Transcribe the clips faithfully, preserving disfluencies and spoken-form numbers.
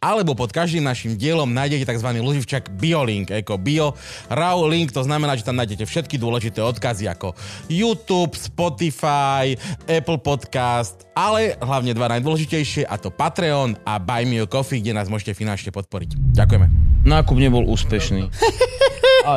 Alebo pod každým našim dielom nájdete tzv. Luživčak Biolink, ako Bio Raw Link, to znamená, že tam nájdete všetky dôležité odkazy ako YouTube, Spotify, Apple Podcast, ale hlavne dva najdôležitejšie, a to Patreon a Buy Me a Coffee, kde nás môžete finančne podporiť. Ďakujeme. Nákup nebol úspešný. Ale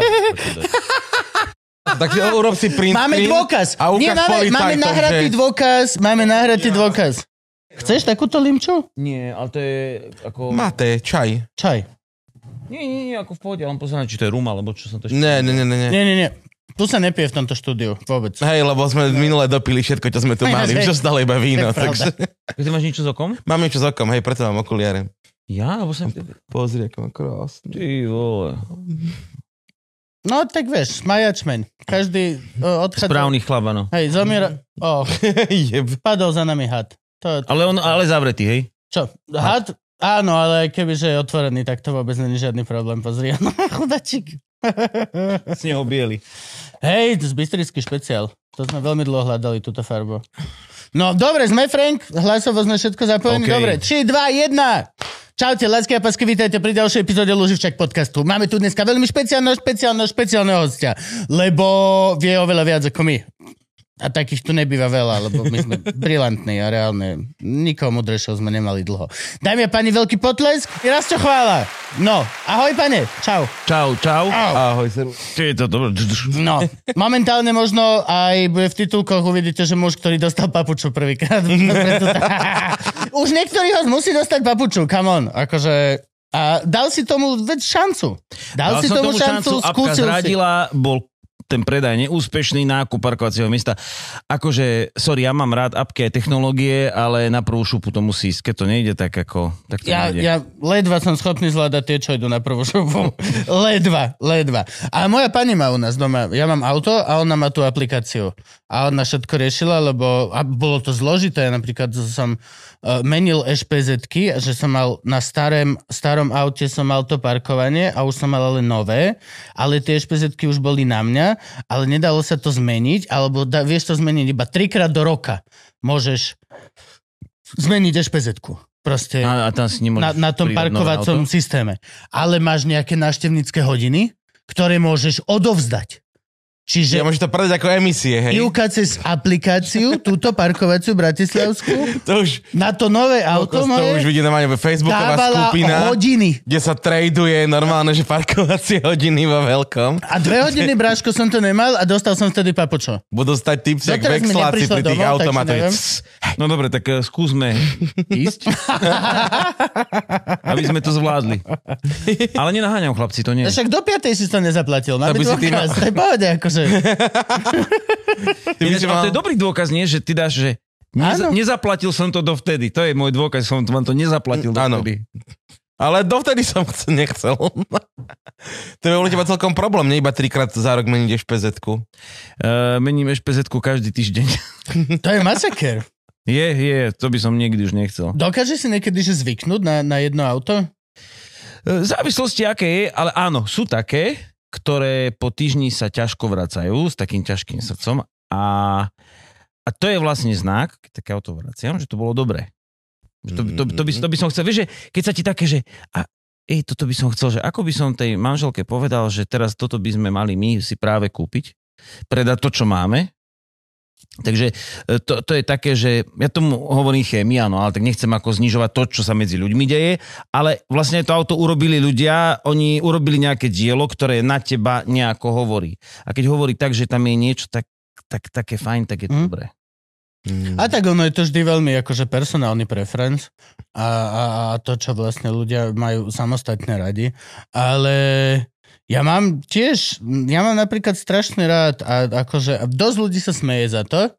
tak urob si print máme print dôkaz. A ukáž politajtom. Máme nahratý že... dôkaz, máme nahratý ja. dôkaz. Chceš takúto limču? Nie, ale to je ako... Máte, čaj. Čaj. Nie, nie, nie, ako v pohode, ale pozerám, či to je rum, alebo čo som to... Nie, nie, nie, nie. Nie, nie, nie. Tu sa nepije v tomto štúdiu, vôbec. Hej, lebo sme minule dopili všetko, čo sme tu hej, mali. Čo stále iba víno, takže... Ty máš niečo s okom? Mám niečo s okom, hej, preto mám okuliare. Ja? Lebo sem... Pozri, ako mám krásne. Ty vole. No, tak vieš, majačmeň. Každý odchádza... Správny chlap, áno. Hej, zomiera... Oh. Padol za nami had. To, to... Ale on ale zavretý, hej? Čo? Had? Áno, ale kebyže je otvorený, tak to vôbec není žiadny problém. Pozri, áno, chudačík. S neho bielý. Hej, to je bystrický špeciál. To sme veľmi dlho hľadali, túto farbu. No, dobre, sme, Frank. Hlasovo sme všetko zapojení. Okay. Dobre, tri, dva, jeden... Čaute, lásky a pásky, vítajte pri ďalšej epizóde Luživčák podcastu. Máme tu dneska veľmi špeciálneho, špeciálneho, špeciálneho hostia, lebo vie oveľa viac ako my. A takých tu nebýva veľa, lebo my sme brilantní a reálne nikoho múdrejšieho sme nemali dlho. Dámy a páni, veľký potlesk. Raz čo chvála. No, ahoj pane. Čau. Čau, čau. Ahoj, ahoj seru. Čo je to dobré? No, momentálne možno aj v titulkoch uvidíte, že muž, ktorý dostal papuču prvýkrát. Už niektorý host musí dostať papuču, come on. Akože... A dal si tomu šancu. Dal, dal si tomu, tomu šancu, šancu skúsil si. Apka zradila, bol ten predaj neúspešný, nákup parkovacieho miesta. Akože, sorry, ja mám rád apky aj technológie, ale na prvú šupu to musí ísť. Keď to nejde, tak ako... Tak to ja, ja ledva som schopný zvládať tie, čo idú na prvú šupu. Ledva, ledva. A moja pani má u nás doma, ja mám auto a ona má tú aplikáciu. A ona všetko riešila, lebo a bolo to zložité. Ja napríklad som menil ešpezetky, že som mal na starém, starom aute som mal to parkovanie a už som mal ale nové, ale tie ešpezetky už boli na mňa, ale nedalo sa to zmeniť, alebo da, vieš to zmeniť iba trikrát do roka. Môžeš zmeniť ešpezetku. Proste a, a tam si na, na tom parkovacom systéme. Ale máš nejaké návštevnícke hodiny, ktoré môžeš odovzdať. Čiže... Ja môžem to predať ako emisie, hej? Júka cez aplikáciu, túto parkovaciu bratislavskú, to už... na to nové auto moje... To už vidí normálne ve Facebooková skupina, hodiny, kde sa traduje normálne, že parkovacie hodiny vo veľkom. A dve hodiny, bráško, som to nemal a dostal som vtedy papučo. Budú stať tipsek v exlácii pri tých automatoch. No dobre, tak uh, skúsme ísť, aby sme to zvládli. Ale nenaháňam, chlapci, to nie. Však do piatej si to nezaplatil, na byť dôkaz, to je pohode, ako ty Ináč, mal... to je dobrý dôkaz, nie? Že ty dáš, že neza- nezaplatil som to dovtedy. To je môj dôkaz, som vám to nezaplatil dovtedy. Ale dovtedy som to nechcel. To je u teba celkom problém, nie? Iba trikrát za rok meniť ešpezetku. Uh, mením ešpezetku každý týždeň. To je masaker. Je, je, to by som nikdy už nechcel. Dokážeš si niekedy že zvyknúť na, na jedno auto? V závislosti aké je, ale áno, sú také, ktoré po týždni sa ťažko vracajú s takým ťažkým srdcom a, a to je vlastne znak, keď také auto vraciam, že to bolo dobré. To, to, to, by, to by som chcel, vieš, že keď sa ti také, že a, ej, toto by som chcel, že ako by som tej manželke povedal, že teraz toto by sme mali my si práve kúpiť, predať to, čo máme. Takže to, to je také, že ja tomu hovorím chémia, no ale tak nechcem ako znižovať to, čo sa medzi ľuďmi deje, ale vlastne to auto urobili ľudia, oni urobili nejaké dielo, ktoré na teba nejako hovorí. A keď hovorí tak, že tam je niečo tak, tak, také fajn, tak je to mm. dobré. Mm. A tak ono je to vždy veľmi akože personálny preference a, a, a to, čo vlastne ľudia majú samostatne radi, ale... Ja mám tiež, ja mám napríklad strašne rád a akože dosť ľudí sa smeje za to,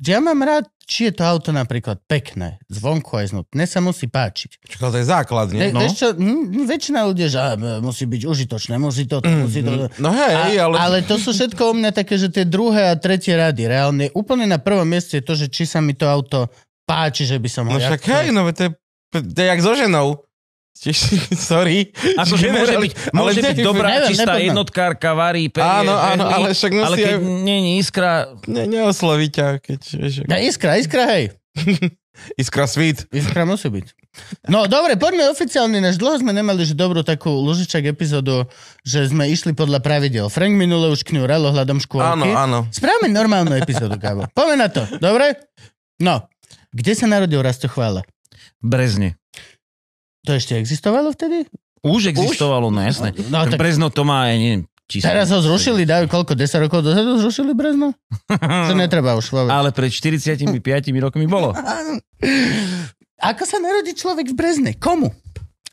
že ja mám rád, či je to auto napríklad pekné, zvonku aj znúť, mne sa musí páčiť. Čo to je základ, nie? No. Vieš čo, hm, väčšina ľudí, že á, musí byť užitočné, musí to, mm-hmm. musí to. No hej, a, ale... ale to sú všetko u mňa také, že tie druhé a tretie rady, reálne úplne na prvom mieste je to, že či sa mi to auto páči, že by som ho... No však hej, no to je jak so ženou. Sorry. Ako že môže byť, môže byť dobrá, neviem, čistá nepoznam. Jednotkárka, varí, perie. Áno, áno, perie, ale však musí... Ale keď aj... nie je iskra... Ne, neosloví ťa, keď... Ja, iskra, iskra, hej. Iskra svít. Iskra musí byť. No dobre, poďme oficiálne, než dlho sme nemali že dobrú takú Lužičak epizódu, že sme išli podľa pravidel. Frank minule už kňúral ohľadom škôlky. Áno, áno. Správame normálnu epizódu, kávo. Poďme na to, dobre? No, kde sa narodil Rasto Chvála? Brezne. To ešte existovalo vtedy? Už existovalo, no jasné. No, tak... Brezno to má aj neviem. Čísla. Teraz ho zrušili, dajú koľko, desať rokov dozadu zrušili Brezno? To netreba už vôbec. Ale pred štyridsiatimi piatimi rokmi bolo. Ako sa narodí človek v Brezne? Komu?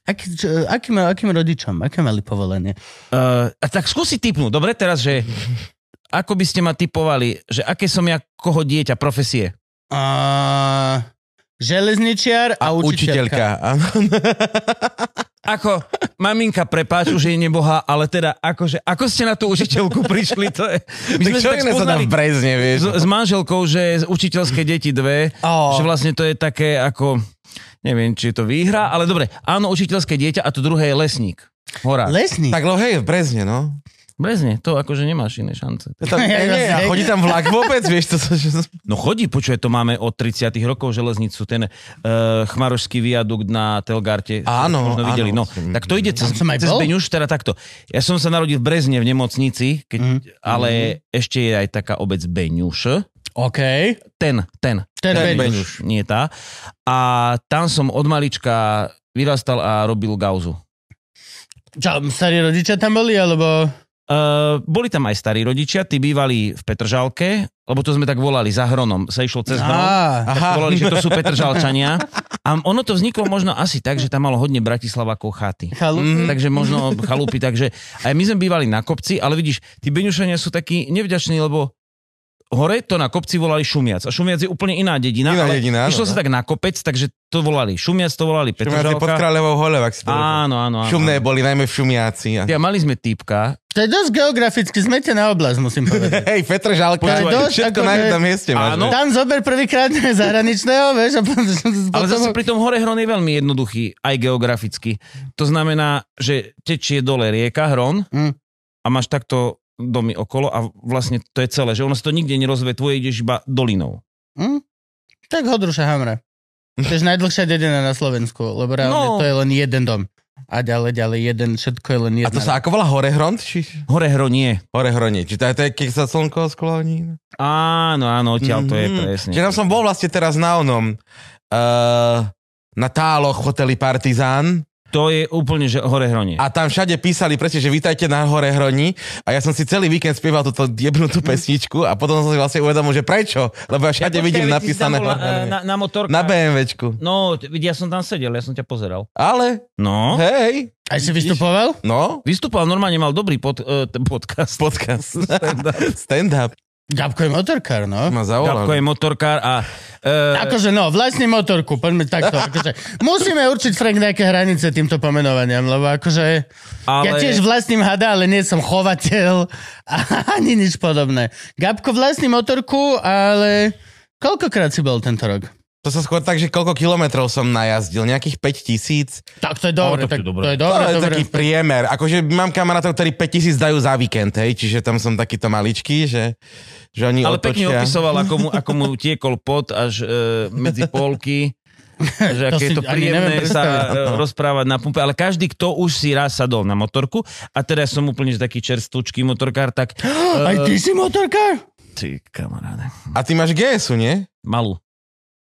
Aký, čo, akým, akým rodičom? Aké mali povolenie? Uh, a tak skúsi tipnúť. Dobre, teraz, že ako by ste ma tipovali, že aké som ja koho dieťa, profesie? Uh, železničiar a, a učiteľka. učiteľka. Ako, maminka, prepáč, už jej neboha, ale teda, akože, ako ste na tú učiteľku prišli, to je... My sme tak čo tak spoznali v Brezne, vieš? S, s manželkou, že učiteľské deti dve, oh. Že vlastne to je také ako, neviem, či je to výhra, ale dobre, áno, učiteľské dieťa a to druhé je lesník, horák. Lesník? Tak, no hej, v Brezne, no. Brezne, to akože nemáš iné šance. Tam, ja nie, a chodí tam vlak vôbec, vieš? To, to... No chodí, počuje, to máme od tridsiatych rokov železnicu, ten uh, Chmarošský viadukt na Telgarte. Áno, áno. Videli. No, tak to ide cez, cez Beňuš, teda takto. Ja som sa narodil v Brezne, v nemocnici, keď, mm. ale mm. ešte je aj taká obec Beňuš. OK. Ten, ten. Ten, ten Beňuš. Beňuš. Nie tá. A tam som od malička vyrastal a robil gauzu. Čo, starí rodičia tam boli, alebo... Uh, boli tam aj starí rodičia, tí bývali v Petržalke, lebo to sme tak volali za Hronom, sa išlo cez Hron, ah, tak aha. Volali, že to sú Petržalčania. A ono to vzniklo možno asi tak, že tam malo hodne Bratislavákov chaty. Mm, takže možno chalupy, takže aj my sme bývali na kopci, ale vidíš, tí Beňušania sú takí nevďační, lebo hore to na kopci volali Šumiac. A Šumiac je úplne iná dedina, iná ale dedina, išlo áno, sa tak na kopec, takže to volali Šumiac, to volali Petržalka. Šumiac je pod Kráľovou holou, ak si to áno, áno, áno. Šumné boli, najmä v Šumiaci. Ja, mali sme týpka. To je dosť geograficky zmetená oblasť, musím povedať. Hej, Petržalka, všetko na jednom mieste máš. Tam zober prvýkrát zahraničného, vieš. A ale zase pri tom hore Hron je veľmi jednoduchý, aj geograficky. To znamená, že tečie dole rieka Hron mm. a máš takto domy okolo a vlastne to je celé, že ono sa to nikde nerozvetuje, ideš iba dolinou. Mm. Tak Hodruša Hamra. To je najdlhšia dedina na Slovensku, lebo reálne no. To je len jeden dom. A ďalej, ďalej, jeden, všetko je len jedna. A to sa ako volá Horehron? Či... Horehronie. Horehronie, či to je, keď sa slnko skloní? Áno, áno, odtiaľ mm-hmm. to je presne. Čiže tam som bol vlastne teraz na onom, uh, na Táloch hoteli Partizán. To je úplne že Horehronie. A tam všade písali presne, že vítajte na Horehroni. A ja som si celý víkend spieval túto jebnutú pesničku a potom som si vlastne uvedomil, že prečo? Lebo ja všade ja vidím napísané Horehronie. Na, na motorka. Na BMWčku. No, ja som tam sedel, ja som ťa pozeral. Ale? No. Hej. Aj si vystupoval? No. Vystupoval, normálne mal dobrý pod, uh, podcast. Podcast. Stand-up. Stand-up. Gabko je motorkár, no. Ma zavolal. Gabko je motorkár a... E... Akože no, vlastní motorku, poďme takto. Akože, musíme určiť, Frank, nejaké hranice týmto pomenovaniam, lebo akože... Ale... Ja tiež vlastním hada, ale nie som chovateľ a ani nič podobné. Gabko vlastní motorku, ale... Koľkokrát si bol tento rok? To sa skôr tak, že koľko kilometrov som najazdil, nejakých päť tisíc. Tak to je dobre, tak, to je dobre. To je, dobre, to je dobre. Taký priemer. Akože mám kamarátov, ktorí päť tisíc dajú za víkend, hej, čiže tam som takýto maličký, že, že oni ale otočia. Pekne opisoval, ako mu, ako mu tiekol pot až e, medzi polky, že aké je to príjemné sa rozprávať na pumpe, ale každý, kto už si raz sadol na motorku, a teda som úplne taký čerstvučký motorkár, tak... E, aj ty si motorkár? Ty kamaráde. A ty máš gé esu, nie? Malú.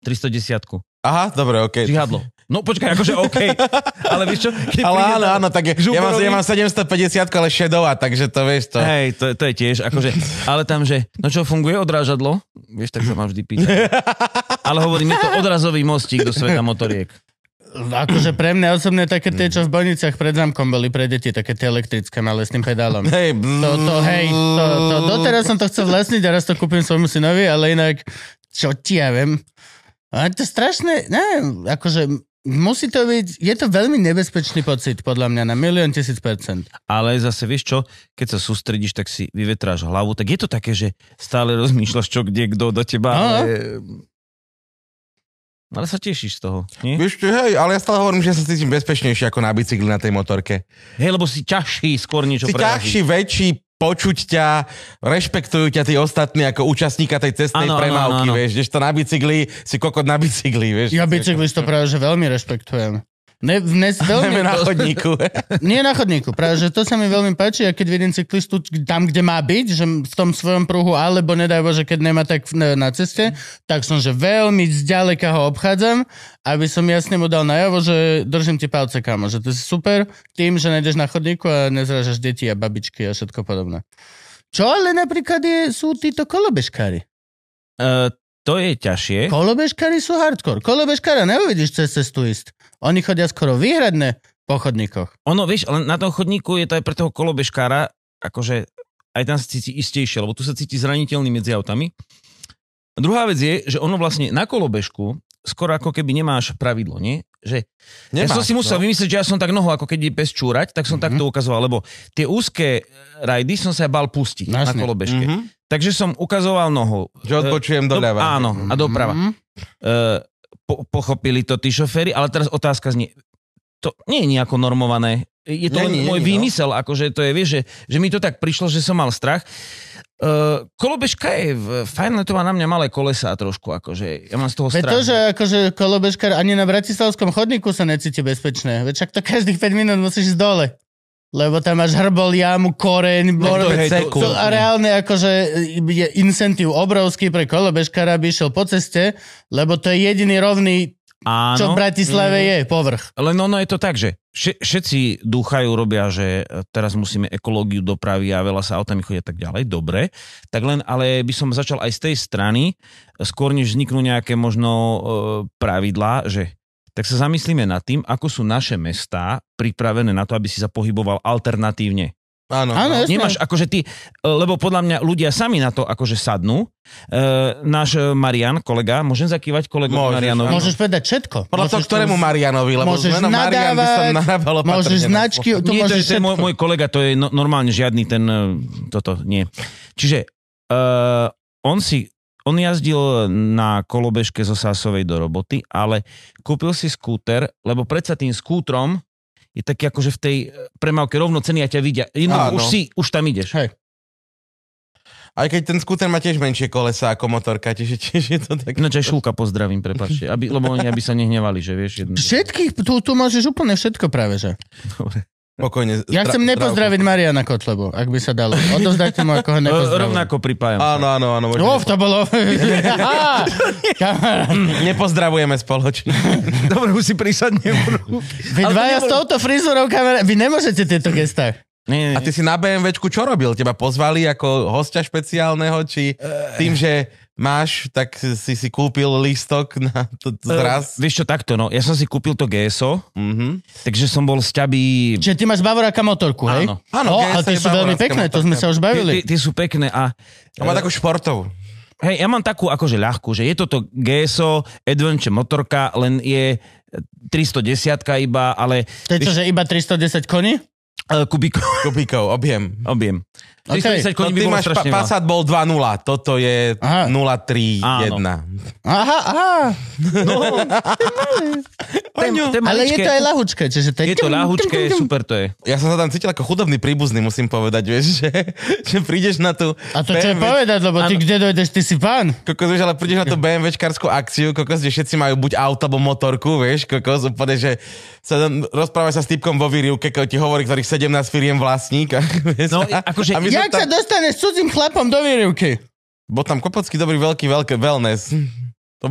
tristodesiatku. Aha, dobre, okej. Okay. Žihadlo. No počkaj, akože okej. Okay. Ale vieš čo? Keď ale áno, áno, tak je, ja, mám, ja mám sedemstopäťdesiatku, ale šedová, takže to vieš to. Hej, to, to je tiež, akože, ale tam, že, no čo, funguje odrážadlo? Vieš, tak sa mám vždy pýtať. Ale hovorím, je to odrazový mostík do sveta motoriek. Akože pre mňa osobne také tie, čo v Boniciach pred zámkom boli pre deti, také tie elektrické malé s tým pedálom. Hej, to, to, hej, to, to, doteraz som to chcel vlastniť a raz to kúpim svojmu synovi, ale inak, čo ti ja viem. Ale to je strašné, neviem, akože musí to byť, je to veľmi nebezpečný pocit, podľa mňa, na milión tisíc percent. Ale zase, vieš čo, keď sa sústredíš, tak si vyvetráš hlavu, tak je to také, že stále rozmýšľaš, čo kde, kto do teba, ale... Ale sa tešíš z toho, nie? Vieš, hej, ale ja stále hovorím, že sa cítim bezpečnejšie ako na bicykli na tej motorke. Hej, lebo si ťažší, skôr niečo si prejaží. Si ťažší, väčší, počuť ťa, rešpektujú ťa tí ostatní ako účastníka tej cestnej ano, premávky, ano, ano, vieš. Kdežto na bicykli, si kokot na bicykli, vieš. Ja bicyklistov práve, že veľmi rešpektujem. Ne, ne, veľmi... na chodníku. Nie na chodníku, práve, že to sa mi veľmi páči, a keď vidím cyklistu tam, kde má byť, že v tom svojom pruhu, alebo nedaj Bože, keď nemá tak na ceste, tak som, že veľmi zďaleka ho obchádzam, aby som jasne mu dal najavo, že držím ti palce, kamo, že to je super tým, že nejdeš na chodníku a nezražaš deti a babičky a všetko podobné. Čo ale napríklad je, sú títo kolobežkári? Uh, to je ťažšie. Kolobežkári sú hardcore. Kolobežkára neuvidíš cez cestu ísť. Oni chodia skoro výhradne po chodníkoch. Ono, vieš, ale na tom chodníku je to aj pre toho kolobežkára, akože aj tam sa cíti istejšie, lebo tu sa cíti zraniteľný medzi autami. A druhá vec je, že ono vlastne na kolobežku skoro ako keby nemáš pravidlo, nie? Že nemáš, ja som si musel no. vymyslieť, že ja som tak noho, ako keď je pes čúrať, tak som mm-hmm. takto ukazoval, lebo tie úzké rajdy som sa bal pustiť Jasne. Na kolobežke. Mm-hmm. Takže som ukazoval nohou. Že odbočujem do, doľava. Áno, a doprava. Mm-hmm. Uh, Po, pochopili to tí šoféry, ale teraz otázka znie, to nie je nejako normované. Je to nie, len nie, môj nie, výmysel, no. akože to je, vieš, že, že mi to tak prišlo, že som mal strach. Uh, kolobežka je fajn, ale to má na mňa malé kolesá trošku, akože ja mám z toho strach. Pretože akože kolobežkár ani na bratislavskom chodníku sa necíti bezpečné, veď však to každých päť minút musíš ísť dole. Lebo tam máš hrbol, jamu, koreň, borbe, no cool. A reálne akože je incentív obrovský pre kolobežkára, aby išiel po ceste, lebo to je jediný rovný, áno, čo v Bratislave mm. je, povrch. Len ono je to tak, že všetci dúchajú, robia, že teraz musíme ekológiu dopravy a veľa sa autami chodí a tak ďalej, dobre. Tak len, ale by som začal aj z tej strany, skôr než vzniknú nejaké možno pravidlá, že... tak sa zamyslíme nad tým, ako sú naše mestá pripravené na to, aby si sa pohyboval alternatívne. Áno. Áno. Nemáš, akože ty, lebo podľa mňa ľudia sami na to akože sadnú. E, náš Marian, kolega, môžem zakývať kolegovi Marianovi? Môžeš povedať všetko. Podľa toho, ktorému Marianovi, lebo môžeš zmeno nadávať, Marian by sa nadávalo patrne. Môžeš značky, to nie, môžeš všetko. Môj, môj kolega, to je no, normálne žiadny ten, toto, nie. Čiže e, on si... On jazdil na kolobežke zo Sásovej do roboty, ale kúpil si skúter, lebo predsa tým skútrom je taký akože v tej premávke rovnocenný a ťa vidia. Jedno, už si, už tam ideš. Hej. Aj keď ten skúter má tiež menšie kolesa ako motorka, tiež, tiež je to tak... No čo aj Šulka pozdravím, prepáčte, aby, lebo oni aby sa nehnevali, že vieš... Jedno... Všetkých, tu, tu môžeš úplne všetko práve, že... Dobre. Pokojne, ja chcem tra- nepozdraviť tra- Mariana Kotlebu, ak by sa dalo. Odovzdajte mu, ako ho nepozdravím. Rovnako pripájam. Áno, áno, áno. Uf, to bolo... Nepozdravujeme spoločne. Dobre, už si prísadnem. Vy dvaja s touto frizurou kamera... Vy nemôžete tieto gestá. Nie, nie, nie. A ty si na BMWčku čo robil? Teba pozvali ako hostia špeciálneho? Či tým, že máš, tak si si kúpil lístok na to zraz? Uh, vieš čo, takto, no. Ja som si kúpil to gé es o, uh-huh. takže som bol z ťaby... Čiže ty máš bavoráka motorku, hej? Áno. Áno, oh, ale tie sú veľmi pekné, motorka. To sme sa už bavili. Tie sú pekné a... Ja mám takú športovú. Hej, ja mám takú akože ľahkú, že je toto gé es o, adventure motorka, len je tristodesať iba, ale... To je čo, že iba tristo desať koní? Kubíkov. Kubíkov, objem. Objem. Okay. tristotridsať koní by bolo strašne veľa. Pa- Passat bol dva nula, toto je aha. nula tri jeden. Aha, aha. No, ten, ten ale je to aj ľahučké. Čiže ten... Je to ľahučké, super to je. Ja som sa tam cítil ako chudobný príbuzný, musím povedať, vieš, že, že prídeš na tú... A to čo je povedať, lebo ty ano. Kde dojdeš, ty si pán. Kokos, vieš, ale prídeš na tú BMWčkárskú akciu, kokos, kde všetci majú buď auto, alebo motorku, vieš, kokos, úplne, že sa tam rozprávaš sa s týpkom vo výrivke, keď ti hovorí, ktorých sedemnásť firiem vlastník. A, no, akože... a jak tam... sa dostaneš s cudzým chlapom do výrivky? Bol tam Kopocký dobrý veľký, veľký wellness. To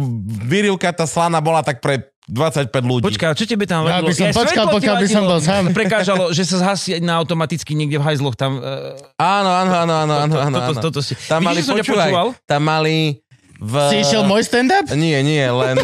výrivka, tá slana bola tak pre dvadsaťpäť ľudí. Počkaj, čo tebe tam vedlo? Ja by som ja počkal, pokiaľ by som bol sám. Prekážalo, že sa zhasí na automaticky niekde v hajzloch tam... Uh... Áno, áno, áno, áno, áno, áno. Toto, toto, toto si... Tam mali, vidíš, počúvaj, tam mali... V... Si išiel môj stand-up? Nie, nie, len...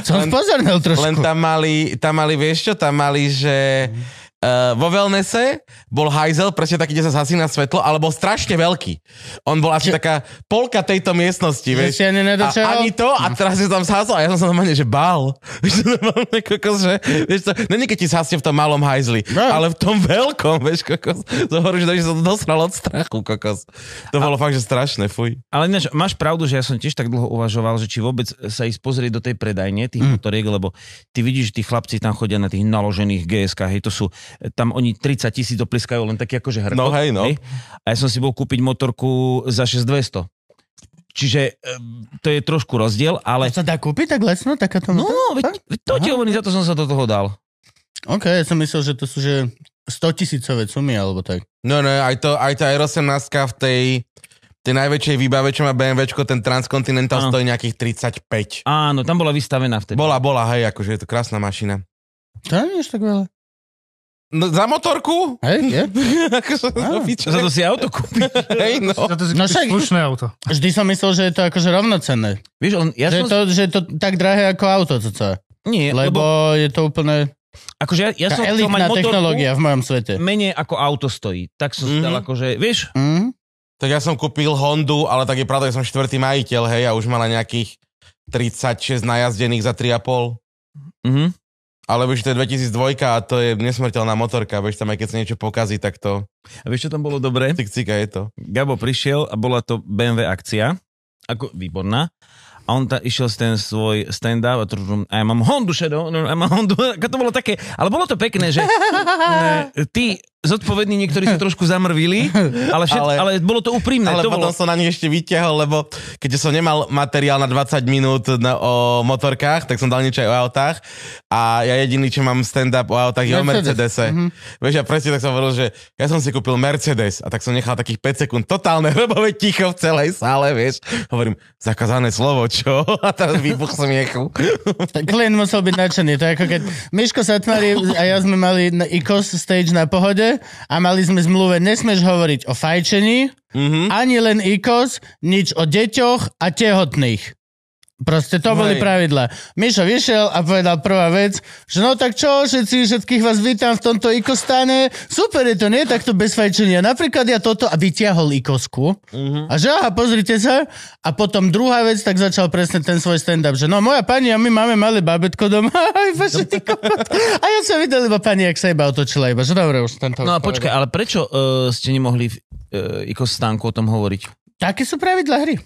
Som pozornil trošku. Len tam mali, tam mali, vieš čo, tam mali, že... Uh, vo wellnesse bol hajzel, presne taký, kde sa zhasí na svetlo, ale bol strašne veľký. On bol asi Či... taká polka tejto miestnosti, vieš. Ani, a, ani to, a teraz si tam zhasol a ja som sa normálne, že bál. Vieš, normálne kokos, že, vieš to, není keď ti zhasne v tom malom hajzli, no, ale v tom veľkom, vieš, kokos. Zohoru, že som dosral od strachu, kokos. To bolo a... fakt, že strašné, fuj. Ale ináč, máš pravdu, že ja som tiež tak dlho uvažoval, že či vôbec sa ísť pozrieť do tej predajne, tých mm. motoriek, lebo ty vidíš, tí chlapci tam chodia na tých naložených gé es ká, hej, to sú tam oni tridsať tisíc dopliskajú len taký akože hrkot. No hej, no. Hej? A ja som si bol kúpiť motorku za šesťdesiatdva. Čiže to je trošku rozdiel, ale... To sa dá kúpiť tak lacno, takáto motorka? No, veď, veď to ti hovorím, za to som sa do toho dal. OK, ja som myslel, že to sú že stotisícové sumy, alebo tak. No, no, aj to, aj tá R osemnástka v tej... tej najväčšej výbave, čo má BMWčko, ten Transcontinental áno. stojí nejakých tridsaťpäť. Áno, tam bola vystavená vtedy. Bola, bola, hej, akože je to krásna mašina. To nie je tak veľa. No, za motorku? Hej, je. akože áno. To za to si auto kúpiš. Hej, no. Za to si kúpiš no, slušné auto. Vždy som myslel, že je to akože rovnocenné. Víš, on, ja že, som... to, že je to tak drahé ako auto, to co? Nie, lebo... lebo je to úplne... Akože ja, ja som chcel mať motorku technológia v mojom svete. Menej ako auto stojí. Tak som mm-hmm. si dal akože, vieš... Mm-hmm. Tak ja som kúpil Hondu, ale tak je pravda, že som štvrtý majiteľ, hej, a už mala nejakých tridsaťšesť najazdených za tri a pol. Mhm. Ale vieš, to je dvetisícdva a to je nesmrteľná motorka, vieš, tam aj keď sa niečo pokazí, tak to... A vieš, čo tam bolo dobré? Cikcika je to. Gabo prišiel a bola to bé em vé akcia, ako výborná, a on tam išiel ten svoj stand-up a, a ja mám Hondu šedou, a ja mám Hondu, ako to bolo také, ale bolo to pekné, že ty... zodpovední, niektorí sa trošku zamrvili, ale, všet, ale, ale bolo to úprimné. Ale to potom bolo... som na nich ešte vytiahol, lebo keď som nemal materiál na dvadsať minút na, o motorkách, tak som dal niečo aj o autách a ja jediný, čo mám stand-up o autách, je Mercedes. O Mercedese. Mm-hmm. Vieš, a presne tak som hovoril, že ja som si kúpil Mercedes a tak som nechal takých päť sekúnd totálne hrobové ticho v celej sále, vieš. Hovorím, zakázané slovo, čo? A teraz výbuch smiechu. Klient musel byť nadšený. To je ako keď Miško Satmári a ja sme mali í kos stage na Pohode a mali sme zmluve, nesmieš hovoriť o fajčení, mm-hmm. ani len í kos, nič o deťoch a tehotných. Proste to boli pravidlá. Mišo vyšiel a povedal prvá vec, že no tak čo, všetci, všetkých vás vítam v tomto í kos stane, super je to, nie? Takto bez fajčenia. Napríklad ja toto a vytiahol í kosku mm-hmm. a že aha, pozrite sa. A potom druhá vec, tak začal presne ten svoj stand-up, že no moja pani a my máme malé babetko doma. A ja som videl iba pani, jak sa iba otočila iba, že dobre už tento... No a počkaj, ale prečo uh, ste nemohli v uh, í kos stánku o tom hovoriť? Také sú pravidlá hry.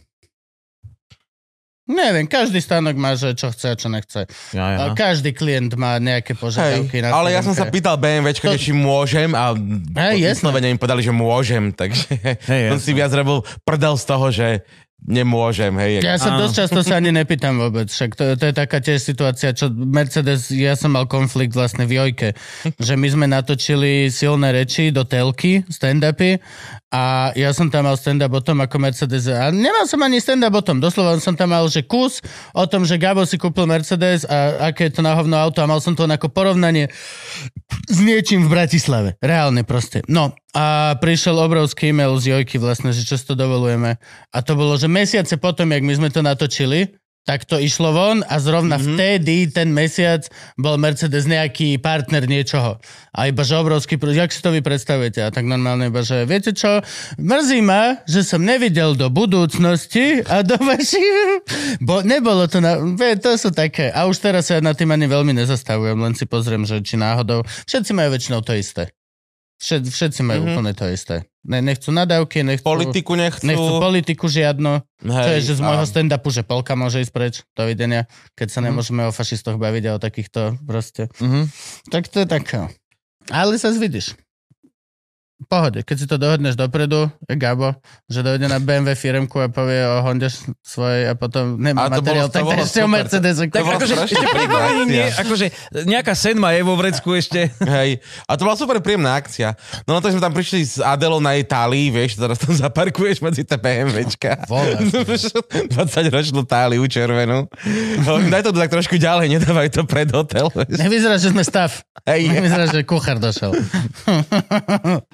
Neviem, každý stánok má, že čo chce a čo nechce. Ja, ja. Každý klient má nejaké požiadavky. Hej, ale ja som sa pýtal BMWčka, to... či môžem a vyslovene im podali, že môžem, takže hej, som jasne. Si viac robil prdel z toho, že nemôžem. Hej. Ja sa dosť často sa ani nepýtam vôbec, však to, to je taká tiež situácia, čo Mercedes, ja som mal konflikt vlastne v Jojke, že my sme natočili silné reči do telky, stand-upy. A ja som tam mal stand-up o tom, ako Mercedes... A nemal som ani stand-up o tom. Doslova som tam mal, že kus o tom, že Gabo si kúpil Mercedes a aké je to na hovno auto. A mal som to len ako porovnanie s niečím v Bratislave. Reálne proste. No a prišiel obrovský e-mail z Jojky vlastne, že čo si to dovolujeme. A to bolo, že mesiace potom, jak my sme to natočili, tak to išlo von a zrovna mm-hmm. vtedy ten mesiac bol Mercedes nejaký partner niečoho. A iba, že obrovský, jak si to vy predstavujete? A tak normálne iba, že viete čo? Mrzí ma, že som nevidel do budúcnosti a do vašich... Bo nebolo to na... To sú také. A už teraz sa na tým ani veľmi nezastavujem, len si pozriem, že či náhodou... Všetci majú väčšinou to isté. Všet, všetci majú mm-hmm. úplne to isté. Ne, nechcú nadávky, nechcú... Politiku nechcú. Nechcú politiku žiadno. Hej, to je, že z môjho stand-upu, že polka môže ísť preč. Dovidenia. Keď sa nemôžeme mm-hmm. o fašistoch baviť a o takýchto proste. Mm-hmm. Tak to je taká. Ale sa zvidíš. Pohode. Keď si to dohodneš dopredu, Gabo, že dojde na bé em vé firemku a povie o Honde svojej a potom nemá a materiál, bolo, tak ešte o Mercedesu. Tak akože ešte príkladenie, akože nejaká sedma je vo vrecku ešte. Hej. A to bola super príjemná akcia. No na to, že sme tam prišli s Adelou na Itálii, vieš, teraz tam zaparkuješ medzi tie BMWčka. dvadsaťročnú Táliu červenú. Daj to tak trošku ďalej, nedávaj to pred hotel. Nevyzerá, že sme stav. Nevyzerá, že kuchár došiel.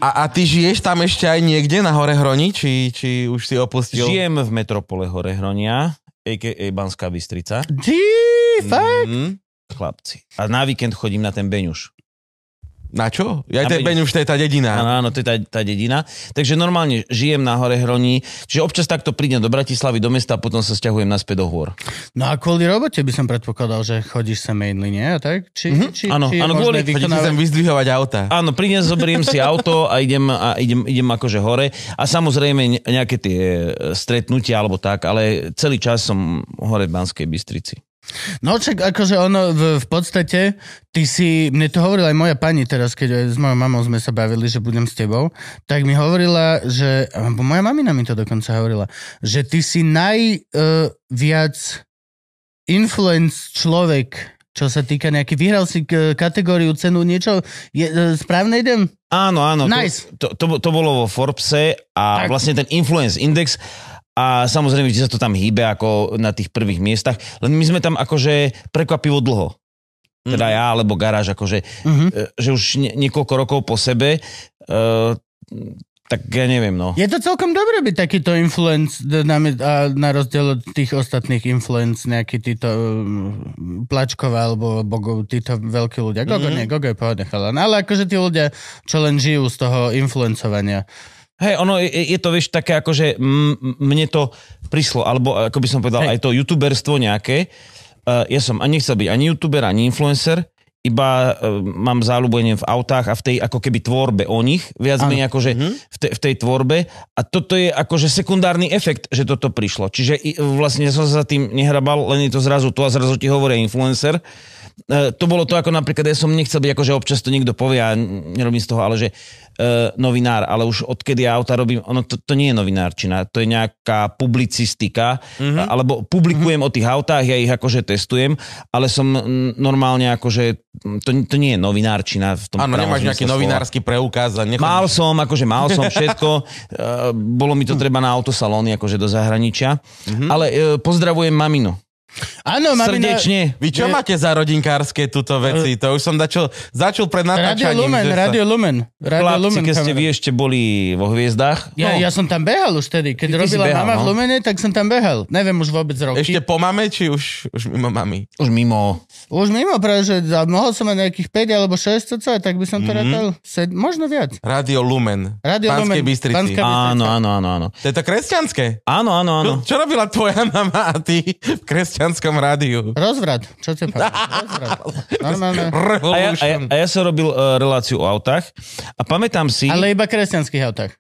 A, a ty žiješ tam ešte aj niekde na Hore Hroni? Či, či už si opustil? Žijem v metropole Hore Hronia, á ká á. Banská Bystrica. Gee, fakt? Mm, chlapci. A na víkend chodím na ten Beňuš. Na čo? Ja ten Beň už to je tá dedina. Áno, áno, to je tá, tá dedina. Takže normálne žijem na Hore Hroní, čiže občas takto prídem do Bratislavy, do mesta a potom sa sťahujem naspäť do hôr. No a kvôli robote by som predpokladal, že chodíš sa mainly, nie? Tak? Či, mm-hmm. či, áno, či áno, kvôli vykonávať... sem vyzdvihovať auta. Áno, prídem, zoberiem si auto a idem, a idem, idem akože hore. A samozrejme nejaké tie stretnutia alebo tak, ale celý čas som hore v Banskej Bystrici. No čak, akože ono v, v podstate, ty si, mne to hovorila aj moja pani teraz, keď s mojou mamou sme sa bavili, že budem s tebou, tak mi hovorila, že, moja mamina mi to dokonca hovorila, že ty si najviac uh, influence človek, čo sa týka nejaký, vyhral si k, kategóriu, cenu, niečo, je, uh, správne idem? Áno, áno, nice. to, to, to bolo vo Forbese a tak. Vlastne ten influence index. A samozrejme, že sa to tam hýbe ako na tých prvých miestach. Len my sme tam akože prekvapivo dlho. Teda ja, alebo Garáž, akože, uh-huh. že už niekoľko rokov po sebe, uh, tak ja neviem, no. Je to celkom dobré byť takýto influence na, na rozdiel od tých ostatných influence, nejaký títo Plačková, alebo Bogov, títo veľkí ľudia. Gogo uh-huh. nie, Gogo je pohodne chalán. Ale akože tí ľudia, čo len žijú z toho influencovania. Hej, ono je, je to, vieš, také akože m- mne to prišlo, alebo ako by som povedal, hey. Aj to youtuberstvo nejaké. Uh, ja som ani nechcel byť ani youtuber, ani influencer, iba uh, mám záľubenie v autách a v tej ako keby tvorbe o nich, viac ano. Menej akože mm-hmm. v, te, v tej tvorbe. A toto je akože sekundárny efekt, že toto prišlo. Čiže vlastne som sa za tým nehrabal, len je to zrazu tu a zrazu ti hovorí influencer. Uh, to bolo to, ako napríklad, ja som nechcel byť, akože občas to niekto povie a nerobím z toho, ale že uh, novinár, ale už odkedy ja auta robím, ono to, to nie je novinárčina, to je nejaká publicistika, mm-hmm. alebo publikujem mm-hmm. o tých autách, ja ich akože testujem, ale som normálne akože, to, to nie je novinárčina v tom právom. Áno, nemáš nejaký slova. Novinársky preukaz. Nechodí... Mal som, akože mal som všetko, uh, bolo mi to treba na autosalóny, akože do zahraničia, mm-hmm. ale uh, pozdravujem maminu. Áno, mamina... Srdečne. Vy čo je... máte za rodinkárske túto veci? To už som dačo, začal pred natáčaním. Radio Lumen, Radio Lumen. Chlapci, keď ste vy ešte boli vo Hviezdách. Ja, no. ja som tam behal už tedy. Keď ty robila behal, mama no? v Lumene, tak som tam behal. Neviem už vôbec roky. Ešte po mame, či už, už mimo mami? Už mimo. Už mimo, pretože mohol som mať nejakých päť alebo šesť, co, tak by som to mm-hmm. rátal. Možno viac. Radio Lumen. Radio Banskej Lumen. Bystrici. Banskej Bystrici. Áno, áno, áno, áno. To je to kresťanské? Áno, áno, áno. Čo, čo robila tvoja mama a ty v kresťanskom rádiu. Rozvrat. Čo ťa páči? Rozvrat. Normálne. A ja, a, ja, a ja som robil uh, reláciu o autách a pamätám si... Ale iba kresťanských autách.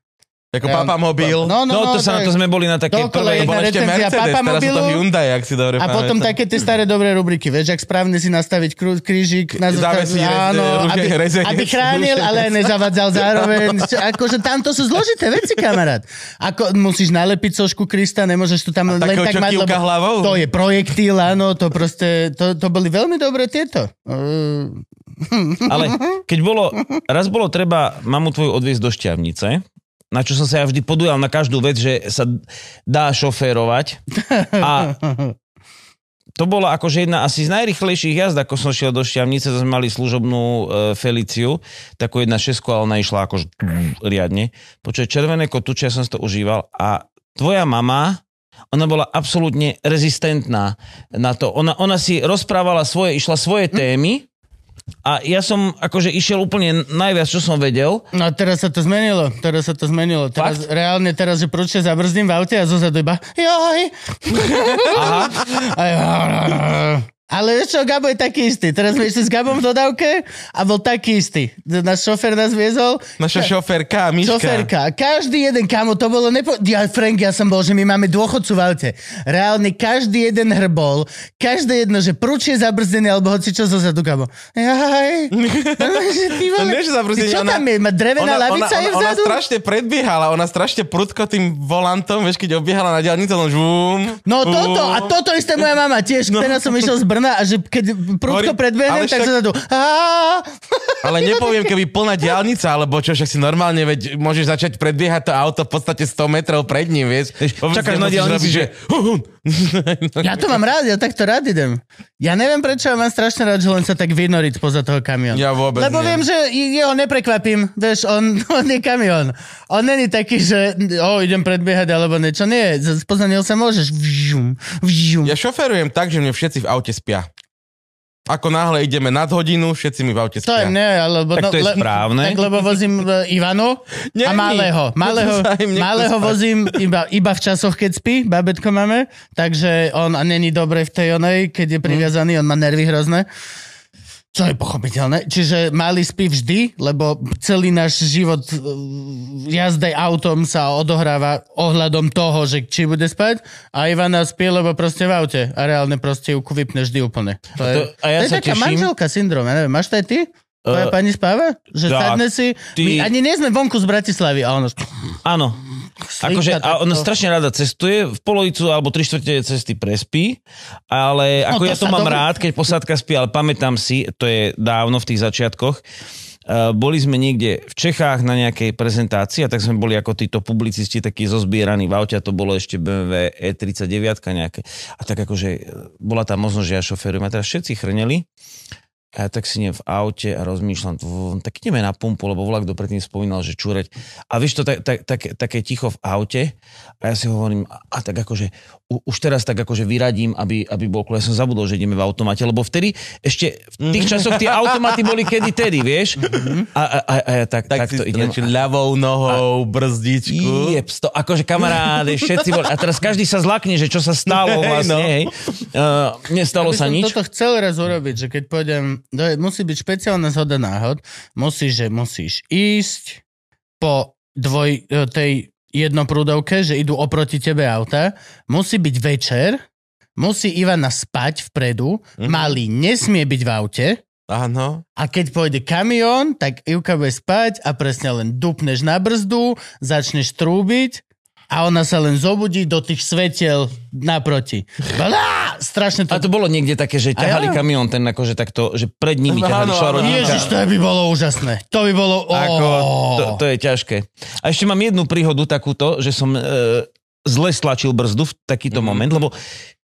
Ako ja, Papa Mobil. No, no, no, no to, sa, to sme boli na také prvé... To bola ešte Mercedes, teraz sú to Hyundai, ak si dobre pamätám. A potom také tie staré dobré rubriky, vieš, ak správne si nastaviť krížik, na závesí, áno, aby, aby chránil, ale nezavadzal zároveň. Akože tamto sú zložité veci, kamarát. Ako musíš nalepiť sošku Krista, nemôžeš to tam len tak mať, lebo hlavou? To je projektil, áno, to proste, to, to boli veľmi dobré tieto. Ale keď bolo, raz bolo treba mamu tvoju odviesť do Šťavnice, na čo som sa ja vždy podujal na každú vec, že sa dá šoférovať. A to bola akože jedna asi z najrychlejších jazd, ako som šiel do Šťavnice, to sme mali služobnú Feliciu, takú jedna šesku, ale ona išla akože riadne. Počuť červené kotúče, ja som si to užíval. A tvoja mama, ona bola absolútne rezistentná na to. Ona, ona si rozprávala svoje, išla svoje témy, a ja som akože išiel úplne najviac, čo som vedel. No a teraz sa to zmenilo, teraz sa to zmenilo. Teraz, reálne teraz, že prúčne zabrzdím v aute a zozadu iba joj. Ale vieš čo, Gabo je taký istý. Teraz sme ešte s Gabom v dodávke a bol taký istý. Náš šofér nás viezol. Naša šoférka, Miška. Šoférka. Každý jeden, kámo, to bolo nepo... Ja, Frank, ja som bol, že my máme dôchodcu v aute. Reálne každý jeden hrbol, každé jedno, že prúč je zabrzdený, alebo hoci čo zo zadu, Gabo. Jaj. Ty, vole, ty čo tam je? Má drevená ona, lavica ona, ona, je vzadu? Ona strašne predbiehala, ona strašne prudko tým volantom, vieš, keď obiehala na diaľnicu, on žum. No toto, a toto isté moja mama tiež, ktorá som išiel z a že keď prudko predbehnem, tak sa tu... Ale nepoviem, keby plná diaľnica, alebo čo, však si normálne, veď môžeš začať predbiehať to auto v podstate sto metrov pred ním, vieš. Čakáš na diaľnici, že... Ja to mám rád, ja takto rád idem. Ja neviem, prečo ja mám strašne rád, že len sa tak vynoriť poza toho kamiónu. Ja vôbec Lebo nie. Viem, že jeho neprekvapím, vieš, on, on je kamión. On není taký, že o, idem predbiehať, alebo niečo. Nie, spoznaniel sa môžeš. Ja šoferujem tak, že mne všetci v aute spia. Ako náhle ideme nad hodinu, všetci mi v aute spia. To je ne, lebo... Tak to je le, správne. Tak lebo vozím Ivanu a malého. Malého, malého vozím iba, iba v časoch, keď spí, babetko máme, takže on není dobre v tej onej, keď je priviazaný, on má nervy hrozné. Čo je pochopiteľné. Čiže malý spí vždy, lebo celý náš život jazdej autom sa odohráva ohľadom toho, že či bude spať a Ivana spí, lebo proste v aute a reálne proste ju vypne vždy úplne. To je, to, a ja to je taká teším. Manželka syndrom, ja neviem, máš to aj ty? Tvoja uh, pani spáva? Že sadne si... Ty... My ani nie sme vonku z Bratislavy a ono... Áno. Akože, a ona strašne rada cestuje, v polovicu alebo tri štvrte cesty prespí, ale ako no to ja to mám dobrý. Rád, keď posádka spí, ale pamätám si, to je dávno v tých začiatkoch, Uh, boli sme niekde v Čechách na nejakej prezentácii a tak sme boli ako títo publicisti takí zozbieraní v aute a to bolo ešte bé em vé é tridsaťdeväť nejaké. A tak akože bola tam možnosť, že ja šoférujem a teraz všetci chrneli. A ja tak si nie v aute a rozmýšľam, tak ideme na pumpu, lebo volak dopredtým spomínal, že čúrať. A vieš to, tak, tak, tak, také ticho v aute a ja si hovorím, a tak akože, u, už teraz tak akože vyradím, aby, aby bol, ja som zabudol, že ideme v automate, lebo vtedy ešte v tých časoch tie automaty boli kedytedy, vieš? A, a, a, a ja tak, tak takto idem. Tak si ľavou nohou, a, brzdičku. Jeps, to akože kamaráde, všetci boli. A teraz každý sa zlakne, že čo sa stalo vlastne, hej. Uh, nestalo sa nič. Toto chcel raz urobiť, že keď pôjdem musí byť špeciálna zhoda náhod. Musíš, že musíš ísť po dvoj, tej jednoprúdovke, že idú oproti tebe auta. Musí byť večer, musí Ivana spať vpredu, mm-hmm. Malý nesmie byť v aute. Áno. A keď pôjde kamión, tak Ivka bude spať a presne len dupneš na brzdu, začneš trúbiť a ona sa len zobudí do tých svetiel naproti. Balá! Strašne to... A to bolo niekde také, že ťahali ja? Kamión ten akože takto, že pred nimi no, ťahali no, šla rodinka. Ježiš, to by bolo úžasné. To by bolo... Oh. Ako, to, to je ťažké. A ešte mám jednu príhodu takúto, že som e, zle stlačil brzdu v takýto mm-hmm. moment, lebo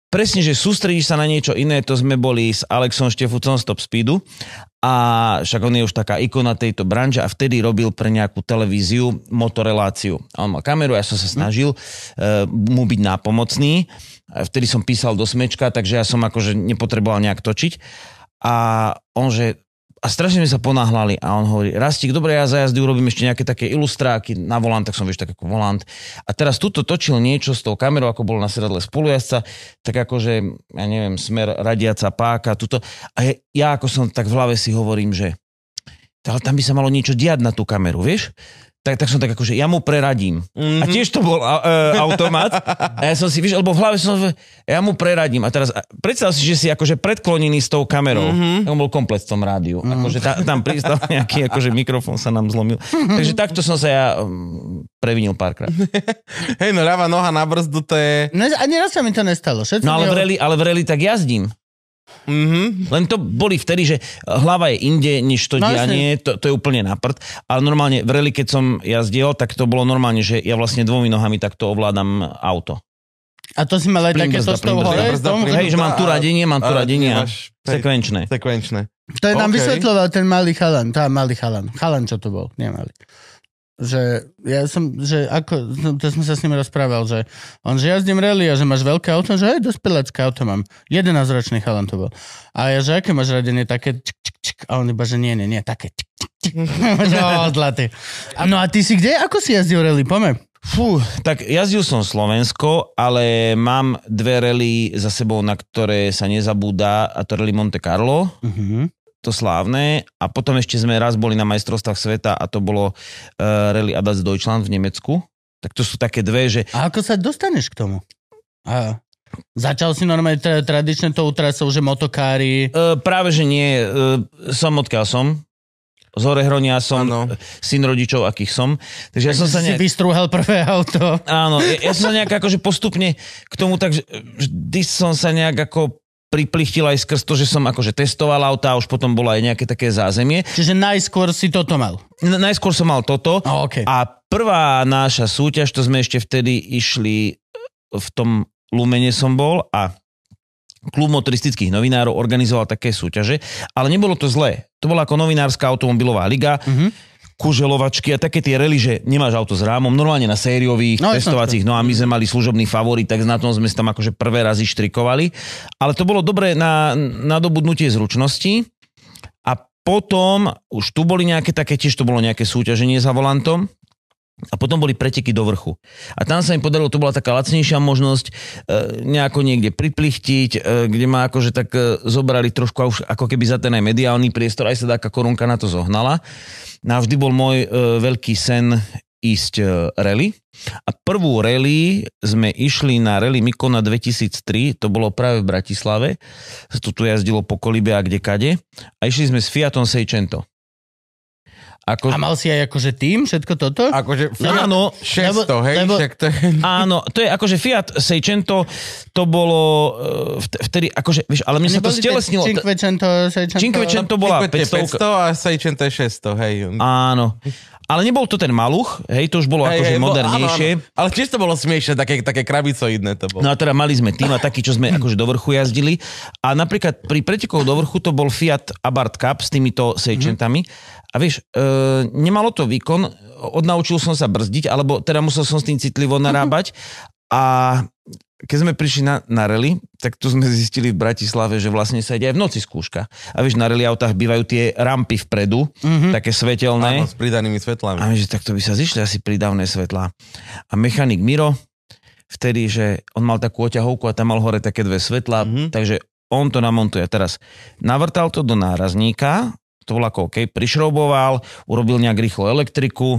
presne, že sústredíš sa na niečo iné, to sme boli s Alexom Štefucom z Top Speedu a však on je už taká ikona tejto branže a vtedy robil pre nejakú televíziu motoreláciu. A on mal kameru, ja som sa snažil uh, mu byť nápomocný. A vtedy som písal do smečka, takže ja som akože nepotreboval nejak točiť. A on že... A strašne sme sa ponáhľali a on hovorí, Rastík, dobre, ja za jazdy urobím ešte nejaké také ilustráky na volant, tak som vieš, tak ako volant. A teraz tuto točil niečo s tou kamerou, ako bolo na sedadle spolujazca, tak akože, ja neviem, smer radiaca páka, tuto. A ja, ja ako som tak v hlave si hovorím, že tam by sa malo niečo diať na tú kameru, vieš? Tak, tak som tak akože, ja mu preradím. Mm-hmm. A tiež to bol uh, automat. A ja som si, vieš, lebo v hlave som, ja mu preradím. A teraz, predstav si, že si akože predklonený s tou kamerou. Mm-hmm. Tak on bol komplet v tom rádiu. Mm-hmm. Akože tá, tam pristal nejaký, akože mikrofón sa nám zlomil. Takže takto som sa ja um, previnil párkrát. Hej, no ľava noha na brzdu, to je... No, ani raz sa mi to nestalo. Všetko no ale v rally, ale v rally tak jazdím. Mm-hmm. Len to boli vtedy, že hlava je inde, než to no, dianie, to, to je úplne na prd. Ale normálne v rally, keď som jazdiel, tak to bolo normálne, že ja vlastne dvomi nohami takto ovládam auto. A to si mal aj takéto z toho hore? Hej, že mám tu radenie, mám tu radenie. Sekvenčné. Sekvenčné. To je nám okay. Vysvetľoval ten malý chalan, tá malý chalan. Chalan, čo to bol, nie malý. Že ja som, že ako, to sme sa s ním rozprával, že on, že jazdím rally a že máš veľké auto, že aj dospelácké auto mám. jedenásťročný chalan to bol. A ja, že aké máš radenie, také čk, čk, čk, a on iba, že nie, nie, nie, také čk, čk, čk. No, zlatý. A no a ty si kde, ako si jazdil rally, poďme. Fú, tak jazdil som Slovensko, ale mám dve rally za sebou, na ktoré sa nezabúda, a to rally Monte Carlo. Mhm. To slávne a potom ešte sme raz boli na majstrovstvách sveta a to bolo uh, rally Adaz Deutschland v Nemecku. Tak to sú také dve, že... A ako sa dostaneš k tomu? A... Začal si normálne tra- tradične tou trasou, že motokári... Uh, práve, že nie. Uh, som odkiaľ som. Z Horehronia som, ano. Syn rodičov, akých som. Takže ja som sa nejak... si vystrúhal prvé auto. Áno, ja, ja som sa nejak akože postupne k tomu, takže vždy som sa nejak ako... priplichtil aj skrz to, že som akože testoval auta a už potom bolo aj nejaké také zázemie. Čiže najskôr si toto mal? N- najskôr som mal toto. Oh, okay. A prvá náša súťaž, to sme ešte vtedy išli, v tom Lumene som bol a klub motoristických novinárov organizoval také súťaže, ale nebolo to zlé. To bola ako novinárska automobilová liga, mm-hmm. kuželovačky a také tie rally, že nemáš auto s rámom, normálne na sériových, no, testovacích, no a my sme mali služobný favorit, tak na tom sme tam akože prvé razy štrikovali. Ale to bolo dobre na nadobudnutie zručnosti a potom už tu boli nejaké také, tiež to bolo nejaké súťaženie za volantom. A potom boli preteky do vrchu. A tam sa im podarilo, to bola taká lacnejšia možnosť, e, nejako niekde priplichtiť, e, kde ma akože tak e, zobrali trošku, už ako keby za ten aj mediálny priestor, aj sa taká korunka na to zohnala. A vždy bol môj e, veľký sen ísť e, rally. A prvú rally sme išli na rally Mikona dvetisíctri, to bolo práve v Bratislave. Tu tu jazdilo po Kolibe a kdekade. A išli sme s Fiatom Seicento. Ako... A mal si aj akože tým, všetko toto? Akože Fiat áno, šesťsto, lebo, hej? Lebo... To je... Áno, to je akože Fiat Seicento, to bolo vtedy, akože, vieš, ale mne sa to stelesnilo. Cinquecento, Seicento... Cinquecento bola päťsto. päťsto a Seicento je šesťsto, hej. Áno. Ale nebol to ten maluch, hej, to už bolo hey, akože hey, modernejšie. Áno, áno. Ale tiež to bolo smiešne, také, také krabicoidné to bolo. No a teda mali sme tým a taký, čo sme akože do vrchu jazdili. A napríklad pri pretekov do vrchu to bol Fiat Abarth Cup s týmito Seicentami. Mm-hmm. A vieš, e, nemalo to výkon, odnaučil som sa brzdiť, alebo teda musel som s tým citlivo narábať. Mm-hmm. A keď sme prišli na, na rally, tak tu sme zistili v Bratislave, že vlastne sa ide aj v noci skúška. A vieš, na rally autách bývajú tie rampy vpredu, mm-hmm. také svetelné. Áno, s pridanými svetlami. A vieš, tak to by sa zišli asi pridavné svetlá. A mechanik Miro, vtedy, že on mal takú oťahovku a tam mal hore také dve svetlá, mm-hmm. takže on to namontuje. Teraz navrtal to do nárazníka, to bolo ako OK, prišrouboval, urobil nejak rýchlo elektriku,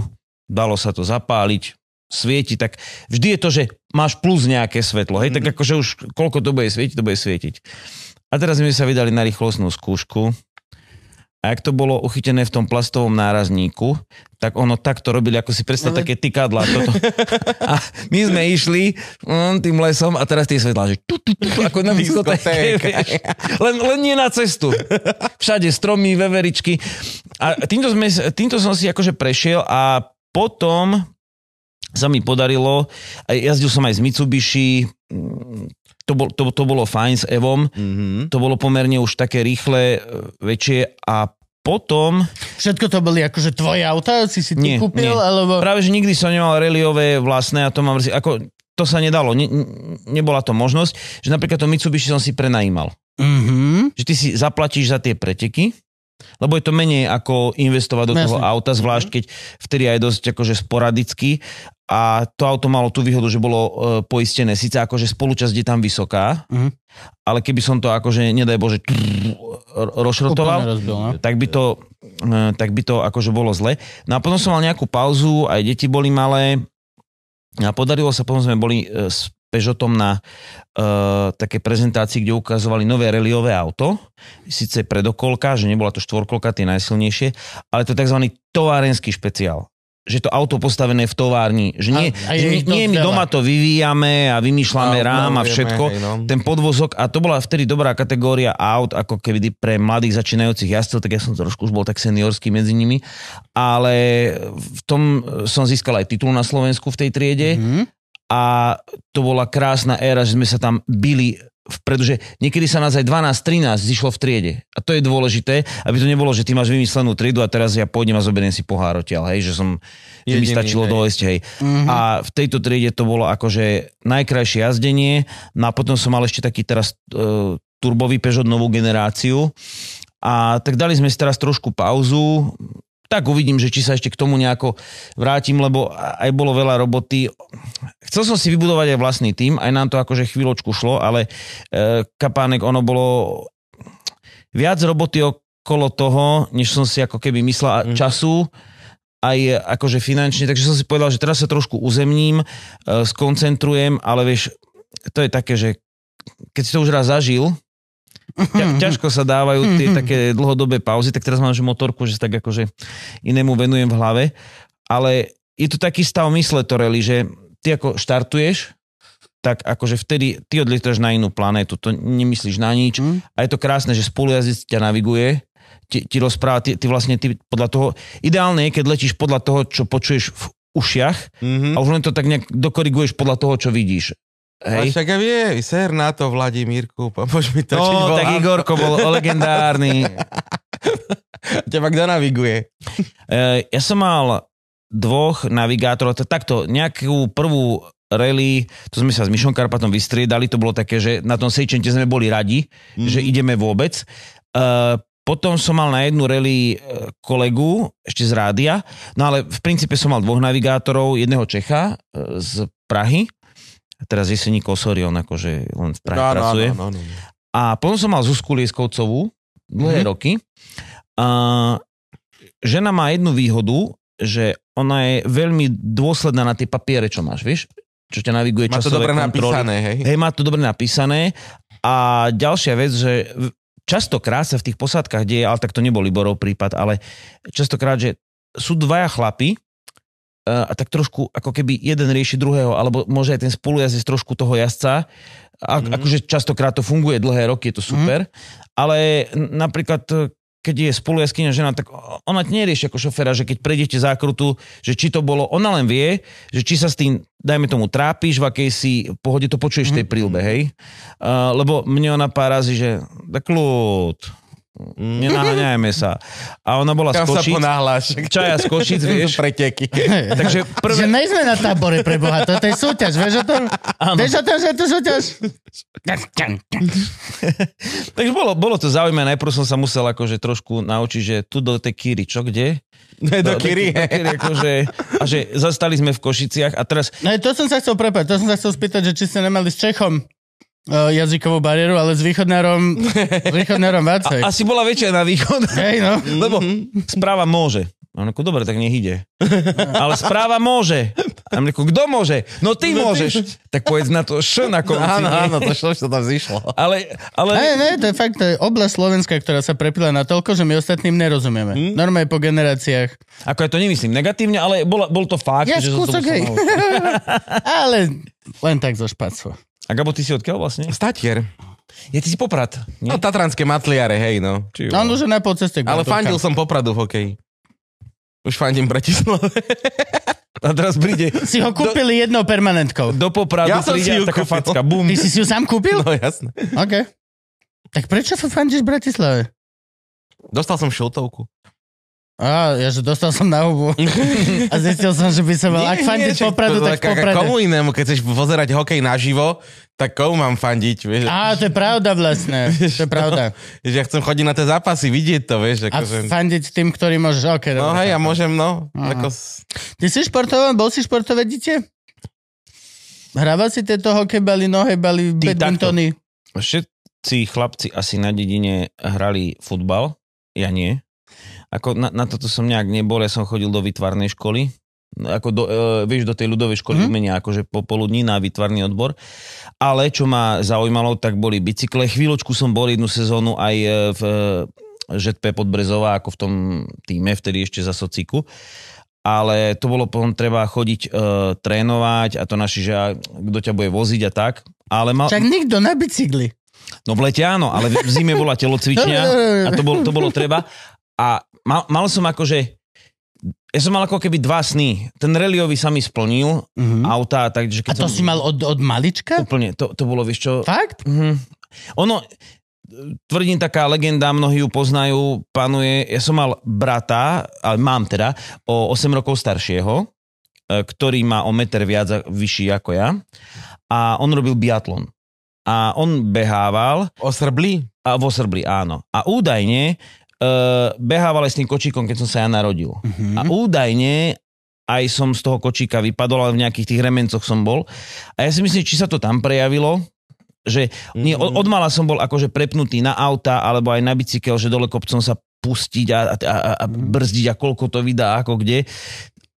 dalo sa to zapáliť, svieti, tak vždy je to, že máš plus nejaké svetlo, hej, mm. tak akože už koľko to bude svietiť, to bude svietiť. A teraz my sa vydali na rýchlostnú skúšku a jak to bolo uchytené v tom plastovom nárazníku, tak ono takto robili, ako si predstav, mm. také tykadlá. Toto. A my sme išli mm, tým lesom a teraz tie svetlá, že tu, tu, tu, ako na diskotéke, vieš. Len, len nie na cestu. Všade stromy, veveričky. A týmto, sme, týmto som si akože prešiel a potom sa mi podarilo, jazdil som aj z Mitsubishi, to, bol, to, to bolo fajn s Evom, mm-hmm. to bolo pomerne už také rýchle, väčšie a potom... Všetko to boli akože tvoje autá, si si ty nie, kúpil? Nie. Alebo... Práve, že nikdy som nemal rallyové vlastné a to mám... Ako, to sa nedalo, ne, nebola to možnosť, že napríklad to Mitsubishi som si prenajímal. Mm-hmm. Že ty si zaplatíš za tie preteky, lebo je to menej ako investovať do toho Jasne. Auta, zvlášť keď vtedy aj dosť akože sporadicky a to auto malo tú výhodu, že bolo e, poistené, síce akože spolučasť je tam vysoká, mm-hmm. ale keby som to akože, nedaj Bože, trrr, rozšrotoval, rozbil, tak, by to, e, tak by to akože bolo zle. No a potom som mal nejakú pauzu, aj deti boli malé a podarilo sa, potom sme boli e, s Peugeotom na e, také prezentácii, kde ukazovali nové rallyové auto, síce predokolka, že nebola to štvorkolka, tie najsilnejšie, ale to tzv. Továrenský špeciál. Že to auto postavené v továrni, že nie, a, a že nie my doma to vyvíjame a vymýšľame no, rám no, a všetko, vieme, hej, no. ten podvozok a to bola vtedy dobrá kategória aut, ako keby pre mladých začínajúcich jazdcov, tak ja som trošku už bol tak seniorský medzi nimi, ale v tom som získal aj titul na Slovensku v tej triede mm-hmm. a to bola krásna éra, že sme sa tam bili vpredu, že niekedy sa nás aj dvanásť trinásť zišlo v triede. A to je dôležité, aby to nebolo, že ty máš vymyslenú triedu a teraz ja pôjdem a zoberiem si pohár odtiaľ, hej, že som že mi stačilo dojsť, hej. Mm-hmm. A v tejto triede to bolo akože najkrajšie jazdenie. No a potom som mal ešte taký teraz uh, turbový Peugeot novú generáciu. A tak dali sme si teraz trošku pauzu. Tak uvidím, že či sa ešte k tomu nejako vrátim, lebo aj bolo veľa roboty. Chcel som si vybudovať aj vlastný tím, aj nám to akože chvíľočku šlo, ale e, kapánek, ono bolo viac roboty okolo toho, než som si ako keby myslel mm. času, aj akože finančne, takže som si povedal, že teraz sa trošku uzemním, e, skoncentrujem, ale vieš, to je také, že keď si to už raz zažil, Ťa, ťažko sa dávajú tie také dlhodobé pauzy, tak teraz mám, že motorku, že tak akože inému venujem v hlave, ale je to taký stav mysle to rally, že ty ako štartuješ, tak akože vtedy ty odlietaš na inú planétu, to nemyslíš na nič a je to krásne, že spolujazdec ťa naviguje, ti, ti rozpráva, ty, ty vlastne ty podľa toho, ideálne je, keď letíš podľa toho, čo počuješ v ušiach mm-hmm. a už len to tak nejak dokoriguješ podľa toho, čo vidíš. Hej. A však aj vie, ser na to, Vladimírku, pomôž mi točiť volant. No, tak Igorko bol legendárny. Teba kto naviguje? Ja som mal dvoch navigátorov, takto nejakú prvú rally, to sme sa s Mišom Karpatom vystriedali, to bolo také, že na tom sejčente sme boli radi, mm. že ideme vôbec. Potom som mal na jednu rally kolegu, ešte z rádia, no ale v princípe som mal dvoch navigátorov, jedného Čecha z Prahy, teraz Jeseník Osorion, akože len v Prahe no, pracuje. No, no, no, no. A potom som mal Zuzku Lieskovcovú, dlhé mm-hmm. roky. A žena má jednu výhodu, že ona je veľmi dôsledná na tie papiere, čo máš, vieš? Čo ťa naviguje má časové kontroly. Má to dobre kontroly. Napísané, hej? Hej, má to dobre napísané. A ďalšia vec, že... Častokrát sa v tých posádkach deje, ale tak to nebol Liborov prípad, ale častokrát, že sú dvaja chlapi a tak trošku ako keby jeden rieši druhého, alebo môže aj ten spolujazdec trošku toho jazdca. A, mm. Akože častokrát to funguje dlhé roky, je to super. Mm. Ale napríklad, keď je spolujazdkyňa žena, tak ona nerieši ako šoféra, že keď prejdete zákrutu, že či to bolo, ona len vie, že či sa s tým, dajme tomu, trápiš, v akej si pohode to počuješ v tej príľbe, hej? Uh, lebo mne ona pár razy, že tak kľud, nenaháňajme sa. A ona bola z Košic. Čaja z Košic, vieš. Preteky. Takže prvé... Že nejsme na tábore pre Boha, to je súťaž, vieš o tom? Vieš o tom, že je to súťaž? Takže bolo, bolo to zaujímavé, najprv som sa musel akože trošku naučiť, že tu do tej Kyry, čo kde? Ne, do, do Kyry. Do, do Kyry akože, a že zastali sme v Košiciach a teraz... No to som sa chcel prepať, to som sa chcel spýtať, že či ste nemali s Čechom jazykovú bariéru, ale s východnárom s východnárom Vácej. Asi bola väčšia na východ. Hej, no. Lebo správa môže. Mám ako, dobre, tak nech ide. Ale správa môže. A mám ako, kto môže? No ty no, môžeš. Ty... Tak povedz na to š na konci. Áno, áno, to šlo, čo tam zišlo. Ale, ale... Ne, ne, to je fakt, to je oblasť Slovenska, ktorá sa prepila na toľko, že my ostatným nerozumieme. Hm? Normálne po generáciách. Ako ja to nemyslím negatívne, ale bol, bol to fakt, ja, že som to musel. Ale len tak zo špacvo. A Gabo, ty si odkiaľ vlastne? Statier. Ja, ty si Poprad. Nie? No, Tatranské Matliare, hej, no. Čiže... No, on už je na polceste. Ale fandil som Popradu v hokeji. Už fandím Bratislave. A teraz príde... Si ho kúpili do... jednou permanentkou. Do Popradu ja príde taká facka, bum. Ty si si ju sám kúpil? No, jasné. OK. Tak prečo fandíš Bratislave? Dostal som šiltovku. Á, ja že dostal som na hubu. A zistil som, že by som mal, ak fandiť Popradu, tak Poprade. Komu inému, keď chceš pozerať hokej naživo, tak komu mám fandiť, vieš? Á, to je pravda vlastne, to je pravda. No, že ja chcem chodiť na tie zápasy, vidieť to, vieš. Ako a že... fandiť tým, ktorý môžeš, okej. Okay, no hej, ja môžem, no. Ako... Ty si športoval, bol si športové dieťa? Hrával si tieto hokejbaly, nohejbaly, badmintony? Všetci chlapci asi na dedine hrali futbal, ja nie. Ako na, na toto som nejak nebol, ja som chodil do výtvarnej školy, ako do, e, vieš, do tej ľudovej školy mm. umenia, akože popoludní na výtvarný odbor. Ale čo ma zaujímalo, tak boli bicykle. Chvíľočku som bol jednu sezónu aj v žet pé Podbrezová, ako v tom týme, vtedy ešte za Sociku. Ale to bolo potom treba chodiť, e, trénovať a to naši, že kto ťa bude voziť a tak. Ale mal... Čak nikto na bicykli. No v lete áno, ale v zime bola telocvičňa a to bolo, to bolo treba. A mal, mal som akože, ja som mal ako keby dva sny. Ten rallyový sa mi splnil, mm-hmm. auta, takže keď som... A to som, si mal od, od malička? Úplne, to, to bolo, vieš čo... Fakt? Mm-hmm. Ono, tvrdím, taká legenda, mnohí ju poznajú, panuje, ja som mal brata, ale mám teda, o osem rokov staršieho, ktorý má o meter viac vyšší ako ja. A on robil biatlon. A on behával... O Srbli? A vo Srbli, áno. A údajne... Uh, behával aj s tým kočíkom, keď som sa ja narodil. Uh-huh. A údajne aj som z toho kočíka vypadol, ale v nejakých tých remencoch som bol. A ja si myslím, či sa to tam prejavilo, že uh-huh. nie, od, od mala som bol akože prepnutý na auta, alebo aj na bicykel, že dole kopcom sa pustiť a, a, a brzdiť a koľko to vydá, ako kde.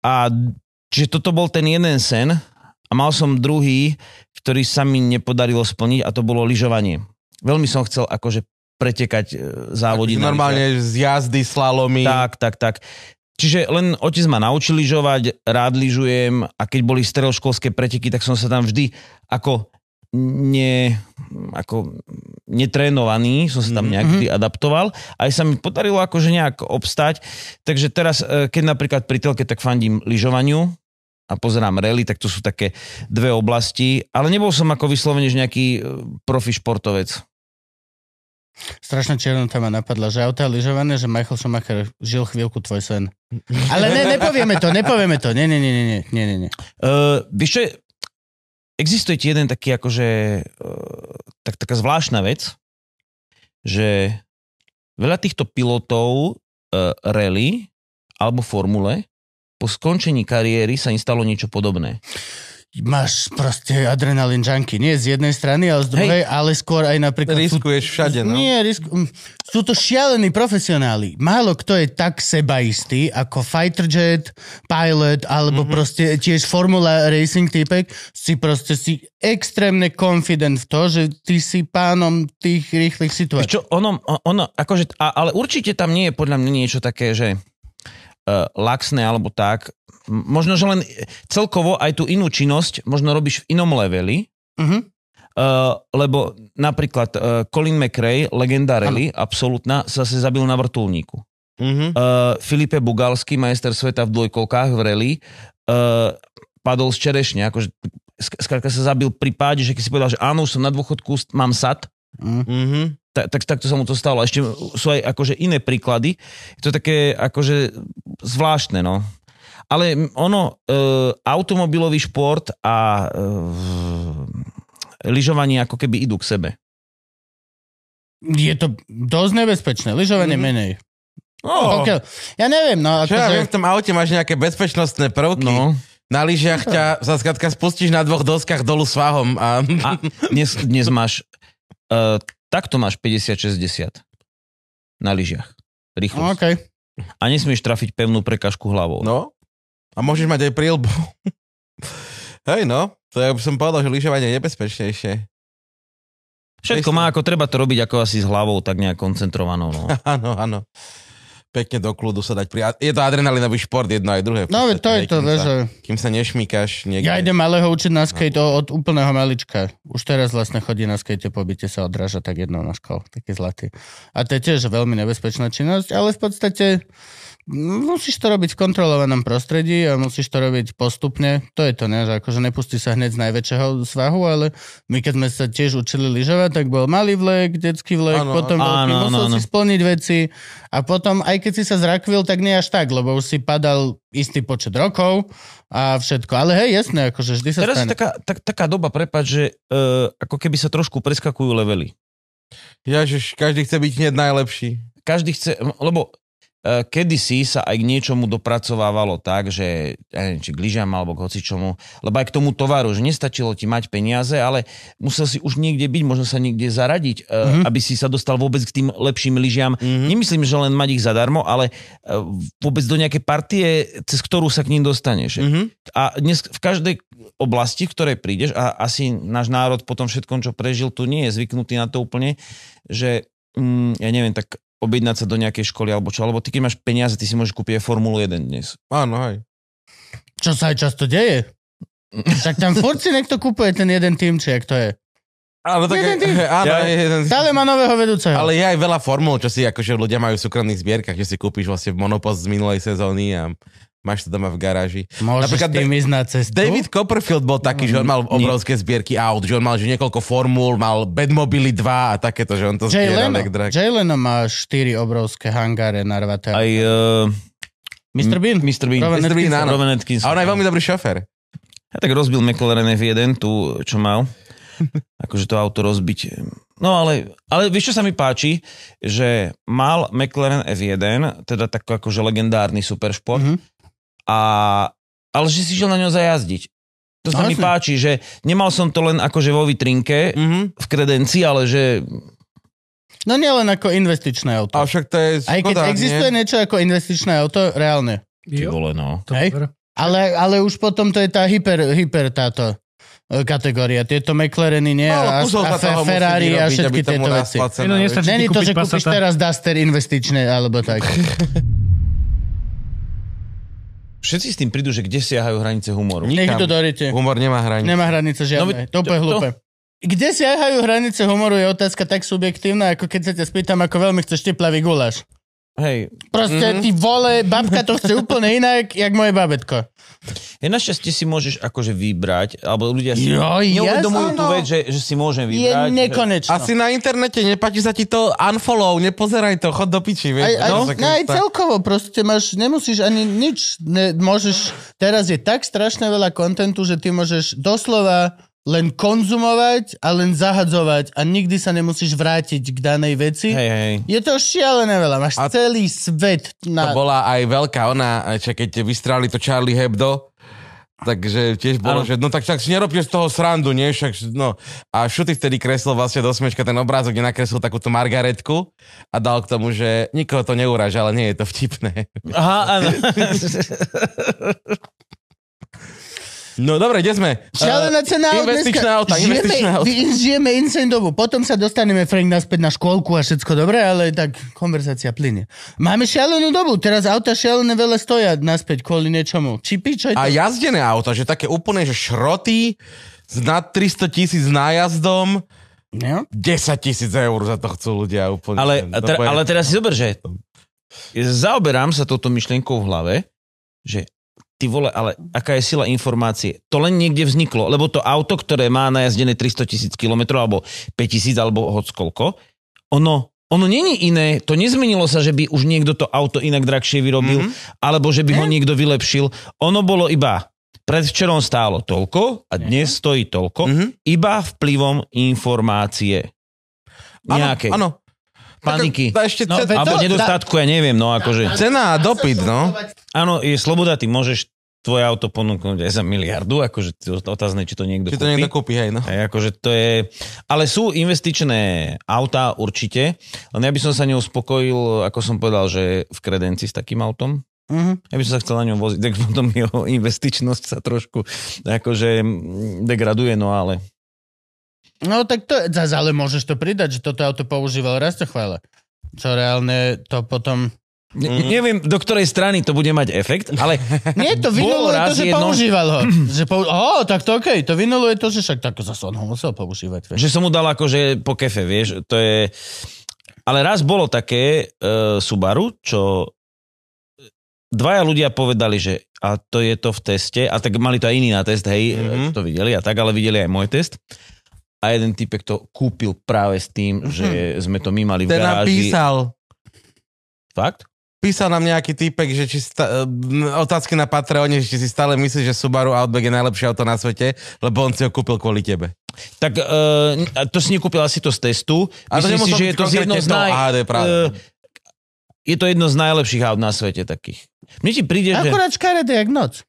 A čiže toto bol ten jeden sen a mal som druhý, ktorý sa mi nepodarilo splniť a to bolo lyžovanie. Veľmi som chcel akože pretekať závody. Normálne z jazdy, slalomy. Tak, tak, tak. Čiže len otec ma naučil lyžovať, rád lyžujem a keď boli stredoškolské preteky, tak som sa tam vždy ako, ne, ako netrénovaný, som sa tam nejak vždy adaptoval. Aj sa mi podarilo akože nejak obstať. Takže teraz, keď napríklad pri telke, tak fandím lyžovaniu a pozerám rally, tak to sú také dve oblasti. Ale nebol som ako vyslovene nejaký profi športovec. Strašná černota ma napadla, že auta lyžované, že Michael Schumacher žil chvíľku tvoj sen. Ale ne, nepovieme to, nepovieme to. Nie, nie, nie, nie, nie, nie, nie. Uh, vieš čo, existuje ti jeden taký akože uh, tak, taká zvláštna vec, že veľa týchto pilotov uh, rally alebo formule po skončení kariéry sa im stalo niečo podobné. Máš proste adrenalin junkie. Nie z jednej strany, ale z druhej, hej, ale skôr aj napríklad... Riskuješ všade, no? Nie, risk... sú to šialení profesionáli. Málo kto je tak sebaistý ako fighter jet, pilot, alebo mm-hmm. proste tiež formula racing typek. Si proste si extrémne confident v to, že ty si pánom tých rýchlych situácií. Čo, ono, ono, akože, a, ale určite tam nie je podľa mňa niečo také, že uh, laxné, alebo tak... Možno, že len celkovo aj tú inú činnosť možno robíš v inom leveli, uh-huh. uh, lebo napríklad uh, Colin McRae, legenda rally, uh-huh. absolútna, sa sa zabil na vrtuľníku. Uh-huh. Uh, Filipe Bugalski, majster sveta v dvojkolkách v rally, uh, padol z čerešne, akože skrátka sa zabil pri páde, že keď si povedal, že áno, už som na dôchodku, mám sad, uh-huh. tak, tak, tak to sa mu to stalo. Ešte sú aj akože iné príklady. Je to také akože zvláštne, no. Ale ono, e, automobilový šport a e, lyžovanie ako keby idú k sebe. Je to dosť nebezpečné. Lyžovanie mm. menej. Oh. Okay. Ja neviem. No, Čo ja viem, v tom aute máš nejaké bezpečnostné prvky. No. Na lyžiach ťa sa skrátka spustíš na dvoch doskách dolu s váhom. A, a dnes, dnes máš, e, takto máš päťdesiat šesťdesiat na lyžiach. Rýchlosť. Okay. A nesmieš trafiť pevnú prekažku hlavou. No. A môžeš mať aj príľbu. Hej no, to ja som povedal, že lyžovanie je nebezpečnejšie. Všetko Myslím. Má, ako treba to robiť, ako asi s hlavou, tak nejak koncentrovanou. No. Áno, áno. Pekne do kľudu sa dať pri... Je to adrenalinový šport, jedno aj druhé. No, to je to, že... Kým sa nešmíkaš niekde... Ja idem malého učiť na skate no. od úplného malička. Už teraz vlastne chodí na skate, po byte sa odráža tak jednou nožkou, taký zlatý. A to je tiež veľmi nebezpečná činnosť, ale v podstate... Musíš to robiť v kontrolovanom prostredí a musíš to robiť postupne. To je to, ne? Že akože nepustí sa hneď z najväčšieho svahu, ale my keď sme sa tiež učili lyžovať, tak bol malý vlek, detský vlek, ano, potom veľký, musel ano. si splniť veci a potom, aj keď si sa zrakvil, tak nie až tak, lebo už si padal istý počet rokov a všetko. Ale hej, jasné, akože vždy sa Teraz stane. Teraz taká, tak, taká doba, prepáč, že uh, ako keby sa trošku preskakujú levely. Jažiš, každý chce byť hneď najlepší. Každý chce, lebo kedysi sa aj k niečomu dopracovávalo tak, že ja neviem, či k lyžiam alebo k hocičomu, lebo aj k tomu tovaru, že nestačilo ti mať peniaze, ale musel si už niekde byť, možno sa niekde zaradiť, mm-hmm. aby si sa dostal vôbec k tým lepším lyžiam. Mm-hmm. Nemyslím, že len mať ich zadarmo, ale vôbec do nejakej partie, cez ktorú sa k ním dostaneš. Mm-hmm. A dnes v každej oblasti, v ktorej prídeš, a asi náš národ potom všetkom, čo prežil, tu nie je zvyknutý na to úplne, že mm, ja neviem, tak objednať sa do nejakej školy alebo čo, alebo ty keď máš peniaze, ty si môžeš kúpiť aj Formulu jeden dnes. Áno, hej. Čo sa aj často deje. Tak tam furt si niekto kúpuje ten jeden tým, či jak to je. Ale tak jeden tým. Áno, ja, jeden... Stále má nového vedúceho. Ale je aj veľa formul, čo si akože ľudia majú v súkromných zbierkach, že si kúpiš vlastne monopost z minulej sezóny a máš to doma v garáži. Môžeš tým ísť na cestu? David Copperfield bol taký, že on mal obrovské zbierky aut, že on mal že niekoľko formúl, mal Bedmobily dva a takéto, že on to Jay zbieral. Leno. Drak. Jay Leno má štyri obrovské hangáre narvaté. Aj uh, mister Bean. mister Bean. Rowan Atkinson. Bean, Rowan Atkinson. A on je veľmi dobrý šofér. Ja tak rozbil McLaren ef jeden, tu čo mal. Akože to auto rozbiť. No ale, ale vieš, čo sa mi páči? Že mal McLaren ef jeden, teda tak akože legendárny superšport, mm-hmm. A, ale že si šiel na ňo zajazdiť. To sa no, mi páči, že nemal som to len akože vo vitrinke, mm-hmm. v kredencii, ale že... No nie len ako investičné auto. A však to je škoda, aj keď existuje nie? niečo ako investičné auto, reálne. Ty vole, no. Ale, ale už potom to je tá hyper, hyper táto kategória. Tieto McLareny nie, no, a, a Ferrari a všetky tieto veci. No, Není to, že kúpiš pasata. Teraz Duster investičné, alebo tak. Všetci s tým prídu, že kde siahajú hranice humoru. Nech to dorite. Humor nemá hranice. Nemá hranice žiadne. No, to úplne hlúpe. To... Kde siahajú hranice humoru je otázka tak subjektívna, ako keď sa ťa spýtam, ako veľmi chceš teplavý guláš. Hej. Proste mm-hmm. ty vole, babka to chce úplne inak, jak moje babetko. Ja našťastie si môžeš akože vybrať, alebo ľudia si jo, neuvedomujú yes, tú vec, že, že si môžem vybrať. Je nekonečno. Asi na internete nepáči sa ti to unfollow, nepozeraj to, chod do piči. Aj, aj, no? No, aj celkovo proste máš, nemusíš ani nič, ne, môžeš, teraz je tak strašne veľa kontentu, že ty môžeš doslova len konzumovať a len zahadzovať a nikdy sa nemusíš vrátiť k danej veci. Hej, hej. Je to šialené veľa. Máš a celý svet. Na... To bola aj veľká ona, čo keď vystrali to Charlie Hebdo, takže tiež bolo, ano. Že no tak, tak si nerobte z toho srandu, nie? Však, no. A Šuty vtedy kreslil vlastne do smečka ten obrázok, kde nakreslil takúto Margaretku a dal k tomu, že nikoho to neuráža, ale nie je to vtipné. Aha, áno. No dobre, kde sme? Šialená cena uh, investičná auta, investičná auta. Žijeme insane dobu, potom sa dostaneme, Frank, naspäť na škôlku a všetko dobre, ale tak konverzácia plynie. Máme šialenú dobu, teraz auta šialené veľa stoja naspäť kvôli niečomu. Čipy, čo je to? A jazdené auta, že také úplne, že šroty, s nad tristo tisíc nájazdom, no? desať tisíc eur za to chcú ľudia úplne. Ale, ter, ale teraz si zober, že zaoberám sa touto myšlienkou v hlave, že ty vole, ale aká je sila informácie? To len niekde vzniklo, lebo to auto, ktoré má najazdené tristo tisíc kilometrov alebo päť tisíc alebo hockoľko, ono, ono není iné, to nezmenilo sa, že by už niekto to auto inak drahšie vyrobil, mm-hmm. alebo že by ho niekto vylepšil. Ono bolo iba, predvčerom stálo toľko a dnes mm-hmm. stojí toľko, mm-hmm. iba vplyvom informácie. Nejakej. Áno, áno. Paniky. Taka, ešte no, cena, alebo to, nedostatku, da, ja neviem, no akože. Cena a dopyt, no. Áno, je sloboda, ty môžeš tvoje auto ponúknuť aj za miliardu, akože otázne, či to niekto či kúpi. Či to niekto kúpi, hej, no. Hej, akože to je... Ale sú investičné autá určite, len ja by som sa neuspokojil, ako som povedal, že v kredenci s takým autom. Uh-huh. Ja by som sa chcel na ňom voziť, tak potom jeho investičnosť sa trošku akože degraduje, no ale... No tak to, ale môžeš to pridať, že toto auto používal Rastochvála. Čo reálne to potom... Ne, neviem, do ktorej strany to bude mať efekt, ale... Nie, to vynuluje to, že jedno... používal ho. Že pou... Ó, tak to okej, okay. To vynuluje to, že však tak zase on ho musel používať. Že som mu dal akože po kefe, vieš, to je... Ale raz bolo také uh, Subaru, čo... Dvaja ľudia povedali, že a to je to v teste, a tak mali to aj iný na test, hej, mm-hmm. to videli a tak, ale videli aj môj test. A jeden typek to kúpil práve s tým, že mm-hmm. sme to my mali v garáži. Ten napísal. Fakt? Písal nám nejaký typek, že či sta- otázky na Patreone, že či si stále myslíš, že Subaru Outback je najlepšie auto na svete, lebo on si ho kúpil kvôli tebe. Tak uh, to si nekúpil asi to z testu. Myslím si, že je to z jedno z naj... á dé, uh, je to jedno z najlepších aut na svete takých. Mne ti príde, že... Akurát škaredé jak noc.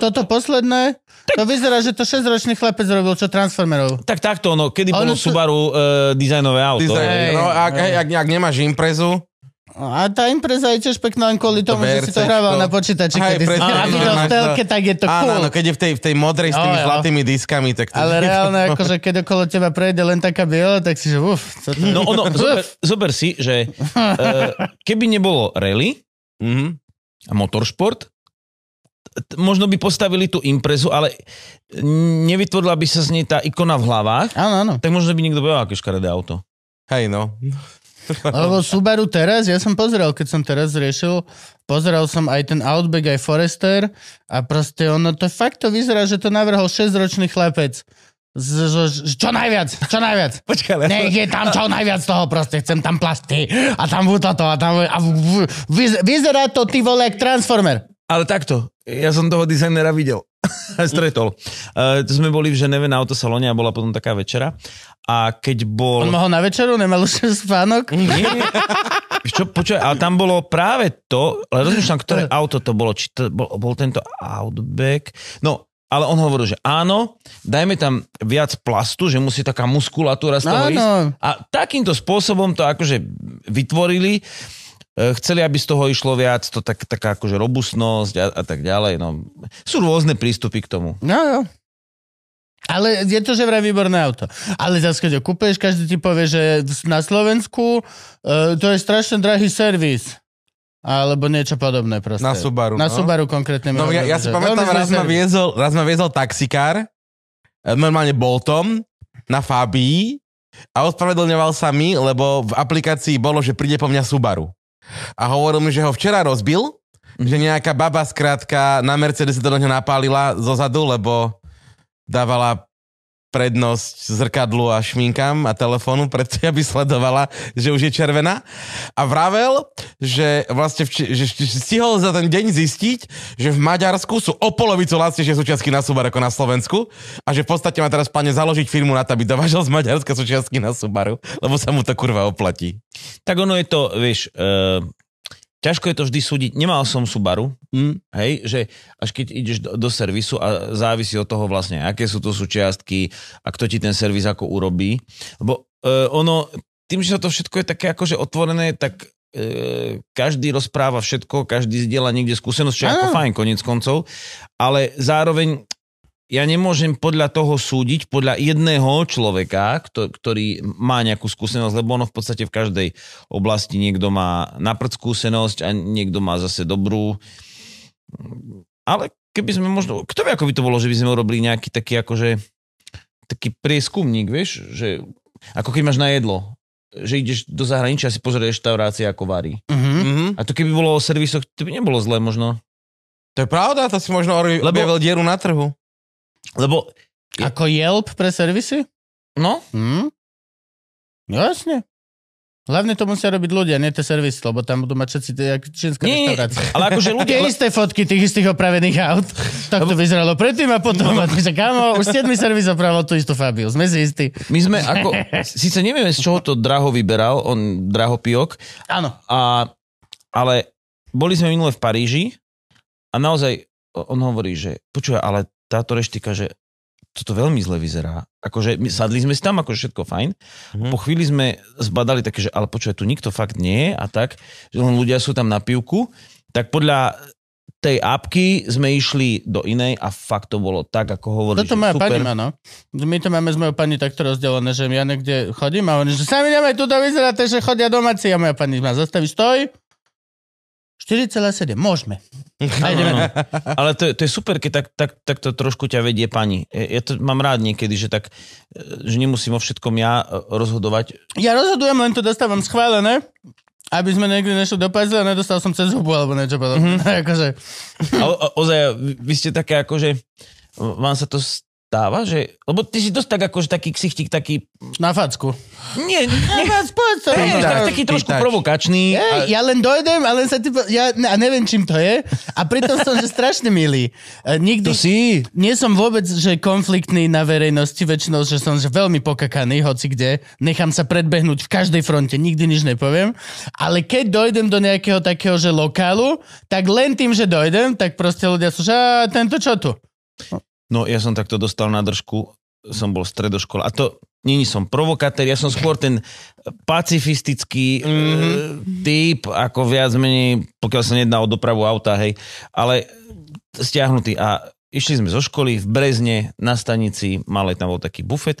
Toto posledné, tak. To vyzerá, že to šesťročný chlapec robil, čo Transformerov. Tak takto, no, kedy bolo sú... Subaru e, dizajnové auto. Design. No, ak, hej. Ak, ak nemáš imprezu. A tá impreza je tiež pekná len kvôli tomu, to že si to hrával na počítači. Hej, kedy si to v telke, tak je to cool. Áno, keď je v tej, v tej modrej s tými oh, zlatými diskami, tak to... Ale reálne, akože keď okolo teba prejde len taká biela, tak si že uf. To... No ono, zober, zober si, že uh, keby nebolo rally uh-huh, a motorsport, možno by postavili tú imprezu, ale nevytvorila by sa z nej tá ikona v hlavách, áno, áno. Tak možno by niekto povedal, aké škaredé auto. Hej, no. Lebo Subaru teraz, ja som pozeral, keď som teraz riešil, pozeral som aj ten Outback, aj Forester a proste ono to fakt to vyzerá, že to navrhol šesťročný chlapec. Z, z, z, čo najviac, čo najviac. Počkaj, nech je tam čo najviac toho proste, chcem tam plasty a tam toto a tam a vyzerá to ty vole jak Transformer. Ale takto, ja som toho dizajnera videl, stretol. Uh, to sme boli v Ženeve na autosalóne a bola potom taká večera. A keď bol... On mohol na večeru? Nemal už spánok? Nie, nie. Čo, počuj, ale tam bolo práve to, ale rozmýšľam, ktoré auto to bolo, či to bol, bol tento Outback. No, ale on hovoril, že áno, dajme tam viac plastu, že musí taká muskulatúra z toho no, ísť. No. A takýmto spôsobom to akože vytvorili. Chceli, aby z toho išlo viac, to tak, taká akože robustnosť a, a tak ďalej. No. Sú rôzne prístupy k tomu. No, jo. Ale je to, že vraj výborné auto. Ale zase, keď ho kúpeš, každý ti povie, že na Slovensku uh, to je strašne drahý servis. Alebo niečo podobné proste. Na Subaru. Na no? Subaru konkrétne. No, ja, ja si pamätám, raz ma, viezol, raz ma viezol taxikár, normálne Boltom, na Fabii a ospravedlňoval sa mi, lebo v aplikácii bolo, že príde po mňa Subaru. a hovoril mi, že ho včera rozbil, mm. že nejaká baba skrátka na Mercedes do neho napálila zozadu, lebo dávala prednosť zrkadlu a šminkám a telefónu, preto ja by sledovala, že už je červená. A vravel, že vlastne vči- že stihol za ten deň zistiť, že v Maďarsku sú o polovicu lacnejšie súčiastky na Subaru ako na Slovensku a že v podstate má teraz pláne založiť firmu na to, aby dovážal z Maďarska súčiastky na Subaru, lebo sa mu to kurva oplatí. Tak ono je to, vieš, uh, ťažko je to vždy súdiť. Nemal som Subaru, mm. hej, že až keď ideš do, do servisu a závisí od toho vlastne, aké sú to súčiastky a kto ti ten servis ako urobí. Lebo e, ono, tým, že sa to všetko je také akože otvorené, tak e, každý rozpráva všetko, každý zdieľa niekde skúsenosť, čo je ako fajn koniec koncov, ale zároveň ja nemôžem podľa toho súdiť, podľa jedného človeka, ktorý má nejakú skúsenosť, lebo ono v podstate v každej oblasti niekto má naprd skúsenosť a niekto má zase dobrú. Ale keby sme možno, kto vie, ako by to bolo, že by sme urobili nejaký taký akože, taký prieskumník, vieš, že ako keď máš na jedlo, že ideš do zahraničia a si pozrieš reštaurácie ako varí. Uh-huh. A to keby bolo o servisoch, to by nebolo zlé možno. To je pravda, to si možno objavil dieru na trhu. Lebo... Ako Yelp pre servisy? No. Hmm. Jasne. Hlavne to musia robiť ľudia, nie tie servisy, lebo tam budú mať všetci tie čínske restaurácie. Ale akože ľudia... Tie isté fotky tých istých opravených aut. Tak to vyzeralo predtým a potom. No. A my sa, kámo, už siedmy servis opravil tú istú Fabiu. Sme si istí. My sme ako... Sice nevieme, z čoho to Draho vyberal, on Drahopijok. Áno. A, ale boli sme minule v Paríži a naozaj on hovorí, že počuje, ale táto reštika, že toto veľmi zle vyzerá. Akože my sadli sme si tam, akože všetko fajn. Mm. Po chvíli sme zbadali také, že ale počuj, tu nikto fakt nie je a tak, že ľudia sú tam na pivku. Tak podľa tej apky sme išli do inej a fakt to bolo tak, ako hovoríš. Toto moja super. Pani má, no. My to máme s mojou pani takto rozdelené, že ja niekde chodím a oni, že sami nemaj tu to vyzerá, že chodia domáci a moja pani ma zastaví, stoj. štyri celé sedem, môžeme. No, no, no. Ale to, to je super, keď tak, tak, tak to trošku ťa vedie pani. Ja to mám rád niekedy, že tak, že nemusím o všetkom ja rozhodovať. Ja rozhodujem, len to dostávam schválené, aby sme niekde nešli do pazle a nedostal som cez hubu alebo niečo podobné. Mm-hmm. Akože. A, o, ozaj, vy ste také akože, vám sa to stáva, že... Lebo ty si dosť tak akože taký ksichtík, taký... Na facku. Nie, nechať spôsob. Hey, tak, taký trošku provokačný. Hey, a... Ja len dojdem, ale sa ty... Ja ne, neviem, čím to je. A pritom som, že strašne milý. Nikdy... To si. Nie som vôbec, že konfliktný na verejnosti. Väčšinou, že som že veľmi pokakaný, hoci kde. Nechám sa predbehnúť v každej fronte. Nikdy nič nepoviem. Ale keď dojdem do nejakého takého, že lokálu, tak len tým, že dojdem, tak proste ľudia sú, že a, tento čo tu? No ja som takto dostal na držku, som bol stredoškol. A to, nie, nie som provokatér, ja som skôr ten pacifistický mm-hmm. typ, ako viac menej, pokiaľ sa nedá o dopravu auta, hej, ale stiahnutý. A išli sme zo školy v Brezne, na stanici, malej tam bol taký bufet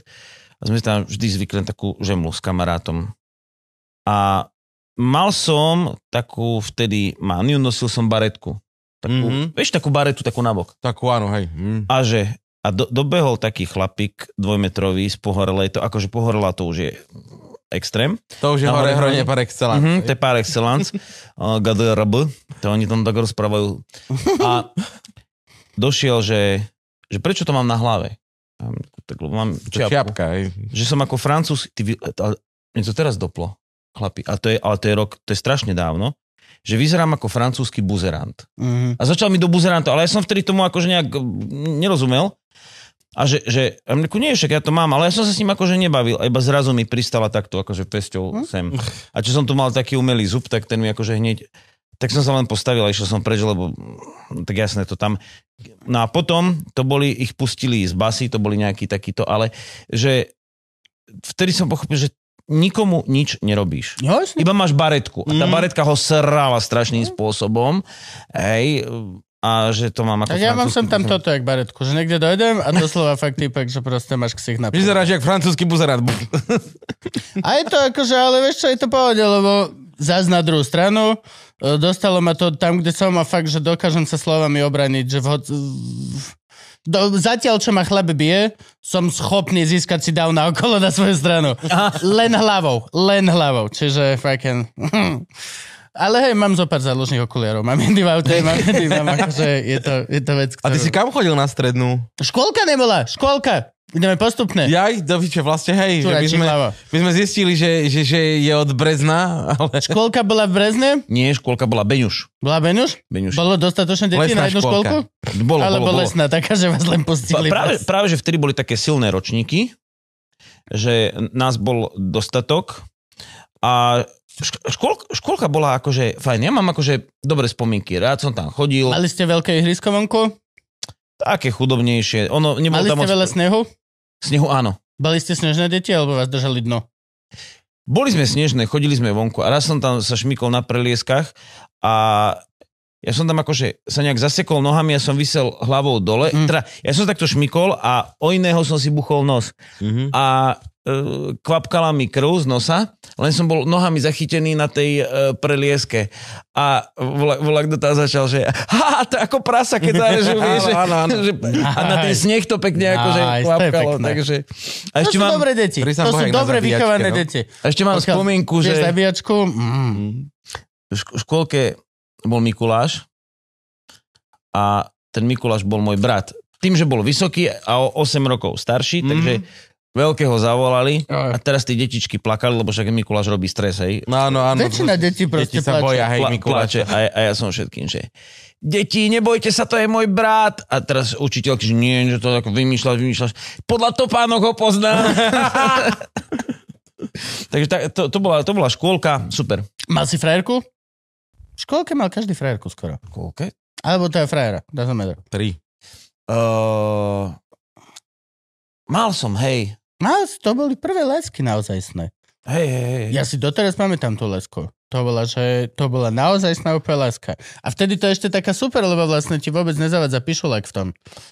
a sme tam vždy zvykli takú žemlu s kamarátom. A mal som takú vtedy maniu, nosil som baretku. Takú, mm-hmm. Vieš, takú baretu, takú nabok. Takú, áno, hej. Mm. A že, a do, dobehol taký chlapík dvojmetrový z Pohorelej, to akože Pohorela to už je extrém. To už je hore hronie par excellence. Mm-hmm, to je par excellence. uh, gé dé er bé, to oni tam tak rozprávajú. A došiel, že, že prečo to mám na hlave? Tak, mám čiapku. Čiapka, hej. Že som ako Francúz, ty, mne to teraz doplo, chlapi. A to je, ale to je rok, to je strašne dávno. Že vyzerám ako francúzsky buzerant. Mm. A začal mi do buzerantu, ale ja som vtedy tomu akože nejak nerozumel. A že, že a mňa, nie, však ja to mám, ale ja som sa s ním akože nebavil. Iba zrazu mi pristala takto, akože pesťou mm. sem. A čo som tu mal taký umelý zub, tak ten mi akože hneď... Tak som sa len postavil a išiel som preč, lebo tak jasné to tam... No a potom to boli, ich pustili z basy, to boli nejaký takýto, ale že vtedy som pochopil, že nikomu nič nerobíš. Jasne. Iba máš baretku. A tá mm. baretka ho srala strašným mm. spôsobom. Hej. A že to mám ako... Ja mám som tam toto, jak baretku. Že niekde dojdem a doslova fakt týpek, že proste máš ksich na... Vyzeráš jak francúzsky buzerant. A je to akože, ale vieš čo, je to pohode, lebo zás na druhú stranu dostalo ma to tam, kde som a fakt, že dokážem sa slovami obraniť, že v... Do, zatiaľ, čo ma chleb bije, som schopný získať si dáv na okolo na svoju stranu. Len hlavou. Len hlavou. Čiže fucking... Ale hej, mám zo pár záložných okuliarov. Mám jedný v aute, mám jedný, mám akože je to, je to vec, ktorú... A ty si kam chodil na strednú? Škôlka nebola, škôlka. Ideme postupne. Jaj, doviče, vlastne hej. Že my, sme, my sme zistili, že, že, že je od Brezna, ale... Škôlka bola v Brezne? Nie, škôlka bola Beňuš. Bola Beňuš? Beňuš. Bolo dostatočné detí na jednu škôlku? Bolo, ale bolo, bolo. Lesná, taká, že vás len postihli. Práve, práve, že vtedy boli také silné ročníky, že nás bol dostatok a... Škôlka, škôlka bola akože fajn, ja mám akože dobré spomienky, rád som tam chodil. Mali ste veľké ihrisko vonku? Také chudobnejšie. Ono, nebolo Mali tam ste moc... veľa snehu? Snehu áno. Bali ste snežné deti alebo vás držali dno? Boli sme snežné, chodili sme vonku a raz som tam sa šmykol na prelieskach a ja som tam akože sa nejak zasekol nohami, ja som visel hlavou dole. Mm. Teda, ja som takto šmykol a o iného som si buchol nos. Mm-hmm. A... kvapkala mi krv z nosa, len som bol nohami zachytený na tej uh, prelieske. A volak, volak do tá začal, že ha, to ako prasa, keď tá, že, vieš, áno, áno, že, a na ten sneh to pekne akože kvapkalo. Takže, a to ešte sú mám, dobré deti. To sú dobre vychované no? deti. A ešte mám Pokiaľ, spomienku, že mm. v škôlke bol Mikuláš a ten Mikuláš bol môj brat. Tým, že bol vysoký a o osem rokov starší, mm. takže veľkého zavolali a teraz tí detičky plakali, lebo však Mikuláš robí stres, hej. No, áno, áno. Väčšina detí proste deti sa boja, hej, Mikuláše. A, a ja som všetkým, že deti, nebojte sa, to je môj brat. A teraz učiteľky, že nie, že to ako vymýšľaš, vymýšľaš. Podľa topánok ho poznám. Takže tak, to, to, bola, to bola škôlka, super. Mal si frajerku? V škôlke mal každý frajerku skoro. V škôlke? Alebo to je frajera, dá sa medať. Tri. Uh, mal som, hej. No, to boli prvé lásky naozajstné. Hej, hej, hej. Ja si doteraz pamätám tú lásku. To bola, že to bola naozajstná úplná láska. A vtedy to ešte taká super, lebo vlastne ti vôbec nezavádza pišulák v tom.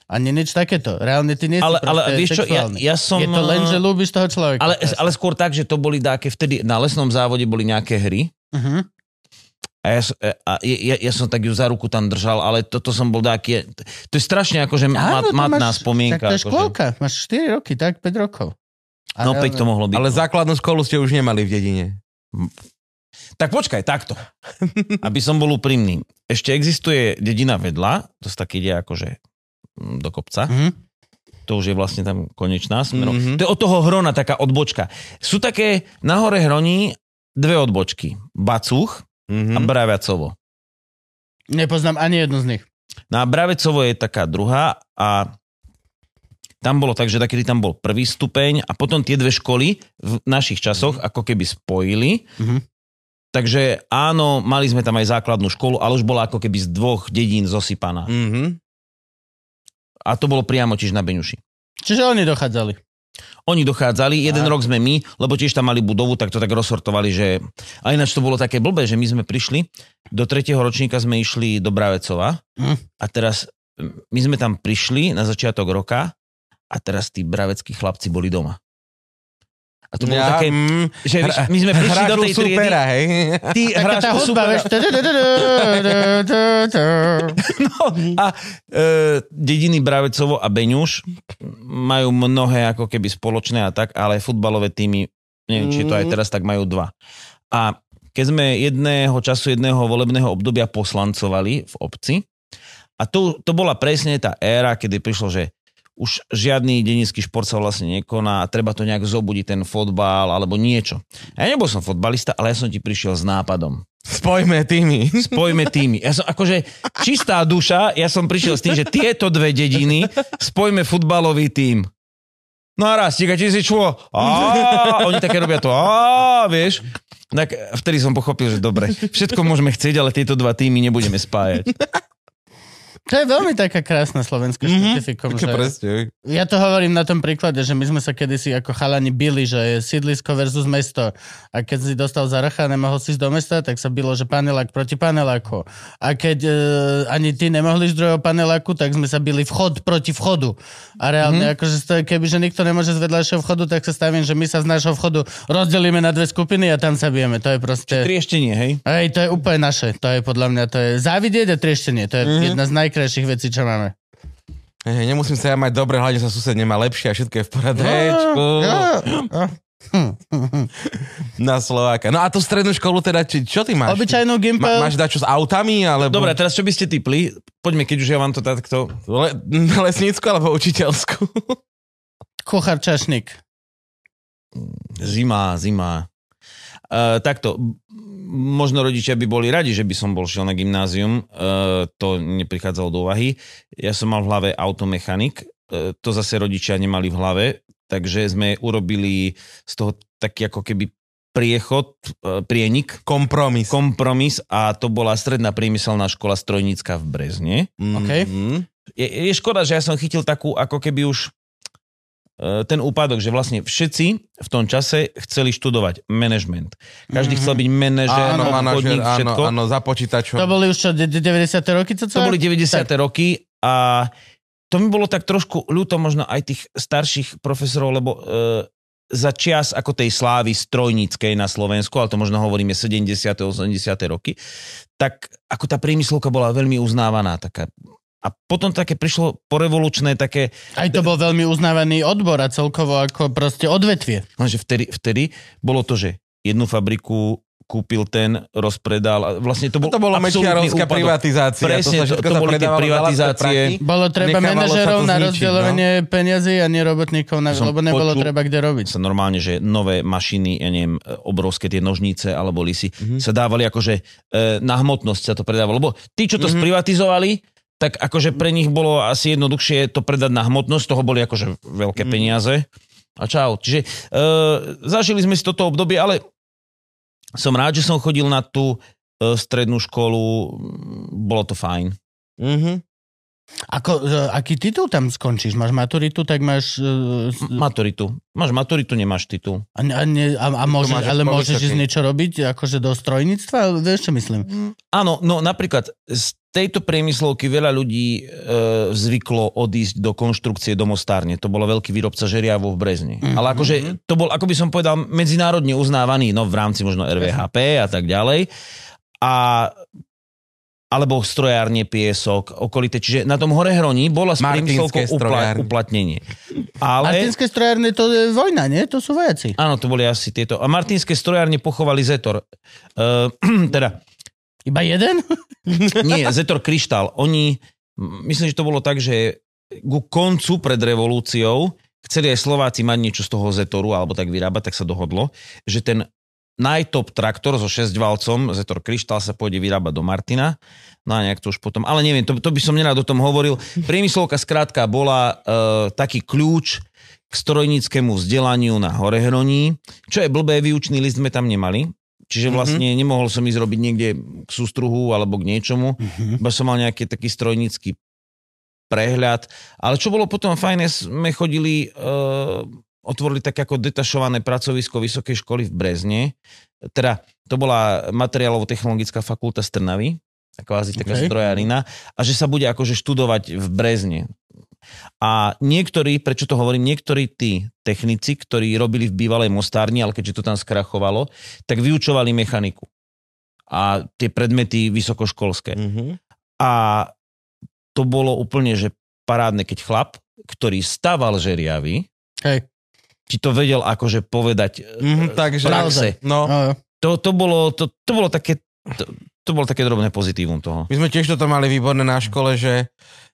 Ani nič takéto. Reálne ty nie si ale, proste ale, vieš sexuálny. Čo, ja, ja som, je to len, že ľúbiš toho človeka. Ale, ale skôr tak, že to boli dáke vtedy, na lesnom závode boli nejaké hry. Uh-huh. A, ja, a ja, ja som tak ju za ruku tam držal, ale toto to som bol dáky. To je strašne akože mat, matná máš, spomienka. Tak to je škôlka. Akože... Máš štyri roky, tak päť rokov. A no päť to mohlo byť. Ale základnú školu ste už nemali v dedine. Tak počkaj, takto. Aby som bol úprimný. Ešte existuje dedina vedľa, to sa tak ide akože do kopca. Mm-hmm. To už je vlastne tam konečná smerom. Mm-hmm. To je od toho Hrona taká odbočka. Sú také nahore Hroní dve odbočky. Bacuch mm-hmm. a Braviacovo. Nepoznám ani jednu z nich. No a Braviacovo je taká druhá a... Tam bolo tak, že takedy tam bol prvý stupeň a potom tie dve školy v našich časoch ako keby spojili. Mm-hmm. Takže áno, mali sme tam aj základnú školu, ale už bola ako keby z dvoch dedín zosypaná. Mm-hmm. A to bolo priamo tiež na Beňuši. Čiže oni dochádzali? Oni dochádzali, jeden aj. Rok sme my, lebo tiež tam mali budovu, tak to tak rozsortovali, že... A ináč to bolo také blbé, že my sme prišli, do tretieho ročníka sme išli do Bravecova mm. a teraz my sme tam prišli na začiatok roka. A teraz tí braveckí chlapci boli doma. A to bolo ja, také, mm, že my sme prišli do tej triedy. Supera, hej. Ty hráš tú supera. No, a e, dediny Bravecovo a Beňuš majú mnohé ako keby spoločné a tak, ale futbalové týmy, neviem, či to aj teraz, tak majú dva. A keď sme jedného času, jedného volebného obdobia poslancovali v obci, a to, to bola presne tá éra, kedy prišlo, že už žiadny dedinský šport sa vlastne nekoná a treba to nejak zobudiť, ten fotbal alebo niečo. Ja nebol som fotbalista, ale ja som ti prišiel s nápadom. Spojme týmy. Spojme týmy. Ja som akože čistá duša, ja som prišiel s tým, že tieto dve dediny spojme futbalový tím. No a raz, tíka, ti si čo? Á, oni také robia to, á, vieš. Tak vtedy som pochopil, že dobre, všetko môžeme chcieť, ale tieto dva týmy nebudeme spájať. To je veľmi taká krásna slovenská mm-hmm. špecifikom. Že... Ja to hovorím na tom príklade, že my sme sa kedysi ako chalani bili, že je sídlisko versus mesto. A keď si dostal za racha a nemohol si ísť do mesta, tak sa bylo, že panelák proti paneláku. A keď e, ani ty nemohli ísť druhého paneláku, tak sme sa bili vchod proti vchodu. A reálne, mm-hmm. akože stojí, kebyže nikto nemôže z vedľajšieho vchodu, tak sa stavím, že my sa z nášho vchodu rozdelíme na dve skupiny a tam sa bijeme. To je proste... Trieštenie, hej? Hej, to je úplne naše. To je podľa mňa, to je závidieť a trieštenie. To je mm-hmm. jedna z naj krajších vecí, čo máme. Nemusím sa ja mať dobre, hľadne sa sused nemá lepšie a všetko je v poradečku. Ja, ja, ja. Na Slováka. No a tú strednú školu teda, či, čo ty máš? Obyčajnú gympel. Ma, máš dačo s autami, alebo... Dobre, teraz čo by ste tipli? Poďme, keď už ja vám to takto... Le, lesnícku alebo učiteľsku? Kuchar čašník. Zima, zima. Uh, takto, možno rodičia by boli radi, že by som bol šiel na gymnázium. Uh, to neprichádzalo do úvahy. Ja som mal v hlave automechanik. Uh, to zase rodičia nemali v hlave. Takže sme urobili z toho taký ako keby priechod, prienik. Kompromis. Kompromis a to bola stredná priemyselná škola strojnícka v Brezne. Okay. Mm-hmm. Je, je škoda, že ja som chytil takú ako keby už e, ten úpadok, že vlastne všetci v tom čase chceli študovať management. Každý mm-hmm. chcel byť manažer, áno, obchodník, áno, všetko. Áno, za počítačom. To boli už čo, deväťdesiate roky? Co to boli deväťdesiate roky a... To mi bolo tak trošku ľúto možno aj tých starších profesorov, lebo e, za čias ako tej slávy strojníckej na Slovensku, ale to možno hovoríme sedemdesiate osemdesiate roky, tak ako tá priemyslovka bola veľmi uznávaná taká. A potom také prišlo porevolučné také... Aj to bol veľmi uznávaný odbor a celkovo ako proste odvetvie. Lenže vtedy, vtedy bolo to, že jednu fabriku kúpil ten, rozpredal. Vlastne to bol to bolo mečiarovská privatizácia. Presne, to, to, to boli tie privatizácie. Bolo treba manažerov na rozdeľovanie no. peniazy a nie robotníkov, na, lebo nebolo počul, treba kde robiť. Sa normálne, že nové mašiny, ja neviem, obrovské tie nožnice alebo lisy, mm-hmm. sa dávali akože na hmotnosť sa to predávalo. Lebo tí, čo to mm-hmm. sprivatizovali, tak akože pre nich bolo asi jednoduchšie to predať na hmotnosť, toho boli akože veľké mm-hmm. peniaze. A čau. Čiže e, zažili sme si toto obdobie, ale som rád, že som chodil na tú e, strednú školu. Bolo to fajn. Mm-hmm. Ako, e, aký titul tam skončíš? Máš maturitu, tak máš... E, s... Maturitu. Máš maturitu, nemáš titul. A, a, ne, a, a môže, máš, ale môžeš ísť niečo robiť? Akože do strojníctva? Vieš, čo myslím? Mm, áno, no napríklad z tejto priemyslovky veľa ľudí e, zvyklo odísť do konštrukcie domostárne. To bolo veľký výrobca žeriavov v Brezni. Mm-hmm. Ale akože to bol, ako by som povedal, medzinárodne uznávaný, no v rámci možno er vé há pé a tak ďalej. A alebo strojárne, piesok, okolité. Čiže na tom Hore Hroní bola s priemyslovkou upla- uplatnenie. Ale... Martinské strojárne, to je vojna, nie? To sú vojaci. Áno, to boli asi tieto. A Martinské strojárne pochovali Zetor. E, teda... Iba jeden? Nie, Zetor Kryštál. Oni, myslím, že to bolo tak, že ku koncu pred revolúciou chceli aj Slováci mať niečo z toho Zetoru, alebo tak vyrábať, tak sa dohodlo, že ten najtop traktor so šesťvalcom, Zetor Kryštál, sa pôjde vyrábať do Martina. No a nejak to už potom, ale neviem, to, to by som nerád o tom hovoril. Priemyslovka skrátka bola e, taký kľúč k strojníckému vzdelaniu na Hore Hroní, čo je blbé, výučný list sme tam nemali. Čiže vlastne mm-hmm. nemohol som ísť robiť niekde k sústruhu alebo k niečomu. Mm-hmm. Iba som mal nejaký taký strojnícky prehľad. Ale čo bolo potom fajné, sme chodili, e, otvorili také ako detašované pracovisko Vysokej školy v Brezne. Teda to bola materiálovo-technologická fakulta z Trnavy. Kvázi taká okay. strojarina. A že sa bude akože študovať v Brezne. A niektorí, prečo to hovorím, niektorí tí technici, ktorí robili v bývalej mostárni, ale keďže to tam skrachovalo, tak vyučovali mechaniku a tie predmety vysokoškolské. Mm-hmm. A to bolo úplne, že parádne, keď chlap, ktorý staval žeriavy, hej. ti to vedel akože povedať mm-hmm, takže, praxe. No. To, to, bolo, to, to bolo také to, to bolo také drobné pozitívum toho. My sme tiež toto mali výborné na škole, že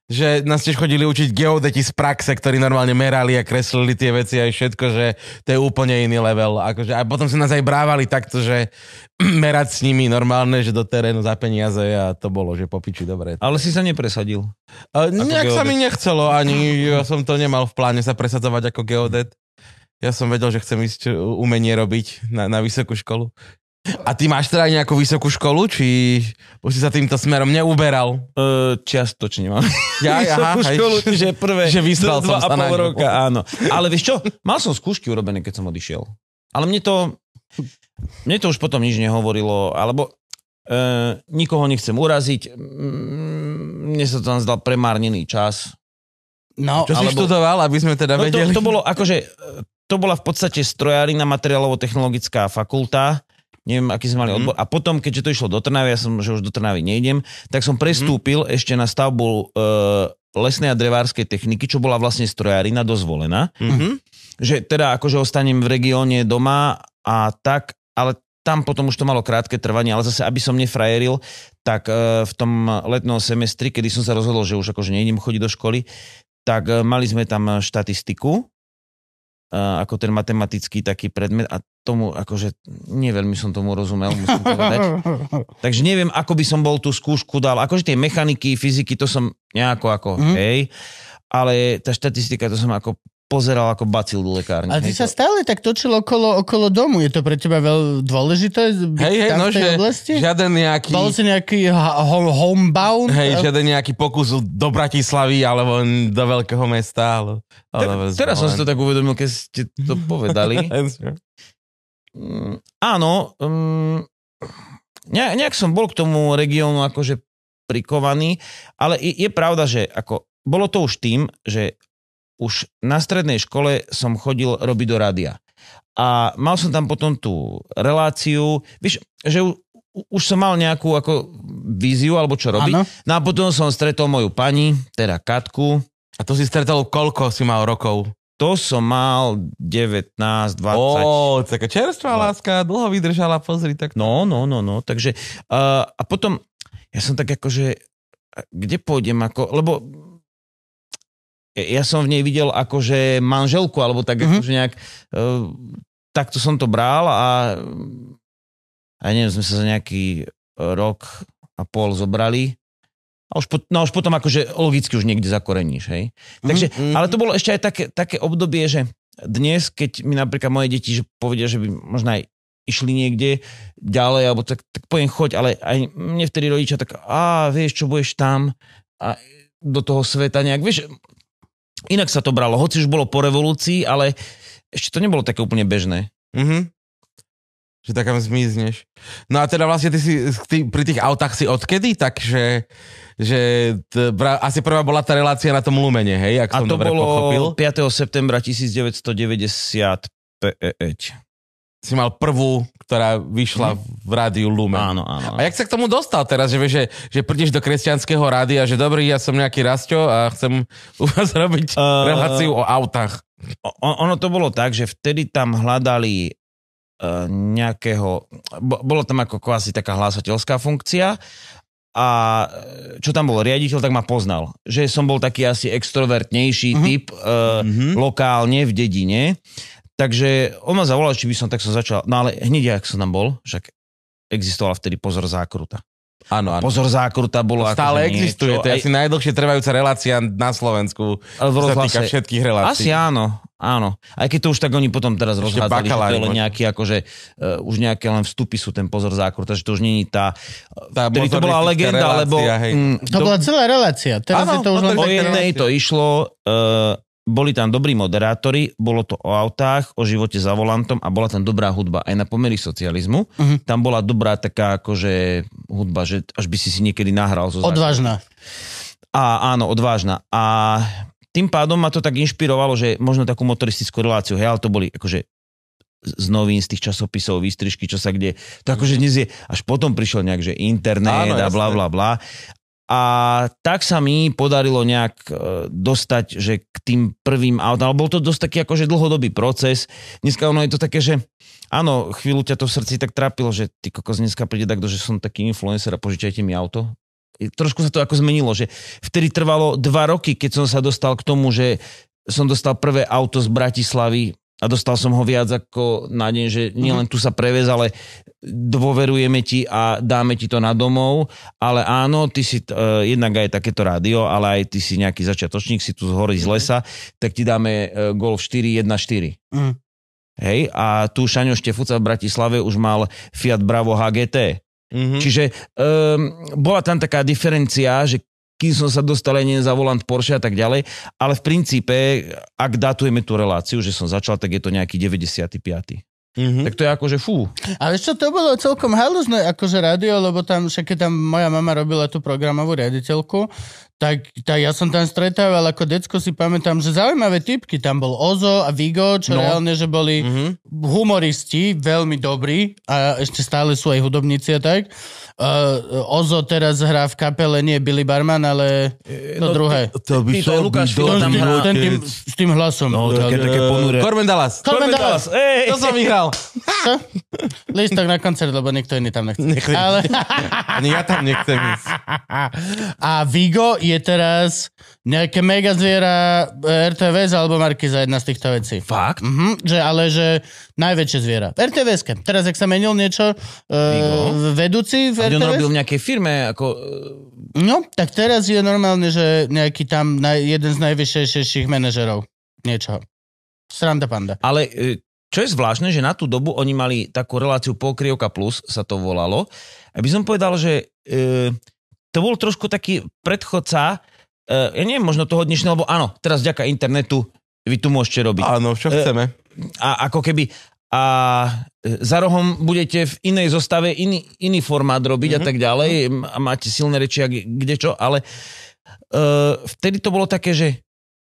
že nás tiež chodili učiť geodeti z praxe, ktorí normálne merali a kreslili tie veci aj všetko, že to je úplne iný level. Akože, a potom si nás aj brávali takto, že merať s nimi normálne, že do terénu za peniaze a to bolo, že popiči, dobre. Ale si sa nepresadil? A, nejak geodet. Sa mi nechcelo ani, ja som to nemal v pláne sa presadzovať ako geodet. Ja som vedel, že chcem ísť umenie robiť na, na vysokú školu. A ty máš teda nejakú vysokú školu, či už si sa týmto smerom neuberal? E, čiastočne mám. Ja, vysokú aha, školu, hej. Že prvé že dva a pol roka, áno. Ale vieš čo, mal som skúšky urobené, keď som odišiel. Ale mne to, mne to už potom nič nehovorilo, alebo e, nikoho nechcem uraziť. Mne sa to tam zdal premárnený čas. No, čo alebo, si študoval, aby sme teda no, vedeli? To, to bolo akože, to bola v podstate strojárina, materiálovo-technologická fakulta. Neviem, aký sme mali odbor. Mm. A potom, keďže to išlo do Trnavy, ja som, že už do Trnavy nejdem, tak som prestúpil mm. ešte na stavbu e, lesnej a drevárskej techniky, čo bola vlastne strojárina dozvolená. Mm-hmm. Že teda akože ostanem v regióne doma a tak, ale tam potom už to malo krátke trvanie, ale zase, aby som nefrajeril, tak e, v tom letnom semestri, kedy som sa rozhodol, že už akože nejdem chodiť do školy, tak e, mali sme tam štatistiku, ako ten matematický taký predmet a tomu akože neveľmi som tomu rozumel, musím povedať. Takže neviem, ako by som bol tú skúšku dal. Akože tie mechaniky, fyziky, to som nejako ako mm. hej, ale tá štatistika, to som ako pozeral ako bacil do lekárne. A ty hej, sa to... stále tak točil okolo, okolo domu. Je to pre teba veľmi dôležité? Hej, hej, no, že žiaden nejaký... Bol si nejaký homebound? Hej, žiaden nejaký pokus do Bratislavy alebo do veľkého mesta. Ale... Ale Te, teraz som si to tak uvedomil, keď ste to povedali. mm, áno, um, ne, nejak som bol k tomu regiónu akože prikovaný, ale je, je pravda, že ako, bolo to už tým, že už na strednej škole som chodil robiť do rádia. A mal som tam potom tú reláciu, vieš, že u, už som mal nejakú ako víziu, alebo čo robiť. Ano. No a potom som stretol moju pani, teda Katku. A to si stretol koľko si mal rokov? To som mal devätnásť, dvadsať. Ó, taká čerstvá láska, dlho vydržala, pozri. Tak... No, no, no, no. Takže, uh, a potom, ja som tak akože, kde pôjdem ako, lebo... Ja som v nej videl akože manželku, alebo tak mm-hmm. akože nejak, uh, takto som to bral a ja neviem, sme sa za nejaký rok a pol zobrali. A už, po, no už potom akože logicky už niekde zakoreníš, hej. Takže, mm-hmm. ale to bolo ešte aj také, také obdobie, že dnes, keď mi napríklad moje deti že povedia, že by možno aj išli niekde ďalej, alebo tak, tak poviem choď, ale aj mne vtedy rodičia tak, a vieš, čo budeš tam a do toho sveta nejak, vieš... Inak sa to bralo, hoci už bolo po revolúcii, ale ešte to nebolo také úplne bežné. Mhm. Že takám zmizneš. No a teda vlastne ty si ty, pri tých autách si odkedy? Takže že t, bra, asi prvá bola tá relácia na tom Lumene, hej? Ak som a to dobre bolo pochopil. piateho septembra devätnásťstodeväťdesiatpäť. Si mal prvú, ktorá vyšla v rádiu Lumen. Áno, áno. A jak sa k tomu dostal teraz, že vieš, že, že prídeš do kresťanského rádia, že dobrý, ja som nejaký Rasto a chcem u vás robiť uh, reláciu o autách. Ono to bolo tak, že vtedy tam hľadali uh, nejakého, bolo tam ako kvázi taká hlásateľská funkcia a čo tam bol riaditeľ, tak ma poznal. Že som bol taký asi extrovertnejší uh-huh. typ uh, uh-huh. lokálne v dedine. Takže on ma zavolal, či by som, tak som začal. No ale hneď, jak som tam bol, však existovala vtedy Pozor zákruta. Áno, áno. Pozor zákruta bolo to ako... Stále existuje, niečo, to je aj... asi najdlhšie trvajúca relácia na Slovensku, čo sa týka všetkých relácií. Asi áno, áno. Aj keď to už tak oni potom teraz ešte rozhádzali, že to je len nejaký, akože, uh, už nejaké len vstupy sú ten Pozor zákruta, že to už není tá... tá vtedy to bola legenda, lebo... Mm, to do... bola celá relácia. Teraz áno, je to už len... O jednej to išlo... Uh, Boli tam dobrí moderátori, bolo to o autách, o živote za volantom a bola tam dobrá hudba. Aj na pomery socializmu. Uh-huh. Tam bola dobrá taká akože hudba, že až by si si niekedy nahral. So odvážna. A, áno, odvážna. A tým pádom ma to tak inšpirovalo, že možno takú motoristickú reláciu, hej, ale to boli akože z novín, z tých časopisov, výstrižky, čo sa kde. To akože dnes je, až potom prišiel nejak, že internet áno, a bla, bla, bla. A tak sa mi podarilo nejak dostať, že k tým prvým autám, ale bol to dosť taký akože dlhodobý proces. Dneska ono je to také, že áno, chvíľu ťa to v srdci tak trápilo, že ty kokos dneska príde takto, že som taký influencer a požičajte mi auto. Trošku sa to ako zmenilo, že vtedy trvalo dva roky, keď som sa dostal k tomu, že som dostal prvé auto z Bratislavy a dostal som ho viac ako na deň, že nielen tu sa prevez, ale dôverujeme ti a dáme ti to na domov, ale áno, ty si, uh, jednak aj takéto rádio, ale aj ty si nejaký začiatočník, si tu z hory, z lesa, tak ti dáme uh, Golf štyri jedna štyri. Mm. Hej, a tu Šaňo Štefúca v Bratislave už mal Fiat Bravo há gé té. Mm-hmm. Čiže um, bola tam taká diferencia, že kým som sa dostal aj nie za volant Porsche a tak ďalej, ale v princípe, ak datujeme tú reláciu, že som začal, tak je to nejaký deväťdesiatpäť. Mm-hmm. Tak to je akože fú. Ale čo to bolo celkom halúzne akože rádio, lebo tam, však keď tam moja mama robila tú programovú riaditeľku, Tak, tak ja som tam stretával, ako decko si pamätám, že zaujímavé typky. Tam bol Ozo a Vigo, čo no. reálne, že boli mm-hmm. humoristi, veľmi dobrí a ešte stále sú aj hudobníci a tak. Uh, Ozo teraz hrá v kapele, nie Billy Barman, ale to no, druhé. To by som bol ten s tým hlasom. No, také, také ponure. Corben Dallas. Corben Dallas. To som vyhral. Lístok na koncert, lebo nikto iný tam nechce. Ale... Ani ja tam nechcem ísť. A Vigo je teraz nejaké mega zviera er té vé es alebo Markiza, jedna z týchto vecí. Fakt? Mhm, že, ale že najväčšie zviera. er té vé eska. Teraz, ak sa menil niečo uh, vedúci v er té vé es. On robil v nejakej firme, ako... No, tak teraz je normálne, že nejaký tam naj, jeden z najvyššejších manažerov. Niečo. Sranda panda. Ale čo je zvláštne, že na tú dobu oni mali takú reláciu Pokrievka plus, sa to volalo. Aby som povedal, že... Uh, to bol trošku taký predchodca, uh, ja neviem, možno toho dnešného, lebo áno, teraz vďaka internetu vy tu môžete robiť. Áno, čo uh, chceme. A ako keby, a za rohom budete v inej zostave iný, iný formát robiť mm-hmm. a tak ďalej, a máte silné reči a kdečo, ale uh, vtedy to bolo také, že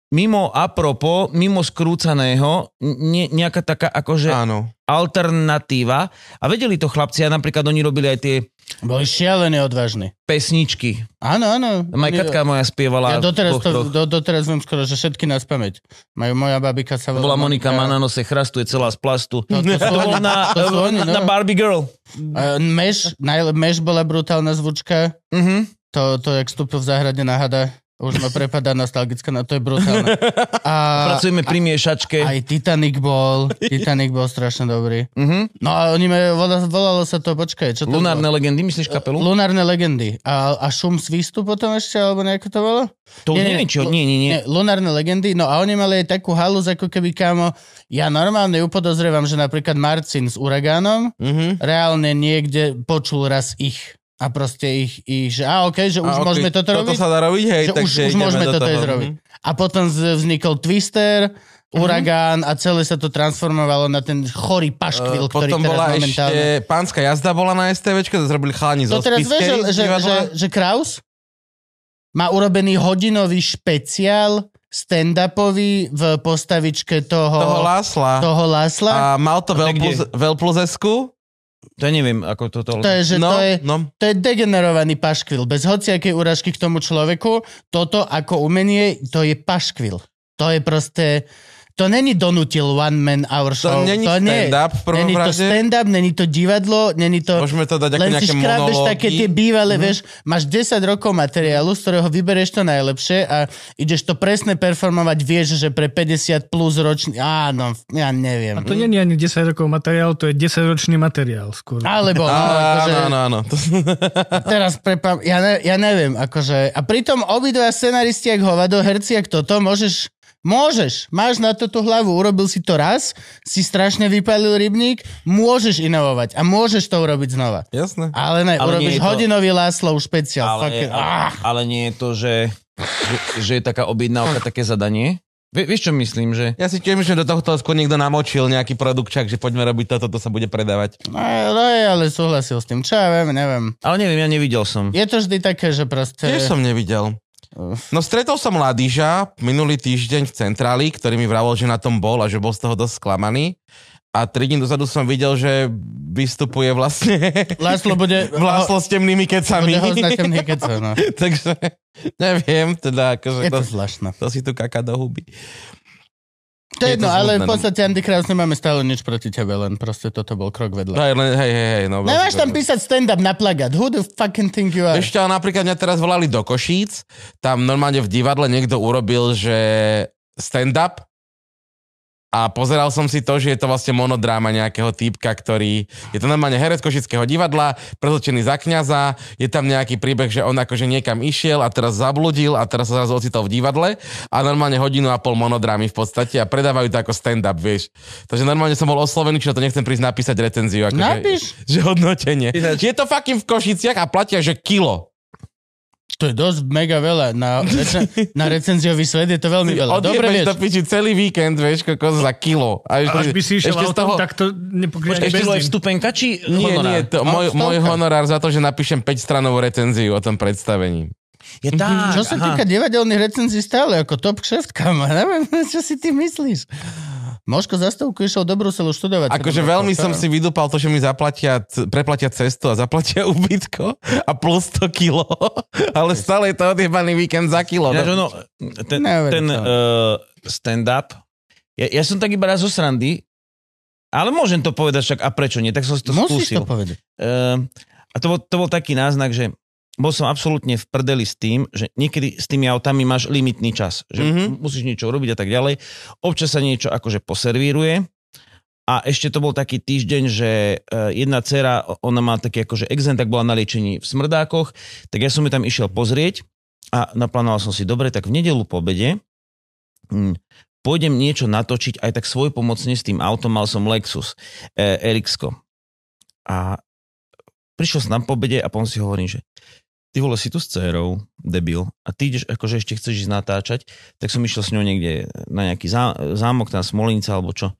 mimo apropo, mimo skrúcaného, ne, nejaká taká akože áno. alternatíva. A vedeli to chlapci, a napríklad oni robili aj tie boli šialené odvážne. Pesničky. Áno, áno. Majkatka moja spievala. Ja doteraz, to, do, doteraz viem skoro, že všetky nás pamäť. Majú moja babika sa volá. Bola Monika, Monika má na nose chrastu, je celá z plastu. No, to, to bol na, no. na Barbie Girl. Uh, Mesh, najle- Mesh bola brutálna zvučka. Uh-huh. To, to, jak vstúpil v záhrade na hada. Už ma prepadá nostalgická, na to je brutálne. A, Pracujeme pri miešačke. Aj Titanic bol, Titanic bol strašne dobrý. Uh-huh. No a oni me, volalo sa to, počkaj, čo to Lunárne bolo? Legendy, myslíš kapelu? Lunárne legendy. A, a Šum svistu potom ešte, alebo nejako to bolo? To nie, neviem, čo, nie, nie, nie. Lunárne legendy, no a oni mali aj takú halúz, ako keby kámo, ja normálne upodozrievam, že napríklad Marcin s Uragánom uh-huh. reálne niekde počul raz ich. A proste ich, ich že a okej, okay, že už a okay, môžeme toto robiť. Toto sa dá robiť, hej, že takže už, už môžeme toto aj zrobiť. A potom vznikol Twister, Uragán a celé sa to transformovalo na ten chorý paškvil, uh, ktorý teraz momentálne... Potom bola ešte Pánska jazda bola na STVčke, to zrobili chalani zo Spiskej. To teraz vieš, že, že, že Kraus má urobený hodinový špeciál stand-upový v postavičke toho... Toho Lásla. Toho Lásla. A mal to Velpluzesku. To neviem, ako toto... To je, že no, to, je, no. to je degenerovaný paškvil. Bez hociakej urážky k tomu človeku, toto ako umenie, to je paškvil. To je proste... To není donutil One Man Hour Show. To není stand-up v prvom rade. Není to stand-up, není to divadlo, není to... Môžeme to dať ako nejaké monológy. Len si také tie bývalé, mm-hmm. vieš, máš desať rokov materiálu, z ktorého vybereš to najlepšie a ideš to presne performovať, vieš, že pre päťdesiat plus ročný... Áno, ja neviem. A to není ani desať rokov materiál, to je desaťročný materiál skôr. Alebo... No, áno, akože, áno, áno, áno. Teraz prepam... Ja, ne, ja neviem, akože... A pritom obidva scenaristi, ak hovado, herci, ak toto, môžeš... Môžeš, máš na to tú hlavu, urobil si to raz, si strašne vypálil rybník, môžeš inovovať a môžeš to urobiť znova. Jasné. Ale ne, ale urobíš to... hodinový Láslov špeciál. Ale, ale, ale nie je to, že, že, že je taká objednávka, také zadanie. V, vieš, čo myslím, že... Ja si tým, že do tohto skôr niekto namočil nejaký produkčak, že poďme robiť toto, to sa bude predávať. No, no ale súhlasil s tým, čo ja viem, neviem. Ale neviem, ja nevidel som. Je to vždy také, že proste... Tiež som nevidel. No stretol som Ladiža minulý týždeň v Centráli, ktorý mi vravol, že na tom bol a že bol z toho dosť sklamaný. A tri dní dozadu som videl, že vystupuje vlastne Láslo bude... Láslo s temnými kecami. Bude ho na temných kecami, no. Takže neviem, teda akože... Je to zvláštne. To si tu kaká do huby. To je jedno, ale v podstate Andy Kraus nemáme stále nič proti tebe, len proste toto bol krok vedľa. Hej, hej, hej. No, nemáš tam písať stand-up na plagát. Who the fucking think you are? Ešte, ale napríklad mňa teraz volali do Košíc. Tam normálne v divadle niekto urobil, že stand-up. A pozeral som si to, že je to vlastne monodráma nejakého týpka, ktorý... Je to normálne herec Košického divadla, prezlčený za kňaza, je tam nejaký príbeh, že on akože niekam išiel a teraz zabludil a teraz sa zrazu ocitol v divadle a normálne hodinu a pol monodrámy v podstate a predávajú to ako stand-up, vieš. Takže normálne som bol oslovený, čiže to nechcem prísť napísať recenziu. Akože, napíš? Že hodnotenie. Je to fucking v Košiciach a platia, že kilo. To je dosť mega veľa. Na, recen- na recenziový svet je to veľmi veľa. Dobre, vieš. Odjebeš celý víkend, vieš, kokos za kilo. A, a až by si išiel autom, tak to nepokrieš bez dým. Vstupenka, či honorár? Nie, nie. To, môj, môj honorár za to, že napíšem päťstranovú recenziu o tom predstavení. Je tak, čo sa aha. týka divadelných recenzií, stále ako top kšeft, kam. Neviem, čo si ty myslíš. Možko za stovku išiel do Bruselu študovať. Akože veľmi som si vydúpal to, že mi zaplatia, preplatia cestu a zaplatia ubytko a plus sto kilo. Ale stále je to odjebaný víkend za kilo. Ja, no, ten ten uh, stand-up, ja, ja som tak iba raz zo srandy, ale môžem to povedať však a prečo nie, tak som si to Musíš skúsil. Musíš to povedať. Uh, a to bol, to bol taký náznak, že bol som absolútne v prdeli s tým, že niekedy s tými autami máš limitný čas. Že mm-hmm. musíš niečo urobiť a tak ďalej. Občas sa niečo akože poservíruje. A ešte to bol taký týždeň, že jedna dcera, ona má taký akože exém, tak bola na liečení v Smrdákoch. Tak ja som ju tam išiel pozrieť a naplánoval som si, dobre, tak v nedelu po obede hm, pôjdem niečo natočiť aj tak svojpomocne s tým autom. Mal som Lexus eh, er iks ko. A prišiel som na pobede a potom si hovorím, že ty vole, si tu s dcerou, debil, a ty ideš, akože ešte chceš ísť natáčať, tak som išiel s ňou niekde na nejaký zá, zámok, na Smolinca, alebo čo.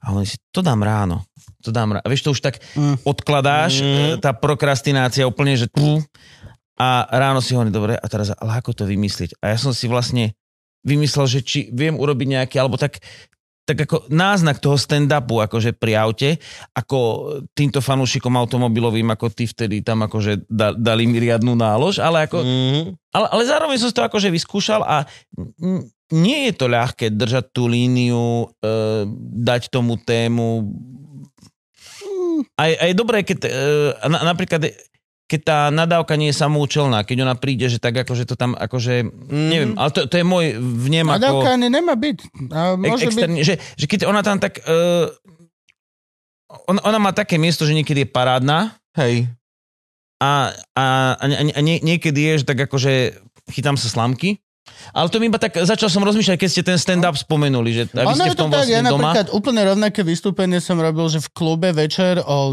A hovorím si, to dám ráno, to dám ráno. A vieš, to už tak mm. odkladáš, mm. tá prokrastinácia úplne, že tu. A ráno si hovorím, dobre, a teraz, ale ako to vymyslieť? A ja som si vlastne vymyslel, že či viem urobiť nejaký, alebo tak... tak ako náznak toho stand-upu akože pri aute, ako týmto fanúšikom automobilovým, ako tí vtedy tam akože da, dali mi riadnu nálož, ale ako, mm. ale, ale zároveň som to akože vyskúšal a nie je to ľahké držať tú líniu, e, dať tomu tému. A je, a je dobré, keď e, na, napríklad keď tá nadávka nie je samoučelná, keď ona príde, že tak akože to tam akože, neviem, ale to, to je môj vnem ako... Nadávka ani nemá byť. A môže externý, byť... Že, že keď ona tam tak... Uh, ona, ona má také miesto, že niekedy je parádna. Hej. A, a, a, a nie, niekedy je, že tak akože chytám sa slamky. Ale to mi iba tak, začal som rozmýšľať, keď ste ten stand-up spomenuli, že vy ste v tom tak, vlastne ja doma. Napríklad úplne rovnaké vystúpenie som robil, že v klube večer o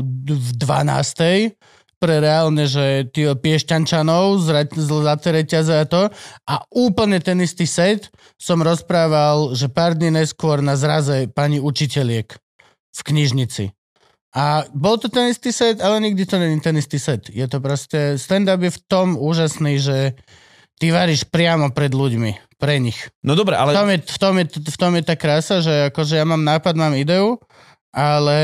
dvanástej pre reálne, že týho Piešťančanov zlaté reťaze a to. A úplne ten istý set som rozprával, že pár dní neskôr na zraze pani učiteľiek v knižnici. A bol to ten istý set, ale nikdy to není ten istý set. Je to proste, stand-up je v tom úžasný, že ty varíš priamo pred ľuďmi, pre nich. No dobre, ale... V tom je, v tom je, v tom je tá krása, že akože ja mám nápad, mám ideu, ale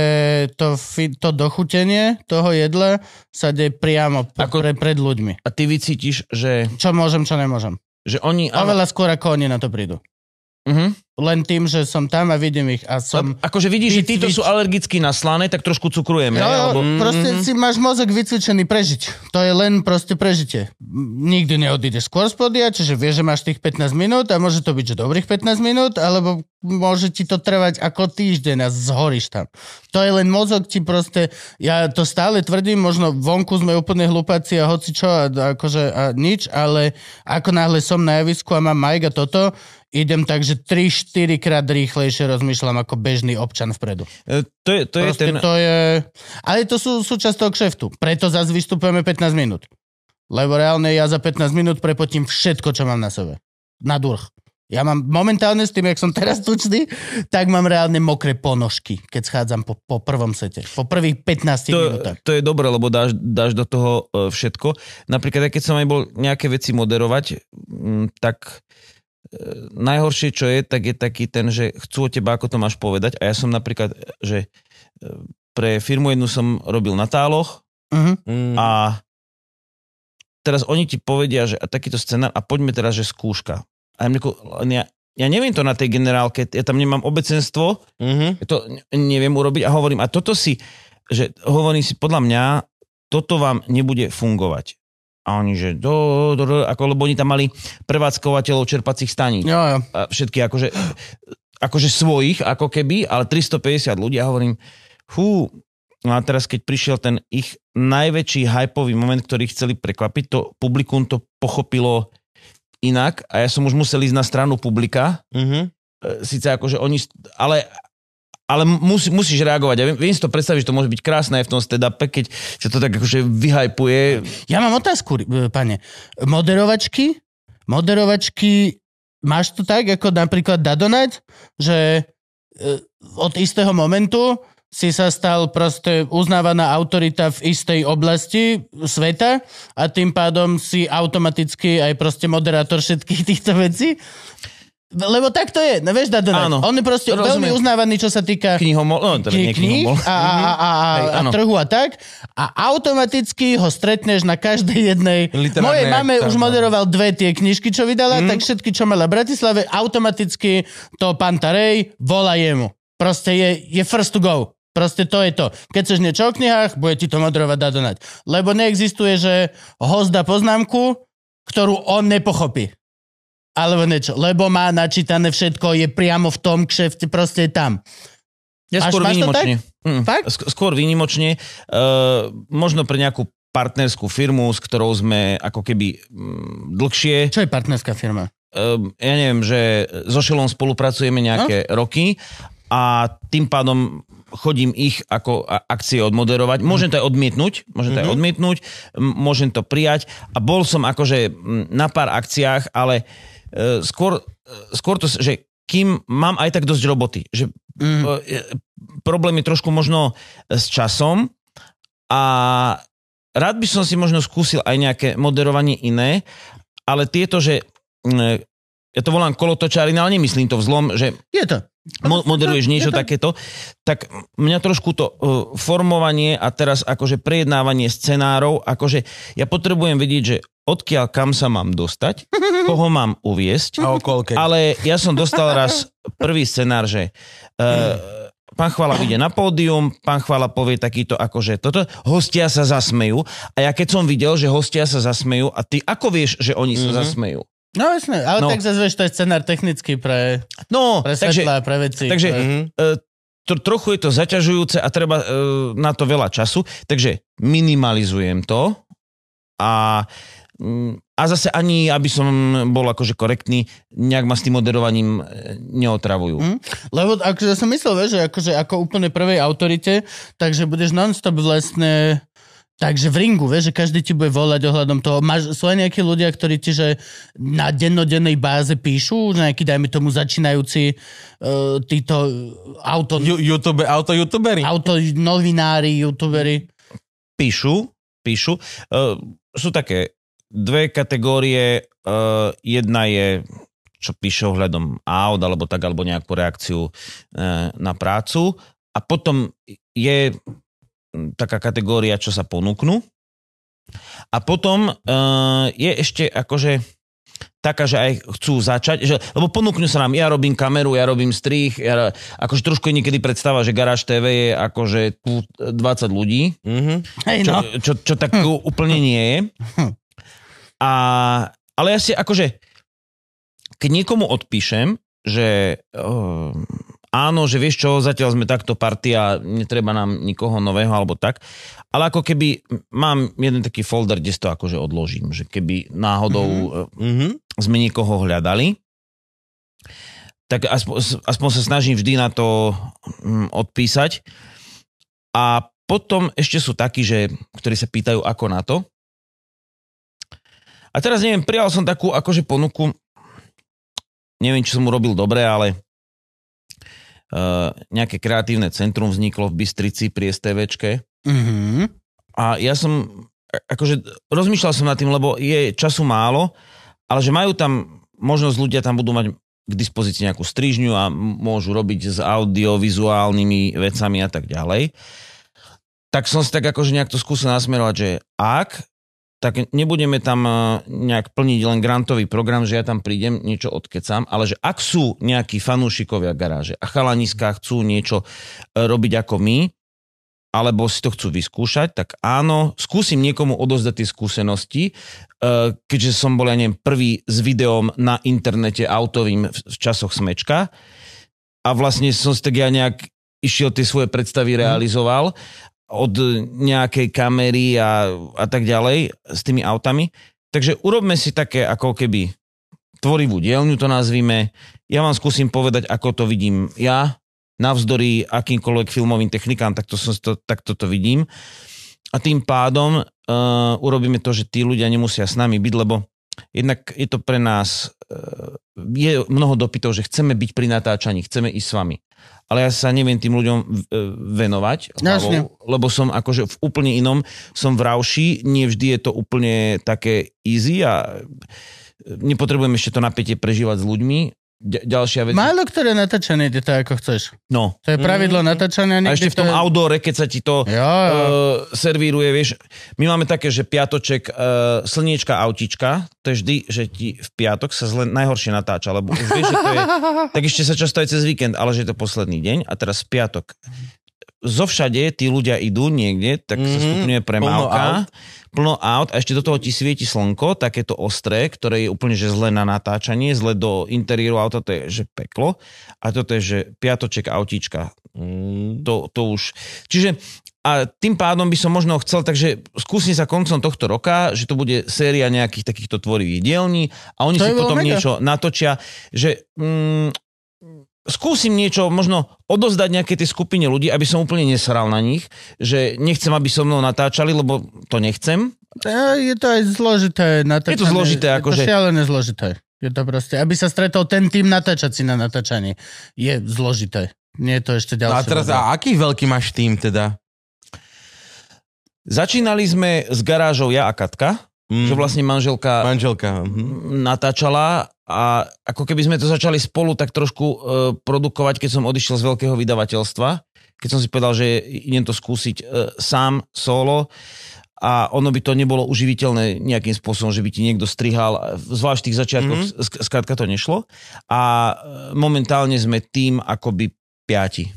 to, to dochutenie toho jedla sa deje priamo ako, pre, pred ľuďmi. A ty vycítiš, že... Čo môžem, čo nemôžem. Že oni... Oveľa ale... skôr, ako oni na to prídu. Uh-huh. Len tým, že som tam a vidím ich a som... A, akože vidíš, vycvič... že títo sú alergickí na slané, tak trošku cukrujeme. No, alebo... proste mm-hmm. si máš mozog vycvičený prežiť. To je len proste prežitie. Nikdy neodídeš skôr spodia, čiže vieš, že máš tých pätnásť minút a môže to byť, že dobrých pätnásť minút, alebo môže ti to trvať ako týždeň a zhoríš tam. To je len mozog ti proste... Ja to stále tvrdím, možno vonku sme úplne hlupáci a hocičo a, akože, a nič, ale ako náhle som na javisku a mám majk a toto, idem tak, že tri štyri krát rýchlejšie rozmýšľam ako bežný občan vpredu. E, to je, to je ten... to je... Ale to sú súčasť toho kšeftu. Preto zase vystupujeme pätnásť minút. Lebo reálne ja za pätnásť minút prepotím všetko, čo mám na sebe. Na durch. Ja mám momentálne s tým, jak som teraz tučný, tak mám reálne mokré ponožky, keď schádzam po, po prvom sete. Po prvých pätnástich minútach. To je dobré, lebo dáš, dáš do toho všetko. Napríklad, keď som aj bol nejaké veci moderovať, tak... najhoršie, čo je, tak je taký ten, že chcú od teba, ako to máš povedať. A ja som napríklad, že pre firmu jednu som robil na táloch uh-huh. a teraz oni ti povedia, že a takýto scenár a poďme teraz, že skúška. A ja, ja, ja neviem to na tej generálke, ja tam nemám obecenstvo, uh-huh. ja to neviem urobiť a hovorím, a toto si, že hovorím si, podľa mňa, toto vám nebude fungovať. A oni, že do, do, do, ako, lebo oni tam mali prevádzkovateľov čerpacích staníc. Jo, jo. A všetky akože, akože svojich, ako keby, ale tristopäťdesiat ľudí. A hovorím, hú, no a teraz keď prišiel ten ich najväčší hypový moment, ktorý chceli prekvapiť, to publikum to pochopilo inak a ja som už musel ísť na stranu publika. Mm-hmm. Sice akože oni, ale... Ale musí, musíš reagovať. Ja viem, viem si to predstaviť, že to môže byť krásne aj v tom stand-upe, keď sa to tak akože vyhajpuje. Ja mám otázku, pane. Moderovačky? Moderovačky, máš to tak, ako napríklad Dadonať, že od istého momentu si sa stal proste uznávaná autorita v istej oblasti sveta a tým pádom si automaticky aj proste moderátor všetkých týchto vecí. Lebo tak to je, vieš, dať dodať. On je proste veľmi uznávaný, čo sa týka knihomol, no, teda knih, knih a, a, a, a, a trhu a tak. A automaticky ho stretneš na každej jednej. Mojej mame už moderoval dve tie knižky, čo vydala, mm. tak všetky, čo mala v Bratislave, automaticky to Pantarej volá jemu. Proste je, je first to go. Proste to je to. Keď chceš niečo o knihách, bude ti to moderovať dať dodať. Lebo neexistuje, že host dá poznámku, ktorú on nepochopí. Alebo niečo, lebo má načítané všetko, je priamo v tom kšefte, proste je tam. Ja skôr výnimočne. Mm. Skôr výnimočne. Uh, možno pre nejakú partnerskú firmu, s ktorou sme ako keby um, dlhšie... Čo je partnerská firma? Uh, ja neviem, že so Šelom spolupracujeme nejaké no? roky a tým pádom chodím ich ako akcie odmoderovať. Môžem to aj odmietnúť, môžem to aj odmietnúť, môžem to prijať a bol som akože na pár akciách, ale skôr, skôr to, že kým mám aj tak dosť roboty, že mm. problém je trošku možno s časom a rád by som si možno skúsil aj nejaké moderovanie iné, ale tieto, že ja to volám kolotočárina, ale nemyslím to v zlom, že je to. Mo- moderuješ niečo takéto, tak mňa trošku to uh, formovanie a teraz akože prejednávanie scenárov, akože ja potrebujem vedieť, že odkiaľ kam sa mám dostať, koho mám uviesť, ale ja som dostal raz prvý scenár, že uh, pán Chvala ide na pódium, pán Chvala povie takýto akože toto, hostia sa zasmejú a ja keď som videl, že hostia sa zasmejú a ty ako vieš, že oni mm-hmm. sa zasmejú? No jasné, ale no. tak zase vieš, to je scenár technicky pre, no, pre svetlá, pre veci. Takže pre... Uh, to, trochu je to zaťažujúce a treba uh, na to veľa času, takže minimalizujem to a, um, a zase ani, aby som bol akože korektný, nejak ma s tým moderovaním neotravujú. Mm, lebo ak, ja som myslel, vieš, že akože ako úplne prvej autorite, takže budeš non-stop vlastne... Takže v ringu, vieš, že každý ti bude volať ohľadom toho. Máš, sú aj nejakí ľudia, ktorí ti že na dennodennej báze píšu, nejakí, dajme tomu, začínajúci uh, títo auto... YouTube, auto youtuberi. Auto novinári, youtuberi. Píšu, píšu. Uh, sú také dve kategórie. Uh, jedna je, čo píšu ohľadom aut, alebo tak, alebo nejakú reakciu uh, na prácu. A potom je... taká kategória, čo sa ponúknú. A potom e, je ešte akože taká, že aj chcú začať, že, lebo ponúknú sa nám, ja robím kameru, ja robím strih, ja, akože trošku je niekedy predstava, že Garáž té vé je akože dvadsať ľudí, mm-hmm. hey, no. čo, čo, čo tak hm. úplne nie je. Hm. A, ale ja si akože keď niekomu odpíšem, že oh, áno, že vieš čo, zatiaľ sme takto partia, netreba nám nikoho nového alebo tak, ale ako keby mám jeden taký folder, kde si to akože odložím, že keby náhodou mm-hmm. sme niekoho hľadali, tak aspoň, aspoň sa snažím vždy na to odpísať. A potom ešte sú takí, že, ktorí sa pýtajú ako na to. A teraz neviem, prijal som takú akože ponuku, neviem, či som mu robil dobre, ale Uh, nejaké kreatívne centrum vzniklo v Bystrici pri STVčke. Mm-hmm. A ja som, akože rozmýšľal som nad tým, lebo je času málo, ale že majú tam možnosť, ľudia tam budú mať k dispozícii nejakú strižňu a môžu robiť s audiovizuálnymi vecami a tak ďalej. Tak som si tak akože nejak to skúsil nasmerovať, že ak, tak nebudeme tam nejak plniť len grantový program, že ja tam prídem, niečo odkecam, ale že ak sú nejakí fanúšikovia Garáže a chalaniska chcú niečo robiť ako my, alebo si to chcú vyskúšať, tak áno, skúsim niekomu odozdať tie skúsenosti, keďže som bol, ja neviem, prvý s videom na internete autovým v časoch smečka a vlastne som si tak ja nejak išiel tie svoje predstavy realizoval od nejakej kamery a, a tak ďalej s tými autami. Takže urobme si také ako keby tvorivú dielňu to nazvime. Ja vám skúsim povedať, ako to vidím ja, navzdory akýmkoľvek filmovým technikám, tak, to som to, tak toto vidím. A tým pádom uh, urobíme to, že tí ľudia nemusia s nami byť, lebo jednak je to pre nás, je mnoho dopytov, že chceme byť pri natáčaní, chceme ísť s vami. Ale ja sa neviem tým ľuďom venovať, hlavou, lebo som akože v úplne inom, som v rauši, nie vždy je to úplne také easy a nepotrebujem ešte to napätie prežívať s ľuďmi. Ďalšia vec. Málo ktoré natáčanie ide tak, ako chceš. No. To je pravidlo mm. natáčania. A ešte v tom je... outdoore, keď sa ti to jo, jo. Uh, servíruje, vieš. My máme také, že piatoček, uh, slniečka, autička, to je vždy, že ti v piatok sa zle najhoršie natáča, lebo už vieš, že to je, tak ešte sa často aj cez víkend, ale že je to posledný deň a teraz piatok. Zovšade tí ľudia idú niekde, tak mm-hmm. sa stupňuje premávka, plno aut a ešte do toho ti svieti slnko, takéto ostré, ktoré je úplne že zle na natáčanie, zle do interiéru auta, to je že peklo a toto je že piatoček autíčka. Mm. To, to už... Čiže a tým pádom by som možno chcel, takže skúsni sa koncom tohto roka, že to bude séria nejakých takýchto tvorivých dielní a oni to si potom mega. Niečo natočia, že... Mm, skúsim niečo, možno odozdať nejaké tej skupine ľudí, aby som úplne nesral na nich, že nechcem, aby so mnou natáčali, lebo to nechcem. Je to aj zložité. Natáčanie. Je to zložité. Je akože... to šialené zložité. Je to proste, aby sa stretol ten tým natáčací na natáčanie. Je zložité. Nie je to ešte ďalšie. No a teraz, a aký veľký máš tým teda? Začínali sme s garážou ja a Katka, mm. že vlastne manželka, manželka. Mm. natáčala. A ako keby sme to začali spolu tak trošku e, produkovať, keď som odišiel z veľkého vydavateľstva, keď som si povedal, že idem to skúsiť e, sám, solo a ono by to nebolo uživiteľné nejakým spôsobom, že by ti niekto strihal, zvlášť v tých začiatkoch, mm-hmm. skrátka to nešlo a momentálne sme tým akoby piati.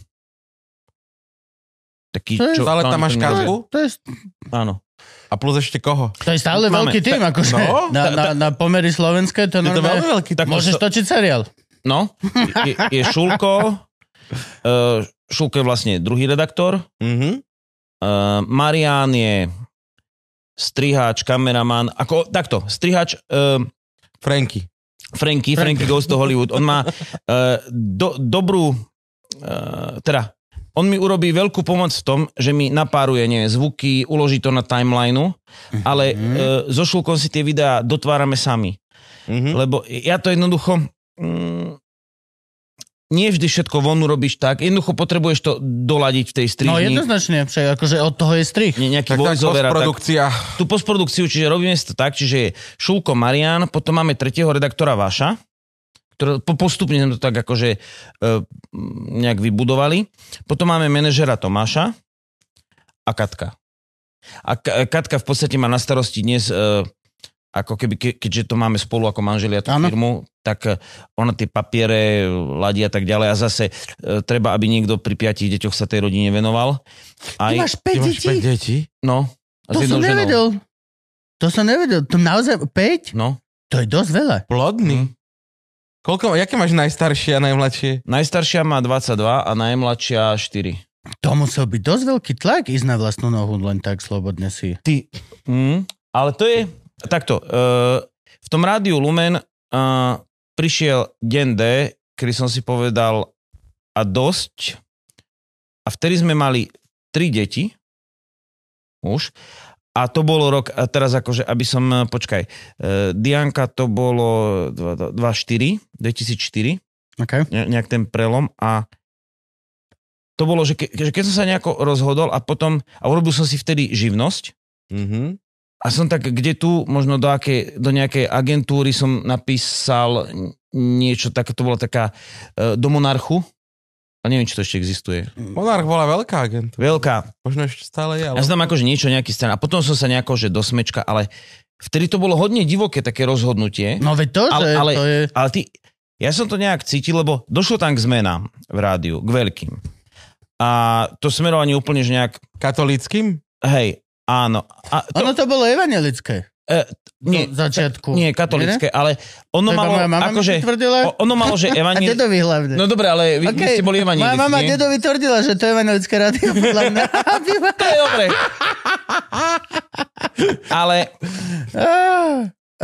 Taký, to je, čo, ale tam máš Katku? To je... Áno. A plus ešte koho? To je stále máme, veľký tým, akože no, na, na, na pomery slovenské to je to veľmi veľký. Tak môžeš to... točiť seriál. No, je, je Šulko, uh, Šulko je vlastne druhý redaktor, mm-hmm. uh, Marián je striháč, kameraman, ako takto, striháč... Uh, Franky. Franky, Franky Goes to Hollywood. On má uh, do, dobrú, uh, teda... On mi urobí veľkú pomoc v tom, že mi napáruje nie, zvuky, uloží to na timeline, ale mm-hmm. e, so Šulkom si tie videá dotvárame sami. Mm-hmm. Lebo ja to jednoducho... Mm, nie vždy všetko von urobíš tak, jednoducho potrebuješ to doladiť v tej strihni. No jednoznačne, akože od toho je strih. Nie, tak tá postprodukcia. Tak, tú postprodukciu, čiže robíme to tak, čiže Šulko, Marian, potom máme tretieho redaktora Váša, postupne sme to tak akože nejak vybudovali. Potom máme manažera Tomáša a Katka. A Katka v podstate má na starosti dnes, ako keby, keďže to máme spolu ako manželia tú firmu, tak ona tie papiere ladí a tak ďalej a zase treba, aby niekto pri piatich deťoch sa tej rodine venoval. Aj, ty máš päť detí? No. To som nevedel. Ženou. To som nevedel. To naozaj päť? No. To je dosť veľa. Plodný. Hm. Koľko, jaké máš najstaršie a najmladšie? Najstaršia má dvadsaťdva a najmladšia štyri. To musel byť dosť veľký tlak ísť na vlastnú nohu, len tak slobodne si. Ty, mm, ale to je takto. Uh, v tom rádiu Lumen uh, prišiel deň D, kedy som si povedal a dosť. A vtedy sme mali tri deti. Už. A to bolo rok, a teraz akože, aby som, počkaj, uh, Dianka to bolo dvadsaťštyri, dvetisícštyri, okay. ne, nejak ten prelom a to bolo, že, ke, že keď som sa nejako rozhodol a potom, a urobil som si vtedy živnosť mm-hmm. a som tak, kde tu, možno do, aké, do nejakej agentúry som napísal niečo také, to bolo taká uh, do Monarchu. A neviem, či to ešte existuje. Monarch bola veľká agentúra. Veľká. Možno ešte stále je. Ale... Ja znam akože niečo, nejaký scén. A potom som sa nejako, že do smečka, ale vtedy to bolo hodne divoké také rozhodnutie. No veď to, ale, ale, to je... Ale ty, ja som to nejak cítil, lebo došlo tam k zmenám v rádiu, k veľkým. A to smerovanie úplne, že nejak... Katolíckým? Hej, áno. A to... Ono to bolo evangelické. E, nie, začiatku. Nie, katolické, nie? Ale ono malo, akože, ono malo, že evangelické... A dedovi hlavne. No dobre, ale vy okay. ste boli evangelické. Moja mama dedovi tvrdila, že to je evangelické rádio, podľa mňa. To je dobre. Ale...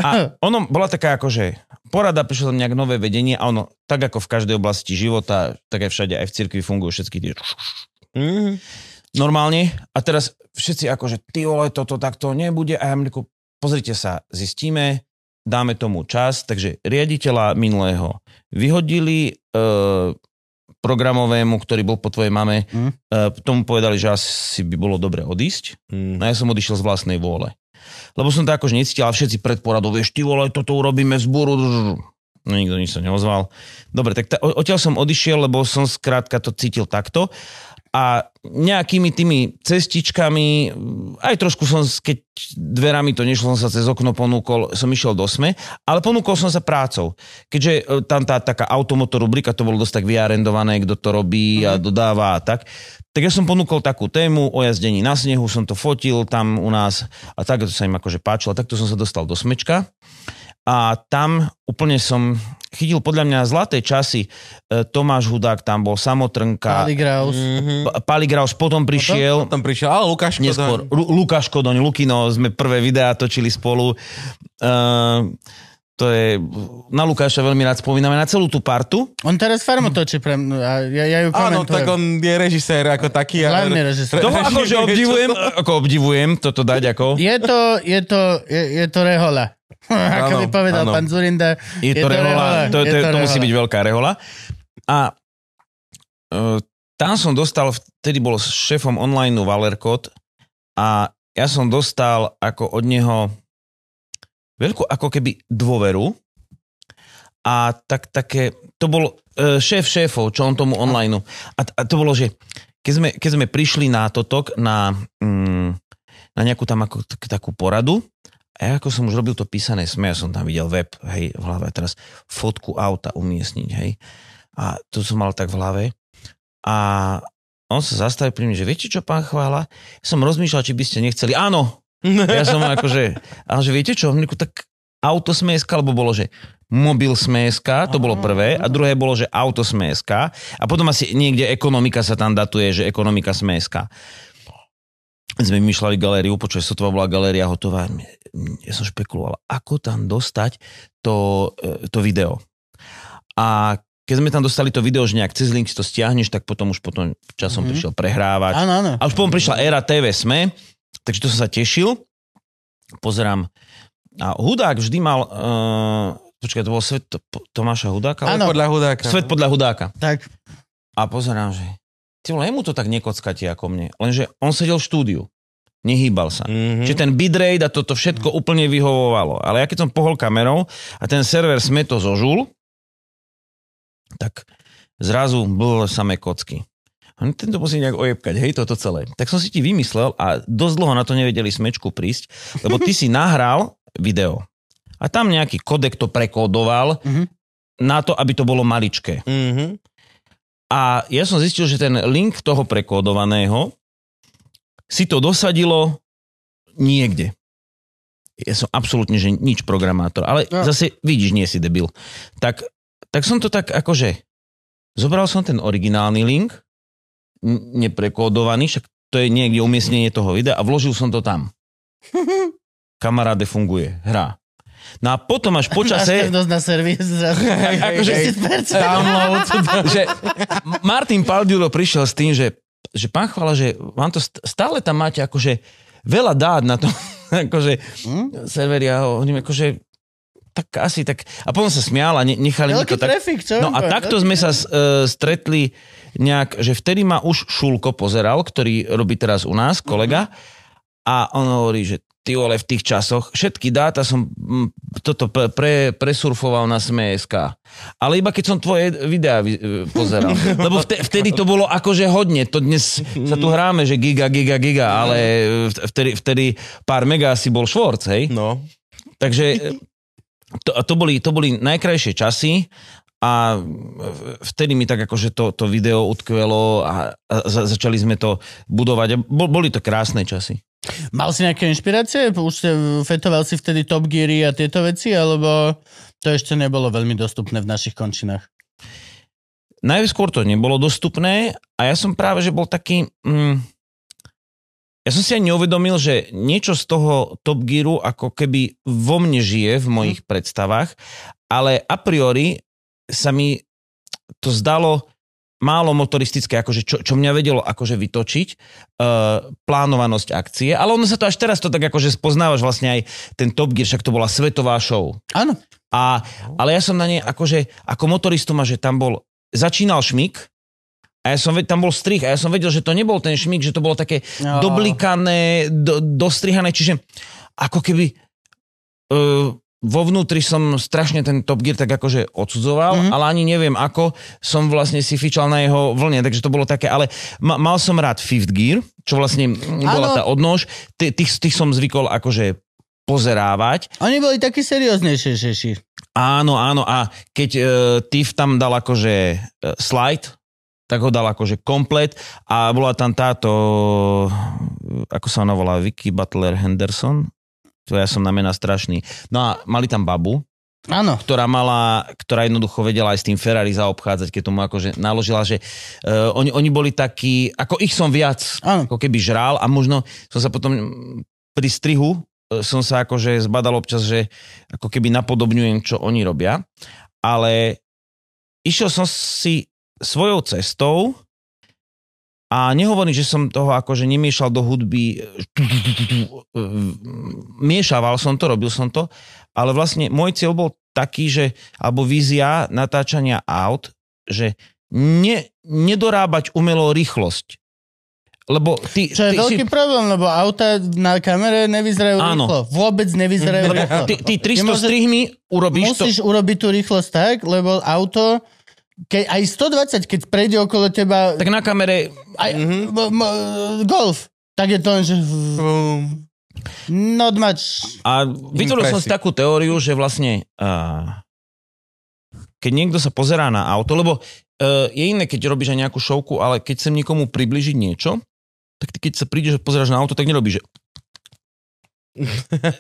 A ono bola taká akože... Porada, prišlo tam nejak nové vedenie a ono, tak ako v každej oblasti života, tak aj všade, aj v cirkvi fungujú všetky tie... Mm. Normálne. A teraz všetci akože, ty vole, toto takto nebude. A ja mám, pozrite sa, zistíme, dáme tomu čas, takže riaditeľa minulého vyhodili, e, programovému, ktorý bol po tvojej mame, mm. e, tomu povedali, že asi by bolo dobre odísť. Mm. No ja som odišiel z vlastnej vôle. Lebo som to akože necítil a všetci pred poradou, vieš, ty vole, toto urobíme z búru. No nikto nič sa neozval. Dobre, tak ta, odtiaľ som odišiel, lebo som skrátka to cítil takto. A nejakými tými cestičkami, aj trošku som, keď dverami to nešlo, som sa cez okno ponúkol, som išiel do SME, ale ponúkol som sa prácou. Keďže tam tá taká automotor rubrika, to bolo dosť tak vyarendované, kto to robí a dodáva a tak. Tak ja som ponúkol takú tému o jazdení na snehu, som to fotil tam u nás a tak to sa im akože páčilo. Takto som sa dostal do SMEčka. A tam úplne som chytil podľa mňa zlaté časy. Tomáš Hudák tam bol, Samotrnka. Pali Graus. Mm-hmm. Pali Graus potom prišiel. Potom, potom prišiel, ale Lukáš Kodoň. Neskôr, Lu- Lukáš Kodoň, Lukino, sme prvé videá točili spolu. Uh, to je, na Lukáša veľmi rád spomíname, na celú tú partu. On teraz farmu točí pre mňa, ja, ja ju komentujem. Áno, tak on je režisér ako taký. Hlavný režisér. Toho akože obdivujem, ako obdivujem toto dať ako. Je to, je to, je, je to rehola. Ako by povedal áno. Pán Zurinda, je, je to rehola. rehola. To, je to, to, to musí byť veľká rehola. A uh, tam som dostal, vtedy bol s šéfom online Valerkot a ja som dostal ako od neho veľkú ako keby dôveru a tak také, to bol uh, šéf šéfov, čo on tomu online. A, a to bolo, že keď sme, keď sme prišli na totok, na, mm, na nejakú tam ako, tak, takú poradu. A ja ako som už robil to písané SME, ja som tam videl web, hej, v hlave teraz fotku auta umiestniť, hej. A to som mal tak v hlave. A on sa zastavil pri mne, že viete čo, pán Chvála? Ja som rozmýšľal, či by ste nechceli. Áno! Ja som akože, ale že viete čo, tak auto es em es ká, lebo bolo, že mobil es em es ká, to bolo prvé, a druhé bolo, že auto es em es ká. A potom asi niekde ekonomika sa tam datuje, že ekonomika es em es ká. Sme vymýšľali galériu, počujem, sotva bola galéria hotová. Ja som špekuloval, ako tam dostať to, to video. A keď sme tam dostali to video, že nejak cez link si to stiahneš, tak potom už potom časom mm-hmm. prišiel prehrávač. Áno, áno. A už potom prišla éra té vé SME, takže to som sa tešil. Pozerám. A Hudák vždy mal... Uh, počkaj, to bol Svet to, Tomáša Hudáka? Áno. Podľa Hudáka. Svet podľa Hudáka. Tak. A pozerám, že... Jemu to tak nekockate ako mne. Lenže on sedel v štúdiu. Nehýbal sa. Mm-hmm. Čiže ten bitrate a toto všetko mm-hmm. úplne vyhovovalo. Ale ja keď som pohol kamerou a ten server SME to zožul, tak zrazu bl samé kocky. A tento musí nejak ojebkať, hej, toto celé. Tak som si ti vymyslel a dosť dlho na to nevedeli SMEčku prísť, lebo ty si nahral video. A tam nejaký kodek to prekódoval mm-hmm. na to, aby to bolo maličké. Mhm. A ja som zistil, že ten link toho prekódovaného si to dosadilo niekde. Ja som absolútne, že nič programátor. Ale no. Zase vidíš, nie si debil. Tak, tak som to tak akože... Zobral som ten originálny link, neprekódovaný, však to je niekde umiestnenie toho videa a vložil som to tam. Kamaráde funguje, hrá. No a potom až počase... Náš na servis. Akože že Martin Paldiuro prišiel s tým, že, že pán Chvala, že vám to stále tam máte akože veľa dát na to, akože hmm? server, ja hovorím, akože tak asi tak... A potom sa smiala, nechali mi to tak... Trafik, no a takto sme sa uh, stretli nejak, že vtedy ma už Šulko pozeral, ktorý robí teraz u nás, kolega, mm-hmm. a on hovorí, že ty vole, v tých časoch, všetky dáta som toto pre, presurfoval na SME.sk. Ale iba keď som tvoje videá pozeral. Lebo vtedy to bolo akože hodne. To dnes sa tu hráme, že giga, giga, giga, ale vtedy, vtedy pár mega asi bol švorc, hej? No. Takže to, to, boli, to boli najkrajšie časy a vtedy mi tak akože to, to video utkvelo a, a začali sme to budovať. Boli to krásne časy. Mal si nejaké inšpirácie? Už ste fetoval si vtedy Top Geary a tieto veci, alebo to ešte nebolo veľmi dostupné v našich končinách? Najskôr to nebolo dostupné a ja som práve, že bol taký... Mm, ja som si ani neuvedomil, že niečo z toho Top Gearu ako keby vo mne žije v mojich mm. predstavách, ale a priori sa mi to zdalo málo motoristické, akože čo, čo mňa vedelo akože vytočiť, e, plánovanosť akcie, ale ono sa to až teraz to tak akože spoznávaš vlastne aj ten Top Gear, však to bola svetová show. Áno. A, ale ja som na nej akože, ako motoristu ma, že tam bol, začínal šmik a ja som, tam bol strih a ja som vedel, že to nebol ten šmik, že to bolo také no. doblikané, do, dostrihané, čiže ako keby... E, vo vnútri som strašne ten Top Gear tak akože odsudzoval, mm-hmm. ale ani neviem ako, som vlastne si fičal na jeho vlne, takže to bolo také, ale ma, mal som rád Fifth Gear, čo vlastne bola tá odnož, T- tých, tých som zvykol akože pozerávať. Oni boli takí serióznejšie, šeši. Áno, áno, a keď uh, Tiff tam dal akože uh, slide, tak ho dal akože komplet a bola tam táto, ako sa ona volá, Vicky Butler Henderson. To ja som na mena strašný. No a mali tam babu, áno. ktorá mala, ktorá jednoducho vedela aj s tým Ferrari zaobchádzať, keď tomu akože naložila, že uh, oni, oni boli takí, ako ich som viac, áno. ako keby žral a možno som sa potom pri strihu som sa akože zbadal občas, že ako keby napodobňujem, čo oni robia, ale išiel som si svojou cestou a nehovorím, že som toho akože nemiešal do hudby, miešaval som to, robil som to, ale vlastne môj cieľ bol taký, že, alebo vízia natáčania aut, že ne, nedorábať umelo rýchlosť. Lebo ty, čo je ty, veľký si... problém, lebo auta na kamere nevyzerajú áno. rýchlo. Vôbec nevyzerajú rýchlo. Ty, ty tristo Nemôže... strihmi urobíš to. Musíš urobiť tú rýchlosť tak, lebo auto... Ke, aj stodvadsať, keď prejde okolo teba... Tak na kamere... Aj, mm-hmm. m- m- golf. Tak je to len, že... Not much. A vytvoril som si takú teóriu, že vlastne... Uh, keď niekto sa pozerá na auto, lebo uh, je iné, keď robíš aj nejakú šovku, ale keď chcem niekomu približiť niečo, tak ty, keď sa prídeš a pozeráš na auto, tak nerobíš, že...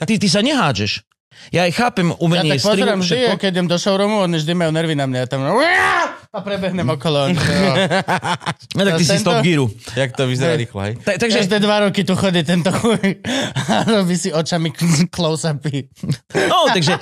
Ty, ty sa nehádžeš. Ja aj chápem umenie streamu. Ja tak pozerám vždy, všetko... keď idem do showroomu, oni vždy majú nervy na mňa. Ja tam a prebehnem okolo. No tak ty si z Top Gearu. Jak to vyzerá rýchlo, hej? Takže ešte dva roky tu chodí tento chuj a robí si očami close-upy. No, takže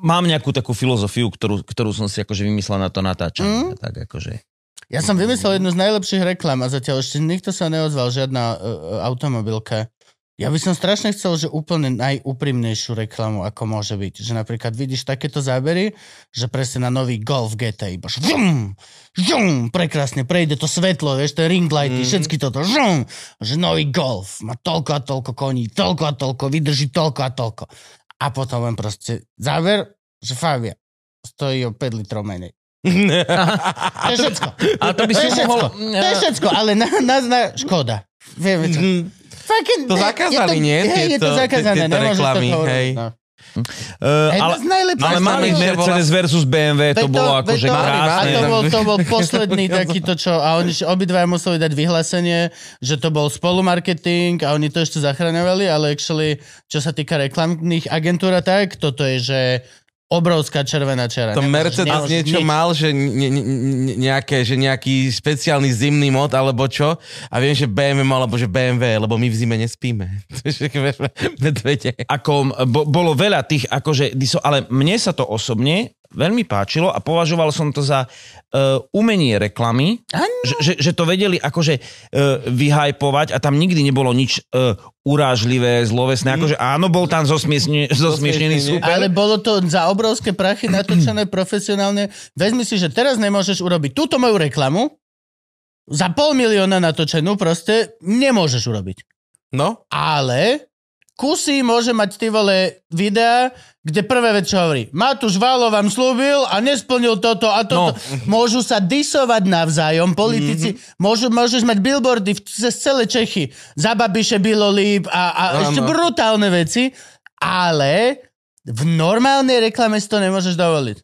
mám nejakú takú filozofiu, ktorú som si akože vymyslel na to natáčanie. Tak akože... Ja som vymyslel jednu z najlepších reklam a zatiaľ ešte nikto sa neozval, žiadna automobilka. Ja by som strašne chcel, že úplne najúprimnejšiu reklamu, ako môže byť. Že napríklad vidíš takéto zábery, že presne na nový Golf gé té í. Žum, žum, prekrásne, prejde to svetlo, vieš, to je ring lighty, mm. všetky toto. Žum, že nový Golf má toľko a toľko koní, toľko a toľko, vydrží toľko a toľko. A potom len proste záver, že Fabia stojí o päť litrov menej. To je všetko. A to by si mohol... To je všetko, ale na, na, na škoda. Vieme čo. Mm. Fucking, to zakázali, je to, nie? Hej, tieto, je to zakázané, nemôžeš to hovoriť. No. Uh, ale ale máme Mercedes versus bé em vé, to, to bolo akože krásne. To bol, to bol posledný takýto, čo... A oni obidva museli dať vyhlásenie, že to bol spolumarketing a oni to ešte zachraňovali, ale actually, čo sa týka reklamných agentúr a tak, toto je, že... Obrovská červená čera. To Mercedes nemôžeš, niečo nič. Mal, že, ne, ne, nejaké, že nejaký špeciálny zimný mod, alebo čo. A viem, že bé em vé mal, alebo že bé em vé, lebo my v zime nespíme. Ako, bo, bolo veľa tých, akože, ale mne sa to osobne veľmi páčilo a považoval som to za uh, umenie reklamy, že, že, že to vedeli akože uh, vyhajpovať a tam nikdy nebolo nič uh, urážlivé, zlovesné, mm. akože áno, bol tam zosmiešne, zosmiešnený super. Ale bolo to za obrovské prachy natočené profesionálne. Vezmi si, že teraz nemôžeš urobiť túto moju reklamu, za pol milióna natočenú proste nemôžeš urobiť. No. Ale... Kusy môže mať ty vole videa, kde prvé vec, čo hovorí. Matúš Válo vám slúbil a nesplnil toto a toto. No. Môžu sa disovať navzájom politici. Mm-hmm. Môžu, môžeš mať billboardy z celé Čechy. Za Babiše bylo líp a, a no, ešte no. brutálne veci. Ale v normálnej reklame si to nemôžeš dovoliť.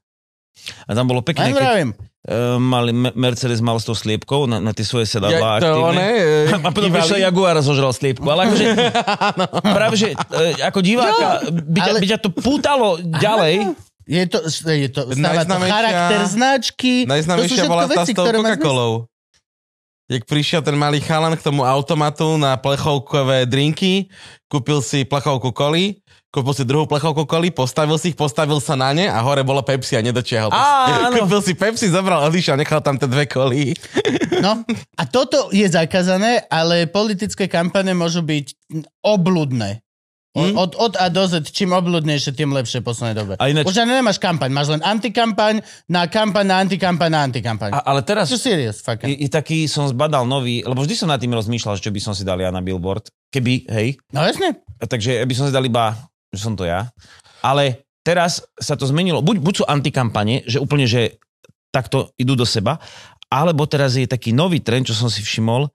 A tam bolo pekné, keď... Uh, mali, Mercedes mal s tou sliepkou na, na tie svoje sedadlá ja, aktívne. E, a potom prišiel Jaguar a zožral sliepku. Ale akože, no. práve že, ako diváka, no, by, ale... by ťa to pútalo ďalej. Je to, je to, stáva to charakter značky. Najznámejšia bola tá s tou Coca-Colou. Jak prišiel ten malý chalan k tomu automatu na plechovkové drinky, kúpil si plechovku koli, Kúpil si druhú plechovku kolí, postavil si ich, postavil sa na ne a hore bolo Pepsi a nedočiahol. Á, kúpil si Pepsi, zabral odišiel a nechal tam tie dve kolí. No a toto je zakázané, ale politické kampane môžu byť obľudné. Hmm? Od, od A do Z, čím obľudnejšie, tým lepšie v poslednej dobe. Ináč... Už ani nemáš kampaň, máš len antikampaň, na kampaň, na antikampaň, na antikampaň. A, ale teraz... Čo serious, fuck. I, I taký som zbadal nový, lebo vždy som nad tým rozmýšľal, čo by som si dal ja na billboard. Keby, hej. No jasne. Takže by som si dal iba, že som to ja. Ale teraz sa to zmenilo. Buď, buď sú antikampane, že úplne, že takto idú do seba, alebo teraz je taký nový trend, čo som si všimol,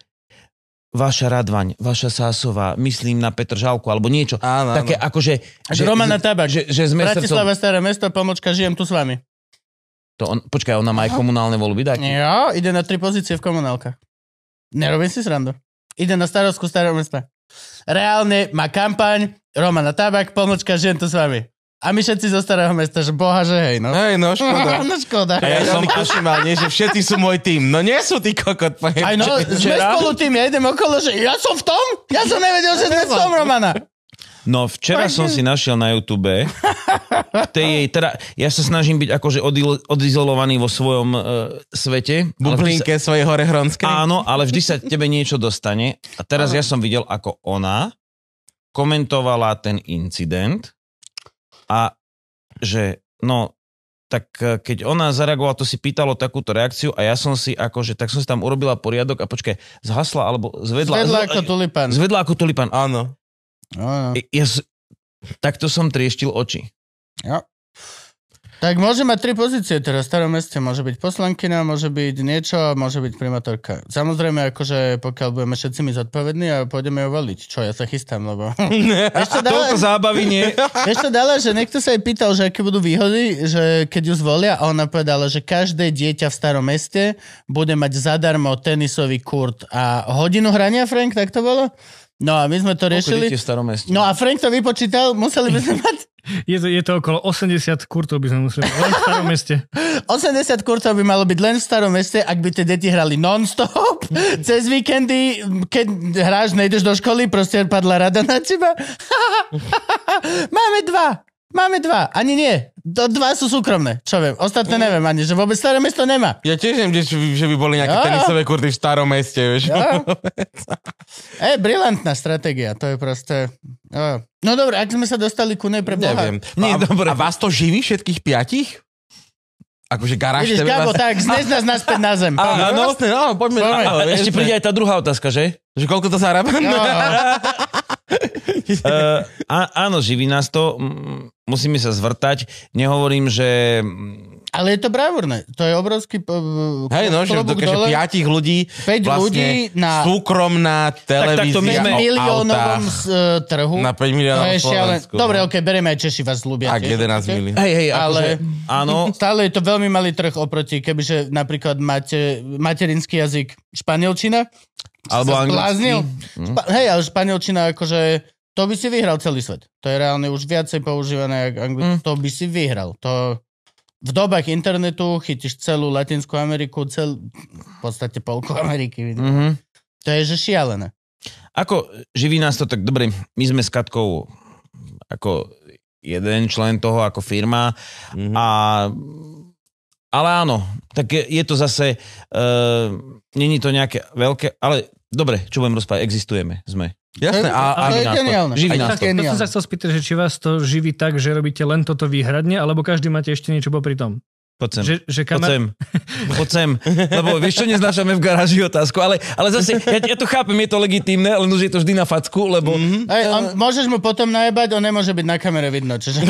vaša Radvaň, vaša Sásová, myslím na Petržalku, alebo niečo. Áno, také áno. Akože... Že, Romana Tabak, že, že Bratislava, Staré mesto, pomočka, žijem tu s vami. To on, počkaj, ona má aj komunálne voľby, dajte. Jo, ide na tri pozície v komunálkach. Nerobím si srandu. Ide na starostku Starého mesta. Reálne má kampaň, Romana Tabak, pomočka, žijem tu s vami. A my všetci zo Starého mesta, že boha, že hej, no. Hej, no, škoda. No, škoda. A ja som kašimal, nie, že všetci sú môj tým. No nie sú ty kokot. Aj no, sme spolu tým, ja idem okolo, že ja som v tom? Ja som nevedel, že sme v tom, Romana. No, včera Pane. som si našiel na YouTube, tej jej, teda, ja sa snažím byť akože odil, odizolovaný vo svojom uh, svete. Bublinke svojej horehronskej. Áno, ale vždy sa tebe niečo dostane. A teraz Aha. ja som videl, ako ona komentovala ten incident. A že, no, tak keď ona zareagovala, to si pýtalo takúto reakciu a ja som si akože, tak som si tam urobila poriadok a počkaj, zhasla alebo zvedla. Zvedla ako tulipán. Zvedla ako tulipán. Áno. Áno. Ja, takto som trieštil oči. Jo. Tak môže mať tri pozície teraz v Starom meste. Môže byť poslankyňa, môže byť niečo, môže byť primátorka. Samozrejme, akože pokiaľ budeme všetci mi zodpovední a pôjdeme ju voliť. Čo, ja sa chystám, lebo... Ešte dala... Toľko zábavy nie. Ešte dala, že niekto sa jej pýtal, že aké budú výhody, že keď ju zvolia a ona povedala, že každé dieťa v Starom meste bude mať zadarmo tenisový kurt a hodinu hrania, Frank, tak to bolo? No a my sme to riešili. V Starom meste? No a Frank to vypočítal, museli by sme mať... Je to, je to okolo osemdesiat kurtov by sme museli len v Starom meste. osemdesiat kurtov by malo byť len v Starom meste, ak by tie deti hrali non-stop, cez víkendy, keď hráš, nejdeš do školy, proste padla rada na teba. Máme dva, máme dva, ani nie. Do dva sú súkromné, čo viem. Ostatné neviem ani, že vôbec Staré mesto nemá. Ja tiež neviem, že by boli nejaké jo. tenisové kurty v Starom meste, vieš. E, brilantná stratégia, to je proste... Jo. No dobre, ak sme sa dostali ku nej pre Boha. Neviem. Nie, a, a vás to živí všetkých piatich? Akože garáž... Vidíš, Gabo, vás... tak znes nás naspäť na zem. Áno, no, vlastne, no, poďme. poďme. A, a, ešte príde aj tá druhá otázka, že? Že koľko to zarába? No. uh, áno, živí nás to. Musíme sa zvrtať. Nehovorím, že... Ale je to bravúrne. To je obrovský... Hej, no, že dokáže piatich ľudí päť vlastne ľudí na... súkromná televízia tak, tak, o miliónovom autách. Trhu. Na päť miliónovom Slovensku. Ale... Dobre, no. okej, okay, bereme aj Češi, vás ľúbia. Ak jedenásť milión. Hej, hej, ale... Akože, áno. Stále je to veľmi malý trh oproti, kebyže napríklad máte materinský jazyk španielčina. Alebo anglický. Hm. Špa- hej, ale španielčina akože... To by si vyhral celý svet. To je reálne už viacej používané ako angličtina. Mm. To by si vyhral. To... V dobách internetu chytíš celú Latinskú Ameriku, cel... v podstate polku Ameriky. Mm-hmm. To je že šialené. Ako živí nás to tak dobre. My sme s Katkou ako jeden člen toho, ako firma. Mm-hmm. A... Ale áno, tak je, je to zase... Uh, Není to nejaké veľké... Ale dobre, čo budem rozprávať, existujeme, sme. Jasné, a, a, a je geniálne. Živí nás to. To som sa chcel spýtať, že či vás to živí tak, že robíte len toto výhradne, alebo každý máte ešte niečo popri tom? Poď sem, že, že kamar... poď sem, poď sem. Lebo vieš, čo neznášame v garáži otázku, ale, ale zase, ja, ja to chápem, je to legitímne, len už je to vždy na facku, lebo... Mm-hmm. Aj, on, môžeš mu potom najebať, on nemôže byť na kamere vidno, čiže...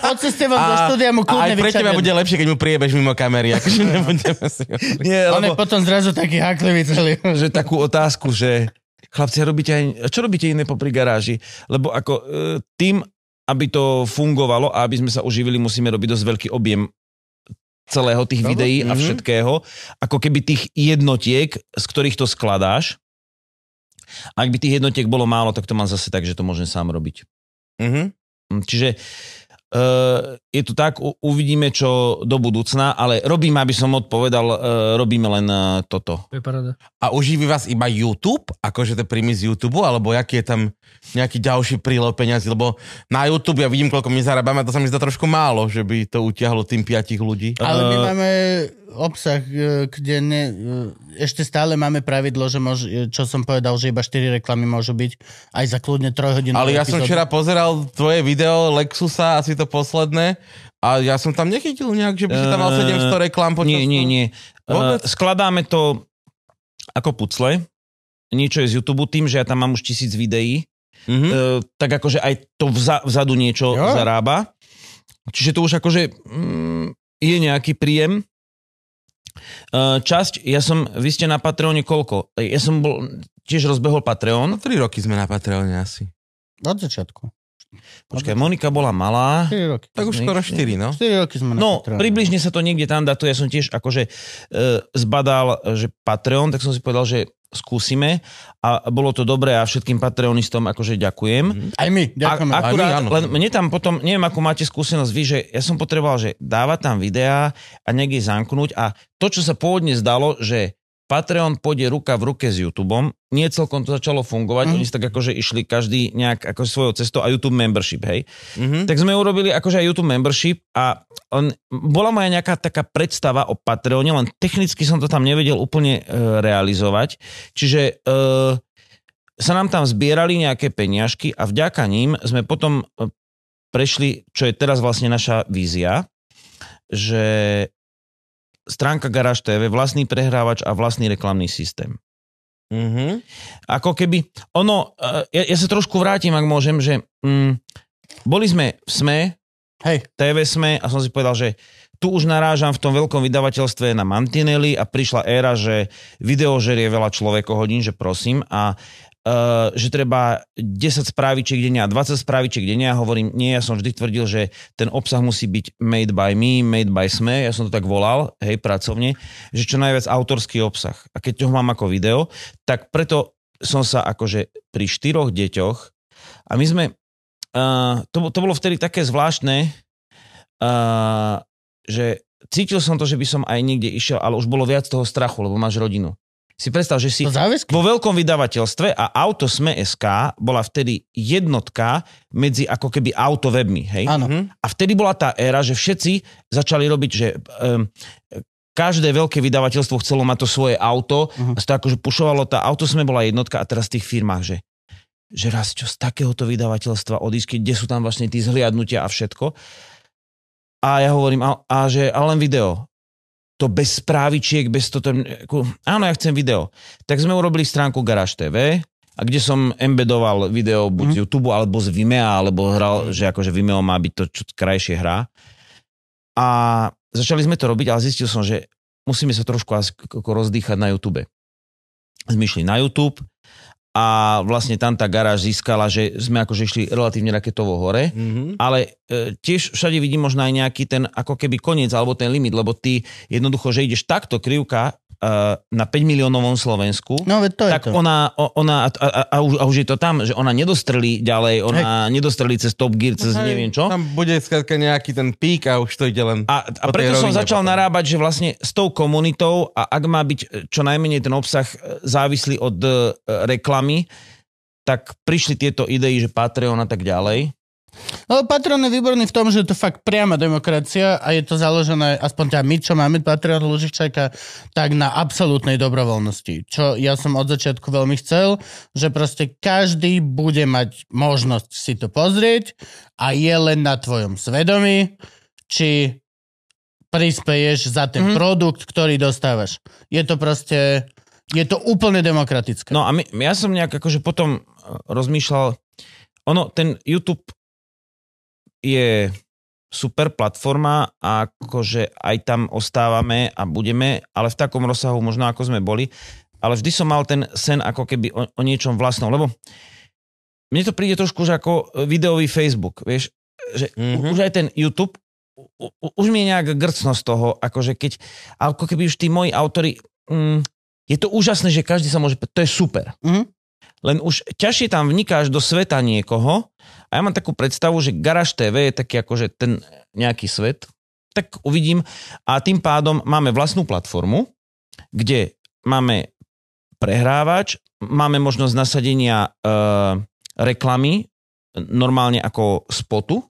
Poď si s tebou do štúdia, mu kľudne vyčadený. A pre teba bude lepšie, keď mu priebeš mimo kamery, akože nebudeme si... Nie, lebo... On je potom zrazu taký háklivý celý. Že takú otázku, že... Chlapci, robíte aj, čo robíte iné popri garáži? Lebo ako tým, aby to fungovalo a aby sme sa uživili, musíme robiť dosť veľký objem celého tých videí a všetkého. Ako keby tých jednotiek, z ktorých to skladáš. Ak by tých jednotiek bolo málo, tak to mám zase tak, že to môžem sám robiť. Mm-hmm. Čiže je to tak, uvidíme, čo do budúcna, ale robíme, aby som odpovedal, robíme len toto. To je paráda. A uživí vás iba YouTube? Akože to príjmy z YouTube? Alebo aký je tam nejaký ďalší prílev peňazí? Lebo na YouTube ja vidím, koľko my zarábame, to sa mi zdá trošku málo, že by to utiahlo tým piatich ľudí. Ale my máme obsah, kde ne, ešte stále máme pravidlo, že môž, čo som povedal, že iba štyri reklamy môžu byť aj za kľudne trojhodinové epizódy. Ale ja som včera pozeral tvoje video Lexusa, asi to posledné, a ja som tam nechytil nejak, že by si tam mal sedemsto reklám počas... Nie, nie, nie. Vôbec? Skladáme to ako pucle. Niečo je z YouTube tým, že ja tam mám už tisíc videí. Mm-hmm. E, tak akože aj to vza, vzadu niečo jo. zarába. Čiže to už akože mm, je nejaký príjem. Časť, ja som, vy ste na Patreone koľko? Ja som bol, tiež rozbehol Patreon. tri roky sme na Patreone asi. Od začiatku. Počkaj, Monika bola malá. štyri roky. Tak už skoro štyri, no. štyri roky sme na no, Patreone. No, približne sa to niekde tam dá, to ja som tiež akože e, zbadal, že Patreon, tak som si povedal, že skúsime a bolo to dobré a všetkým Patreonistom akože ďakujem. Aj my, ďakujeme. Akurát, aj my, len mne tam potom, neviem, ako máte skúsenosť vy, že ja som potreboval, že dávať tam videá a niekde zamknúť a to, čo sa pôvodne zdalo, že Patreon pôjde ruka v ruke s YouTubeom. Nie celkom to začalo fungovať. Mm. Oni si tak akože išli každý nejak ako svojou cestou a YouTube membership, hej. Mm-hmm. Tak sme urobili akože aj YouTube membership a on, bola moja nejaká taká predstava o Patreone, len technicky som to tam nevedel úplne e, realizovať. Čiže e, sa nám tam zbierali nejaké peniažky a vďaka ním sme potom prešli, čo je teraz vlastne naša vízia, že... stránka Garáž té vé, vlastný prehrávač a vlastný reklamný systém. Mm-hmm. Ako keby, ono, ja, ja sa trošku vrátim, ak môžem, že mm, boli sme v SME, hej. té vé SME a som si povedal, že tu už narážam v tom veľkom vydavateľstve na mantinely a prišla éra, že video žerie veľa človekohodín, že prosím a Uh, že treba desať správičiek denia, dvadsať správičiek denia, hovorím, nie, ja som vždy tvrdil, že ten obsah musí byť made by me, made by SME, ja som to tak volal, hej, pracovne, že čo najviac autorský obsah. A keď ho mám ako video, tak preto som sa akože pri štyroch deťoch, a my sme, uh, to, to bolo vtedy také zvláštne, uh, že cítil som to, že by som aj niekde išiel, ale už bolo viac toho strachu, lebo máš rodinu. Si predstav, že si vo veľkom vydavateľstve a auto Sme.sk bola vtedy jednotka medzi ako keby autovebmi, hej? Áno. A vtedy bola tá éra, že všetci začali robiť, že um, každé veľké vydavateľstvo chcelo mať to svoje auto, uh-huh. a to akože pušovalo, tá auto Sme bola jednotka a teraz v tých firmách, že, že raz čo z takéhoto vydavateľstva odísť, kde sú tam vlastne tí zhliadnutia a všetko. A ja hovorím, a, a že a len video. To bez správičiek, bez toto... Áno, ja chcem video. Tak sme urobili stránku Garáž té vé, a kde som embedoval video buď mm. z YouTube, alebo z Vimea, alebo hral, že akože Vimeo má byť to, čo krajšie hrá. A začali sme to robiť, ale zistil som, že musíme sa trošku rozdýchať na YouTube. Sme išli na YouTube a vlastne tam tá garáž získala, že sme akože išli relatívne raketovo hore, mm-hmm. ale e, tiež všade vidím možno aj nejaký ten ako keby koniec alebo ten limit, lebo ty jednoducho, že ideš takto krivka e, na päť miliónovom Slovensku, no, to tak to. ona, ona a, a, a, už, a už je to tam, že ona nedostrelí ďalej, ona Hej. nedostrelí cez Top Gear, cez Hej, neviem čo. Tam bude skrátka nejaký ten pík a už to ide len A, a preto som začal potom. narábať, že vlastne s tou komunitou a ak má byť čo najmenej ten obsah závislý od e, reklamy, tak prišli tieto idei, že Patreon a tak ďalej. No, Patreon je výborný v tom, že je to fakt priama demokracia a je to založené, aspoň teda my, čo máme Patreon Lužičaka, tak na absolútnej dobrovoľnosti. Čo ja som od začiatku veľmi chcel, že proste každý bude mať možnosť si to pozrieť a je len na tvojom svedomí, či prispeješ za ten mm. produkt, ktorý dostávaš. Je to proste... Je to úplne demokratické. No a my, ja som nejak akože potom rozmýšľal, ono, ten YouTube je super platforma a akože aj tam ostávame a budeme, ale v takom rozsahu možno ako sme boli, ale vždy som mal ten sen ako keby o, o niečom vlastnom, lebo mne to príde trošku už ako videový Facebook, vieš, že mm-hmm. už aj ten YouTube, u, u, už mi je nejak grcno z toho, akože keď, ako keby už tí moji autori... Mm, je to úžasné, že každý sa môže... To je super. Mm-hmm. len už ťažšie tam vnikáš do sveta niekoho. A ja mám takú predstavu, že Garáž té vé je taký akože ten nejaký svet. Tak uvidím. A tým pádom máme vlastnú platformu, kde máme prehrávač, máme možnosť nasadenia e, reklamy, normálne ako spotu.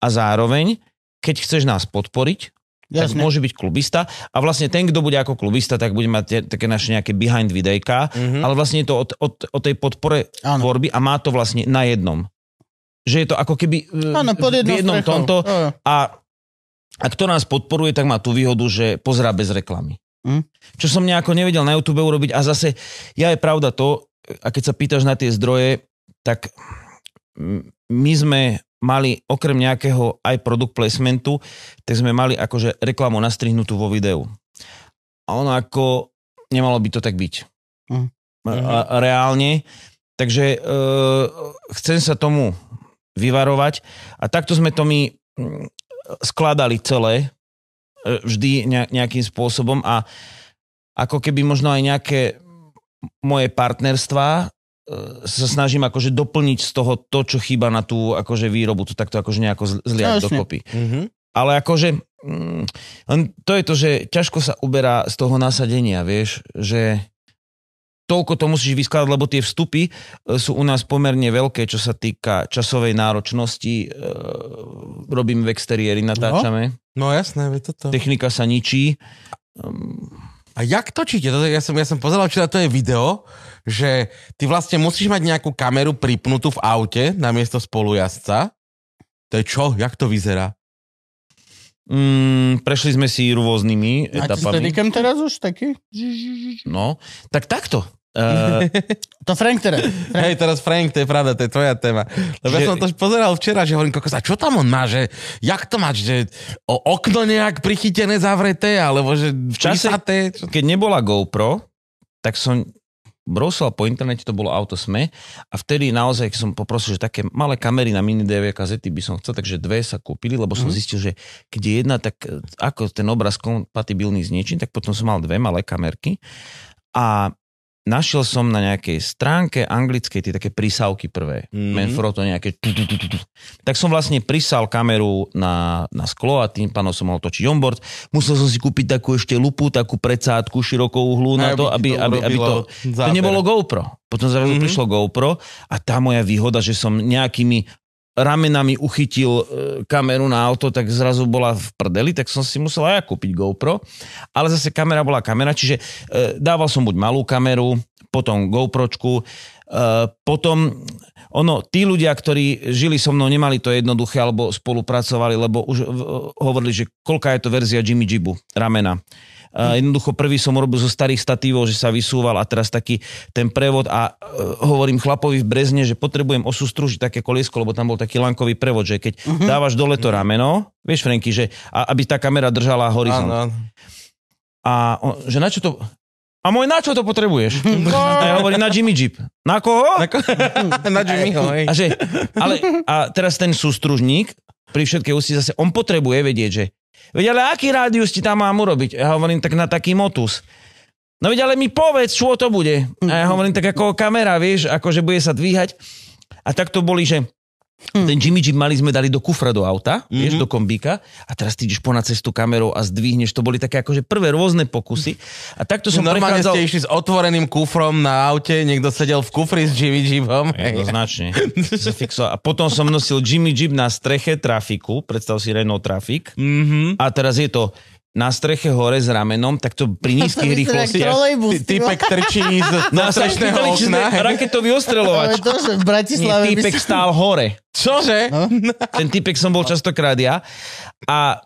A zároveň, keď chceš nás podporiť, jasne, tak môže byť klubista. A vlastne ten, kto bude ako klubista, tak bude mať také naše nejaké behind videjka. Mm-hmm. Ale vlastne je to o tej podpore tvorby a má to vlastne na jednom. Že je to ako keby áno, pod jednou v jednom strechou. Tomto. A, a kto nás podporuje, tak má tú výhodu, že pozerá bez reklamy. Mm. Čo som nejako nevedel na YouTube urobiť. A zase, ja je pravda to, a keď sa pýtaš na tie zdroje, tak my sme mali okrem nejakého aj product placementu, tak sme mali akože reklamu nastrihnutú vo videu. A ono ako, nemalo by to tak byť. Mm. A, reálne. Takže e, chcem sa tomu vyvarovať. A takto sme to my skladali celé vždy nejakým spôsobom a ako keby možno aj nejaké moje partnerstvá sa snažím akože doplniť z toho to, čo chýba na tú akože výrobu, to takto akože nejako zliať no, dokopy. Mm-hmm. Ale akože mm, len to je to, že ťažko sa uberá z toho nasadenia, vieš, že toľko to musíš vyskladať, lebo tie vstupy sú u nás pomerne veľké, čo sa týka časovej náročnosti. Robím v exteriéri, natáčame. No, no jasné, vie toto. Technika sa ničí. A jak točíte? Toto, ja som, ja som pozeral, či to je video, že ty vlastne musíš mať nejakú kameru pripnutú v aute na miesto spolujazdca. To je čo? Jak to vyzerá? Mm, prešli sme si rôznymi etapami. A steadicam teraz už taký? No, tak takto. Uh... to Frank teraz. Frank. Hej, teraz Frank, to je pravda, to je tvoja téma. Lebo že... ja som to pozeral včera, že hovorím, kokos, a čo tam on má, že jak to máš, že o okno nejak prichytené, zavreté, alebo že v čase, prisaté, čo... keď nebola GoPro, tak som brúsal po internete, to bolo Auto Sme, a vtedy naozaj som poprosil, že také malé kamery na mini dé vé kazety by som chcel, takže dve sa kúpili, lebo som mm. zistil, že keď je jedna, tak ako ten obraz kompatibilný s niečím, tak potom som mal dve malé kamerky a našiel som na nejakej stránke anglickej tie také prísavky prvé. Mm-hmm. Manfrotto to nejaké... Tak som vlastne prisal kameru na, na sklo a tým pánom som mohol točiť onboard. Musel som si kúpiť takú ešte lupu, takú predsádku širokouhlú na to, aby, aby, aby to... To nebolo GoPro. Potom zrazu mm-hmm. prišlo GoPro a tá moja výhoda, že som nejakými ramenami uchytil kameru na auto, tak zrazu bola v prdeli, tak som si musel aj ja kúpiť GoPro. Ale zase kamera bola kamera, čiže dával som buď malú kameru, potom GoPročku, potom ono, tí ľudia, ktorí žili so mnou, nemali to jednoduché, alebo spolupracovali, lebo už hovorili, že koľká je to verzia Jimmy Jibu, ramena. Jednoducho prvý som robil zo starých statívov, že sa vysúval a teraz taký ten prevod a hovorím chlapovi v Brezne, že potrebujem osústružiť také koliesko, lebo tam bol taký lankový prevod, že keď uh-huh. dávaš dole to rameno, vieš Franky, že aby tá kamera držala horizont. Áno. A on, že na čo to... A môj, na čo to potrebuješ? No. A ja hovorím, na Jimmy Jeep. Na koho? Na, ko- na Jimmyho, hej. A, že, ale, a teraz ten sústružník, pri všetkej ústi zase, on potrebuje vedieť, že veď ale aký rádius ti tam mám urobiť? Ja hovorím, tak na taký motus. No veď ale mi povedz, čo to bude. A ja hovorím, tak ako kamera, vieš, akože bude sa dvíhať. A tak to boli, že ten Jimmy Jeep mali sme dali do kufra do auta, mm-hmm. vieš, do kombíka a teraz ty ideš po na cestu kamerou a zdvihneš. To boli také akože prvé rôzne pokusy. A takto som no, normálne prechádzal... Normálne ste išli s otvoreným kufrom na aute, niekto sedel v kufri s Jimmy Jeepom. Jednoznačne. A potom som nosil Jimmy Jeep na streche trafiku, predstav si Renault Traffic. Mm-hmm. A teraz je to na streche hore s ramenom, tak to pri nízkych rýchlostiach. Týpek trčí z strešného okna. Raketový ostreľovač. Týpek stál hore. Čože? No. Ten týpek som bol častokrát ja. A,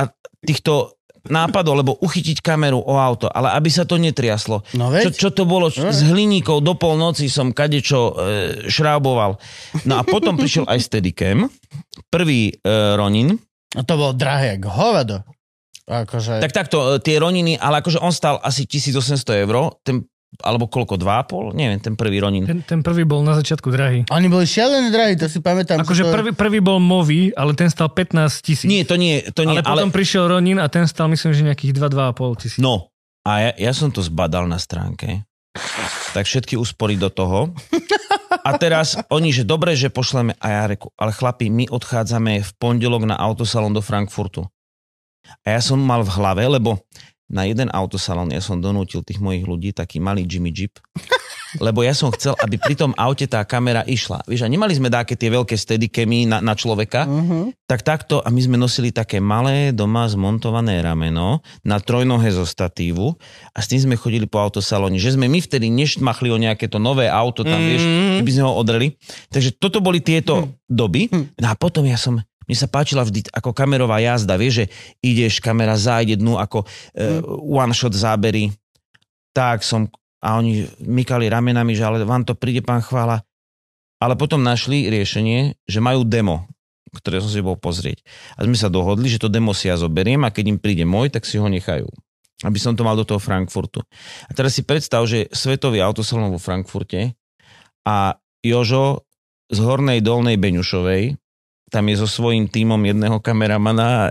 a týchto nápadov, lebo uchytiť kameru o auto, ale aby sa to netriaslo. No čo, čo to bolo? No. S hliníkov do polnoci som kadečo e, šráboval. No a potom prišiel aj Steadicam. Prvý e, Ronin. A to bolo drahé, jak hovado. Akože... Tak takto, tie Roniny, ale akože on stál asi tisícosemsto eur, ten, alebo koľko, dva a pol? Neviem, ten prvý Ronin. Ten, ten prvý bol na začiatku drahý. Oni boli šialené drahí, to si pamätám. Akože to... prvý, prvý bol Mový, ale ten stál pätnásť tisíc. Nie, to nie. To nie ale, ale potom prišiel Ronin a ten stál myslím, že nejakých dva, dva a pol tisíc. No, a ja, ja som to zbadal na stránke. Tak všetky úspory do toho. A teraz oni, že dobre, že pošleme aj Jareku. Ale chlapi, my odchádzame v pondelok na autosalón do Frankfurtu. A ja som mal v hlave, lebo na jeden autosalón ja som donútil tých mojich ľudí, taký malý Jimmy Jeep. Lebo ja som chcel, aby pri tom aute tá kamera išla. Vieš, a nemali sme dáke tie veľké steadicamy na, na človeka, uh-huh. tak takto, a my sme nosili také malé doma zmontované rameno na trojnohe zo statívu a s tým sme chodili po autosalóni, že sme my vtedy neštmachli o nejaké to nové auto tam, mm-hmm. vieš, keby sme ho odreli. Takže toto boli tieto hm. doby. Hm. No a potom ja som... Mne sa páčila vždy ako kamerová jazda, vieš, že ideš, kamera zájde dnu, ako e, one-shot zábery. Tak som, a oni mykali ramenami, že ale vám to príde, pán Chvála. Ale potom našli riešenie, že majú demo, ktoré som si bol pozrieť. A sme sa dohodli, že to demo si ja zoberiem a keď im príde môj, tak si ho nechajú. Aby som to mal do toho Frankfurtu. A teraz si predstav, že svetový autosalón vo Frankfurte a Jožo z Hornej Dolnej Beňušovej tam je so svojím tímom jedného kameramana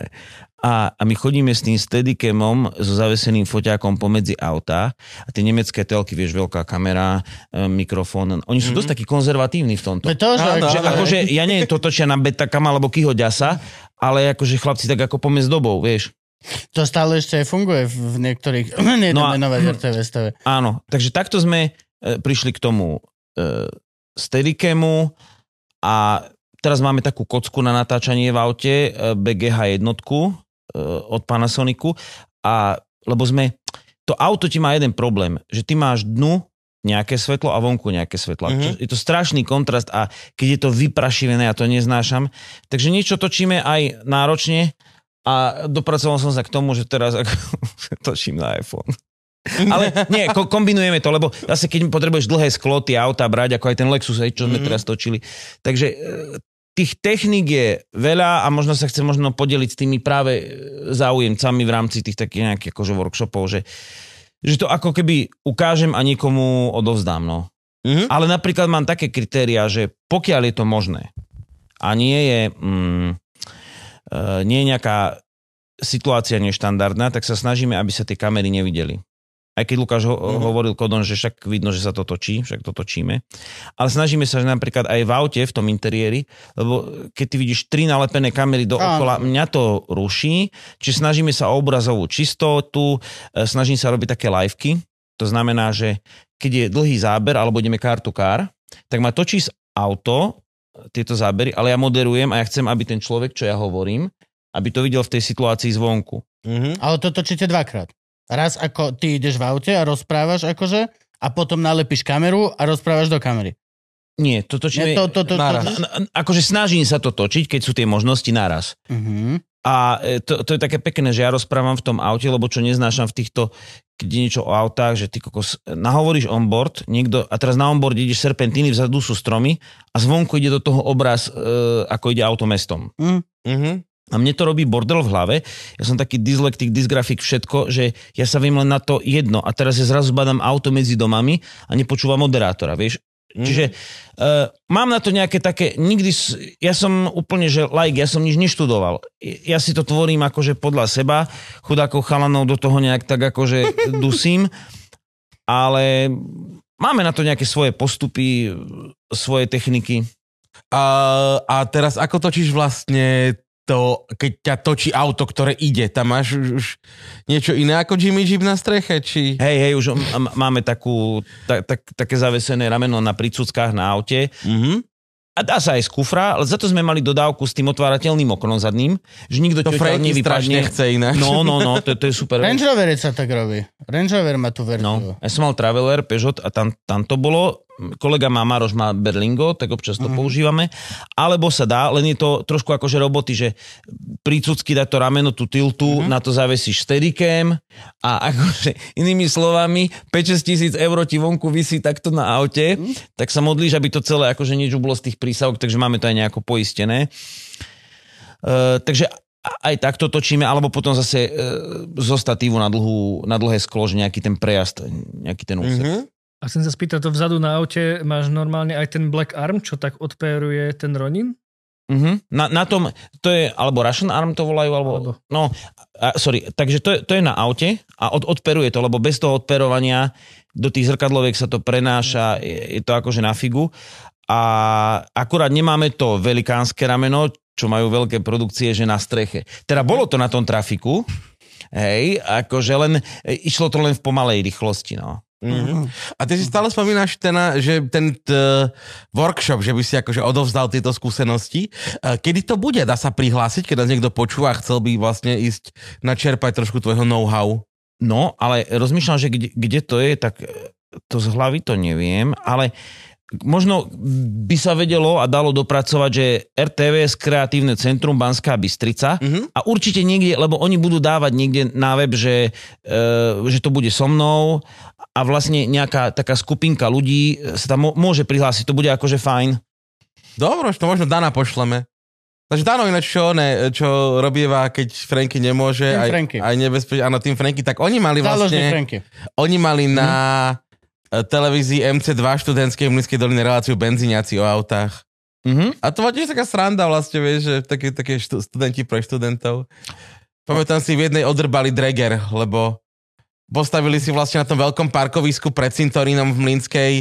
a, a my chodíme s tým steadicamom so zaveseným foťákom pomedzi autá a tie nemecké telky, vieš, veľká kamera, e, mikrofón, oni sú mm-hmm. dosť takí konzervatívni v tomto. To, že, áno, že, áno, akože, ja nie to točia na betakama alebo kyho ďasa, ale akože chlapci tak ako pomedz dobou, vieš. To stále ešte funguje v niektorých nedomenovaných no er té vé stave. Áno, takže takto sme e, prišli k tomu e, steadicamu a teraz máme takú kocku na natáčanie v aute, bé gé há jeden od Panasonicu, a, lebo sme, to auto ti má jeden problém, že ty máš dnu nejaké svetlo a vonku nejaké svetlo. Mm-hmm. Je to strašný kontrast a keď je to vyprašivené, ja to neznášam. Takže niečo točíme aj náročne a dopracoval som sa k tomu, že teraz ako, točím na iPhone. Ale nie, ko- kombinujeme to, lebo zase keď potrebuješ dlhé sklo, tie autá brať, ako aj ten Lexus, aj čo sme mm-hmm. teraz točili. Takže tých techník je veľa a možno sa chcem možno podeliť s tými práve záujemcami v rámci tých takých nejakých akože workshopov, že, že to ako keby ukážem a niekomu odovzdám. No. Mm-hmm. Ale napríklad mám také kritériá, že pokiaľ je to možné a nie je, mm, nie je nejaká situácia neštandardná, tak sa snažíme, aby sa tie kamery nevideli. Aj keď Lukáš ho- mm-hmm. hovoril Kodon, že však vidno, že sa to točí, však to točíme. Ale snažíme sa, že napríklad aj v aute, v tom interiéri, lebo keď ty vidíš tri nalepené kamery dookola, mňa to ruší. Čiže snažíme sa o obrazovú čistotu, snažím sa robiť také liveky. To znamená, že keď je dlhý záber, alebo ideme car to car, tak ma točí z auto tieto zábery, ale ja moderujem a ja chcem, aby ten človek, čo ja hovorím, aby to videl v tej situácii zvonku. Mm-hmm. Ale to točíte dvakrát. Raz ako ty ideš v aute a rozprávaš akože a potom nalepíš kameru a rozprávaš do kamery. Nie, to točíme to, to, to, naraz. To, to, to... Akože snažím sa to točiť, keď sú tie možnosti naraz. Uh-huh. A to, to je také pekné, že ja rozprávam v tom aute, lebo čo neznášam v týchto, keď je niečo o autách, že ty kokos, nahovoríš onboard, niekto, a teraz na onboard ideš serpentíny, vzadu sú stromy a zvonku ide do toho obraz, e, ako ide auto mestom. Uh-huh. A mne to robí bordel v hlave. Ja som taký dyslektik, dysgrafik, všetko, že ja sa viem len na to jedno. A teraz ja zrazu zbadám auto medzi domami a nepočúvam moderátora, vieš. Mm. Čiže uh, mám na to nejaké také, nikdy, ja som úplne, že laik, ja som nič neštudoval. Ja si to tvorím akože podľa seba, chudákov chalanov do toho nejak tak akože dusím, ale máme na to nejaké svoje postupy, svoje techniky. A, a teraz ako točíš vlastne to, keď ťa točí auto, ktoré ide, tam máš už, už niečo iné ako Jimmy Jeep na streche, či... Hej, hej, už m- máme takú, ta- ta- také zavesené rameno na prícuckách na aute. Mm-hmm. A dá sa aj z kufra, ale za to sme mali dodávku s tým otvárateľným oknom zadným, že nikto to Franky strašne chce ináč. No, no, no, to, to je super. Range Rover sa tak robí. Range Rover má tu verziu. No, ja som mal Traveler, Peugeot a tam, tam to bolo. Kolega má, Maroš má Berlingo, tak občas to mm. používame. Alebo sa dá, len je to trošku akože roboty, že prícucky dá to rameno, tú tiltu, mm. na to zavesíš steadicam a akože inými slovami päť až šesť tisíc eur ti vonku visí takto na aute, mm. tak sa modlíš, aby to celé akože niečo bolo z tých prísavok, takže máme to aj nejako poistené. E, takže aj takto točíme, alebo potom zase e, zo statívu na, dlhú, na dlhé sklo, že nejaký ten prejazd, nejaký ten úsek. Mm-hmm. A chcem sa spýtať, to vzadu na aute máš normálne aj ten Black Arm, čo tak odpéruje ten Ronin? Uh-huh. Na, na tom, to je, alebo Russian Arm to volajú, alebo, alebo. no, a, sorry, takže to je, to je na aute a od, odperuje to, lebo bez toho odperovania do tých zrkadloviek sa to prenáša, je, je to akože na figu a akurát nemáme to velikánske rameno, čo majú veľké produkcie, že na streche. Teda bolo to na tom trafiku, hej, akože len, išlo to len v pomalej rýchlosti, no. Mm-hmm. A ty si stále spomínáš ten, že ten t- workshop, že by si akože odovzdal tieto skúsenosti. Kedy to bude? Dá sa prihlásiť, keď nás niekto počúva a chcel by vlastne ísť načerpať trošku tvojho know-how? No, ale rozmýšľam, že kde, kde to je, tak to z hlavy to neviem, ale možno by sa vedelo a dalo dopracovať, že er té vé es Kreatívne centrum Banská Bystrica mm-hmm. a určite niekde, lebo oni budú dávať niekde na web, že, e, že to bude so mnou. A vlastne nejaká taká skupinka ľudí sa tam môže prihlásiť. To bude akože fajn. Dobro, to možno Dana pošleme. Takže Dano ináč čo, ne, čo robieva, keď Franky nemôže. Tým aj, Franky. Aj nebezpečne. Áno, tým Franky. Tak oni mali vlastne... Franky. Oni mali na mm-hmm. televízii em cé dva študentskej v Mlynskej doline reláciu Benzíňaci o autách. Mm-hmm. A to je taká sranda vlastne, vieš, že také, také študenti pre študentov. Pamätám si, v jednej odrbali dreger, lebo postavili si vlastne na tom veľkom parkovisku pred cintorínom v Mlynskej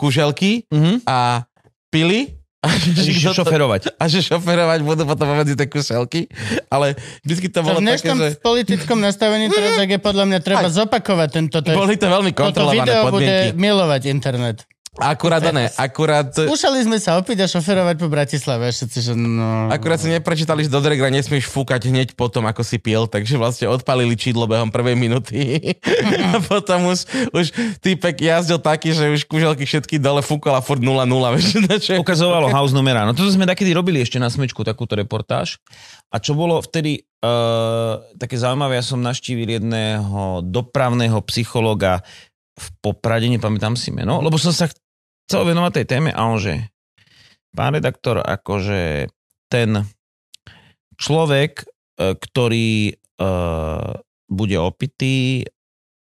kuželky mm-hmm. a pili a že, že šoferovať. A že šoferovať budú potom medzi tie kuželky. Ale vždycky to bolo to také, že... V dnešnom politickom nastavení teraz, ak je podľa mňa treba aj zopakovať tento test. Boli to veľmi kontrolované podmienky. Toto video bude milovať internet. Akurát ne, akurát... Skúšali sme sa opiť a šoferovať po Bratislave, všetci, že no... Akurát si neprečítali, že do dregra nesmieš fúkať hneď potom, ako si pil, takže vlastne odpalili čidlo behom prvej minúty. A potom už, už týpek jazdil taký, že už kuželky všetky dole fúkala furt nula nula. Ukazovalo house numera. No toto sme takedy robili ešte na Smečku, takúto reportáž. A čo bolo vtedy uh, také zaujímavé, ja som navštívil jedného dopravného psychologa v Poprade, nepamätám si meno, lebo som sa chcel venovať tej téme a on, že pán redaktor, akože ten človek, ktorý uh, bude opitý,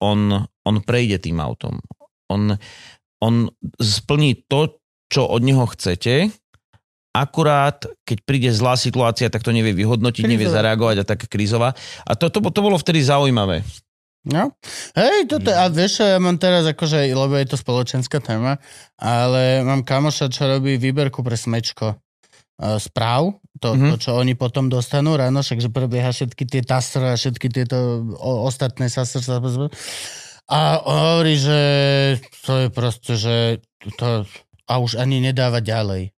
on, on prejde tým autom. On, on splní to, čo od neho chcete, akurát, keď príde zlá situácia, tak to nevie vyhodnotiť, krízová. Nevie zareagovať a tak krízová. A to, to, to bolo vtedy zaujímavé. No, hej, toto, a vieš, ja mám teraz akože, lebo je to spoločenská téma, ale mám kamoša, čo robí výberku pre Smečko e, správ, to, mm-hmm. to, čo oni potom dostanú ráno, všakže prebieha všetky tie tasr a všetky tieto o, ostatné sasr. A on hovorí, že to je proste, že to, a už ani nedáva ďalej.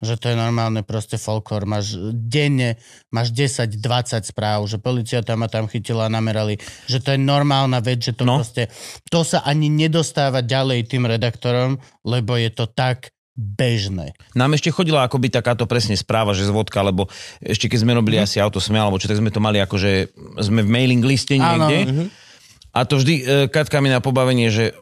Že to je normálne proste folklor. Máš denne, máš desať dvadsať správ, že polícia tam a tam chytila a namerali. Že to je normálna vec, že to no. proste, to sa ani nedostáva ďalej tým redaktorom, lebo je to tak bežné. Nám ešte chodila akoby takáto presne správa, že z vodka, lebo ešte keď sme robili mm. asi Autosmia, alebo čo, tak sme to mali akože, sme v mailing liste niekde. Mm-hmm. A to vždy, Katka mi na pobavenie, že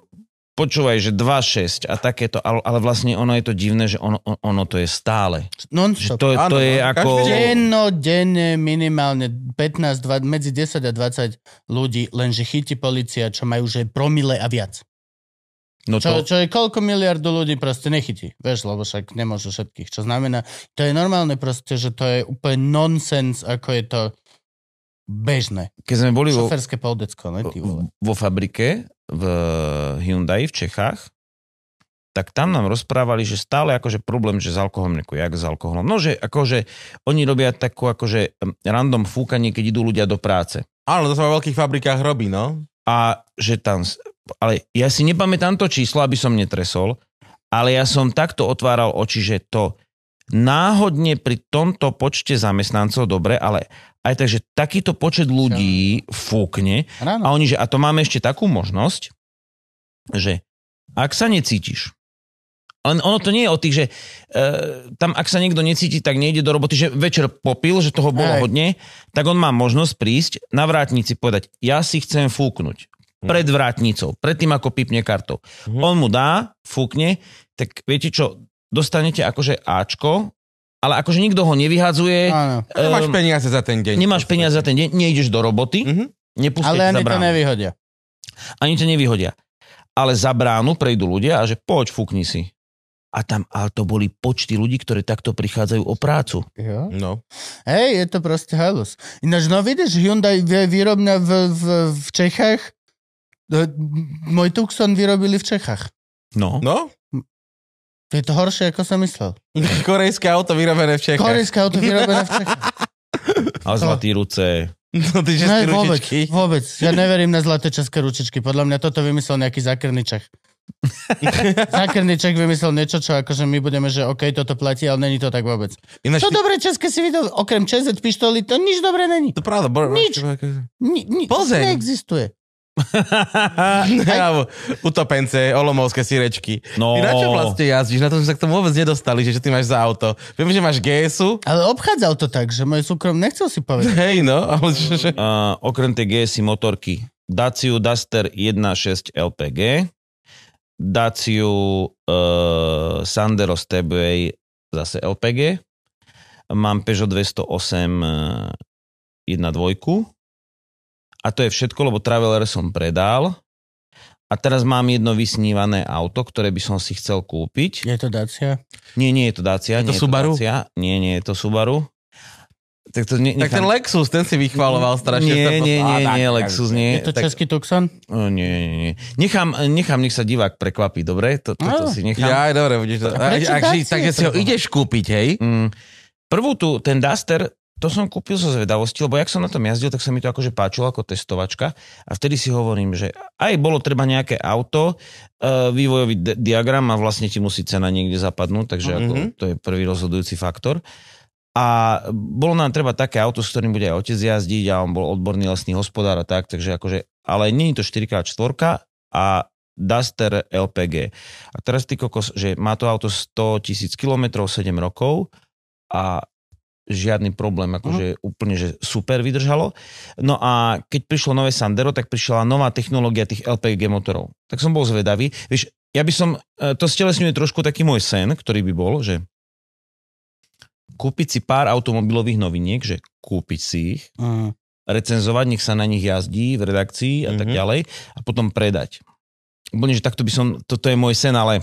počúvaj, že dva šesť a takéto, ale vlastne ono je to divné, že ono, ono to je stále. Non-stop. To, to je ako... Deno, denne, minimálne pätnásť, dvadsať, medzi desať a dvadsať ľudí, lenže chytí polícia, čo majú že promile a viac. No to... čo, čo je koľko miliardu ľudí proste nechytí, vieš, lebo však nemôžu všetkých. Čo znamená, to je normálne proste, že to je úplne nonsens, ako je to bežné. Keď sme boli vo, poldecko, ne, vo fabrike v Hyundai v Čechách, tak tam nám rozprávali, že stále akože problém, že s alkoholom, neko, jak s alkoholom. No, že akože oni robia takú akože random fúkanie, keď idú ľudia do práce. Áno, to sa vo veľkých fabrikách robí, no. A že tam, ale ja si nepamätám to číslo, aby som netresol, ale ja som takto otváral oči, že to náhodne pri tomto počte zamestnancov, dobre, ale aj takže takýto počet ľudí fúkne a oni, že a to máme ešte takú možnosť, že ak sa necítiš, ale ono to nie je o tých, že e, tam ak sa niekto necíti, tak nejde do roboty, že večer popil, že toho bolo aj hodne, tak on má možnosť prísť na vrátnici povedať, ja si chcem fúknuť pred vrátnicou, pred tým ako pípne kartou. Mhm. On mu dá, fúkne, tak viete čo, dostanete akože Ačko, ale akože nikto ho nevyhadzuje. Áno. Um, nemáš peniaze za ten deň. Nemáš peniaze za ten deň, nejdeš do roboty, mm-hmm. nepustia za bránu. Ale ani to nevyhodia. Ani to nevyhodia. Ale za bránu prejdú ľudia a že poď, fúkni si. A tam, ale to boli počty ľudí, ktorí takto prichádzajú o prácu. Jo. No. Hej, je to proste halus. Ináč, no vidíš, Hyundai výrobňa v, v, v Čechách, môj Tucson vyrobili v Čechách. No. No? Je to horšie, ako som myslel. Korejské auto vyrobené v Čechách. Korejské auto vyrobené v Čechách. A zlatý ruce... No, ty české ne, vôbec, ručičky. Vôbec. Ja neverím na zlaté české ručičky. Podľa mňa toto vymyslel nejaký zákerný Čech. Zákerný Čech vymyslel niečo, čo akože my budeme, že okej, okay, toto platí, ale není to tak vôbec. Ináč to ty... dobré české si videl, okrem čezet pištoli, to nič dobré není. To pravda. Bo... Nič. Ni, ni, Plzeň. Neexistuje. Aj... Utopence, olomovské sirečky. No. Ty na čo vlastne jazdíš? Na to sme sa k tomu vôbec nedostali, že, že ty máš za auto. Viem, že máš gé esu. Ale obchádzal to tak, že môj súkrom nechcel si povedať. Hej, no. Ale... Uh, okrem tej gé esy motorky. Daciu Duster jedna šesť el pé gé, Daciu uh, Sandero Stepway zase el pé gé, mám Peugeot dvesto osem uh, jedna dva, a to je všetko, lebo Traveler som predal. A teraz mám jedno vysnívané auto, ktoré by som si chcel kúpiť. Je to Dacia? Nie, nie je to Dacia. Je to nie Subaru? Je to Dacia. Nie, nie je to Subaru. Tak, to ne, tak ten Lexus, ten si vychvaloval strašne. Nie, nie, nie, nie, Lexus nie. Je to tak, český Tucson? Nie, nie, nie. Nechám, nechám, nech sa divák prekvapí, dobre? To, to, to, to si nechám. Ja, dobre, budeš to. A prečo Dacia? Takže si ho ideš kúpiť, hej? Mm. Prvú tu, ten Duster... To som kúpil zo zvedavosti, lebo jak som na tom jazdil, tak sa mi to akože páčilo ako testovačka. A vtedy si hovorím, že aj bolo treba nejaké auto, vývojový de- diagram a vlastne ti musí cena niekde zapadnúť, takže mm-hmm. ako, to je prvý rozhodujúci faktor. A bolo nám treba také auto, s ktorým bude aj otec jazdiť a on bol odborný lesný hospodár a tak, takže akože, ale nie je to štyri krát štyri a Duster el pé gé. A teraz ty kokos, že má to auto sto tisíc kilometrov, sedem rokov a žiadny problém, akože uh-huh. úplne, že super vydržalo. No a keď prišlo nové Sandero, tak prišla nová technológia tých el pé gé motorov. Tak som bol zvedavý. Víš, ja by som, to stelesňuje trošku taký môj sen, ktorý by bol, že kúpiť si pár automobilových noviniek, že kúpiť si ich, uh-huh. recenzovať, nech sa na nich jazdí v redakcii a uh-huh. tak ďalej a potom predať. Úplne, že takto by som, toto je môj sen, ale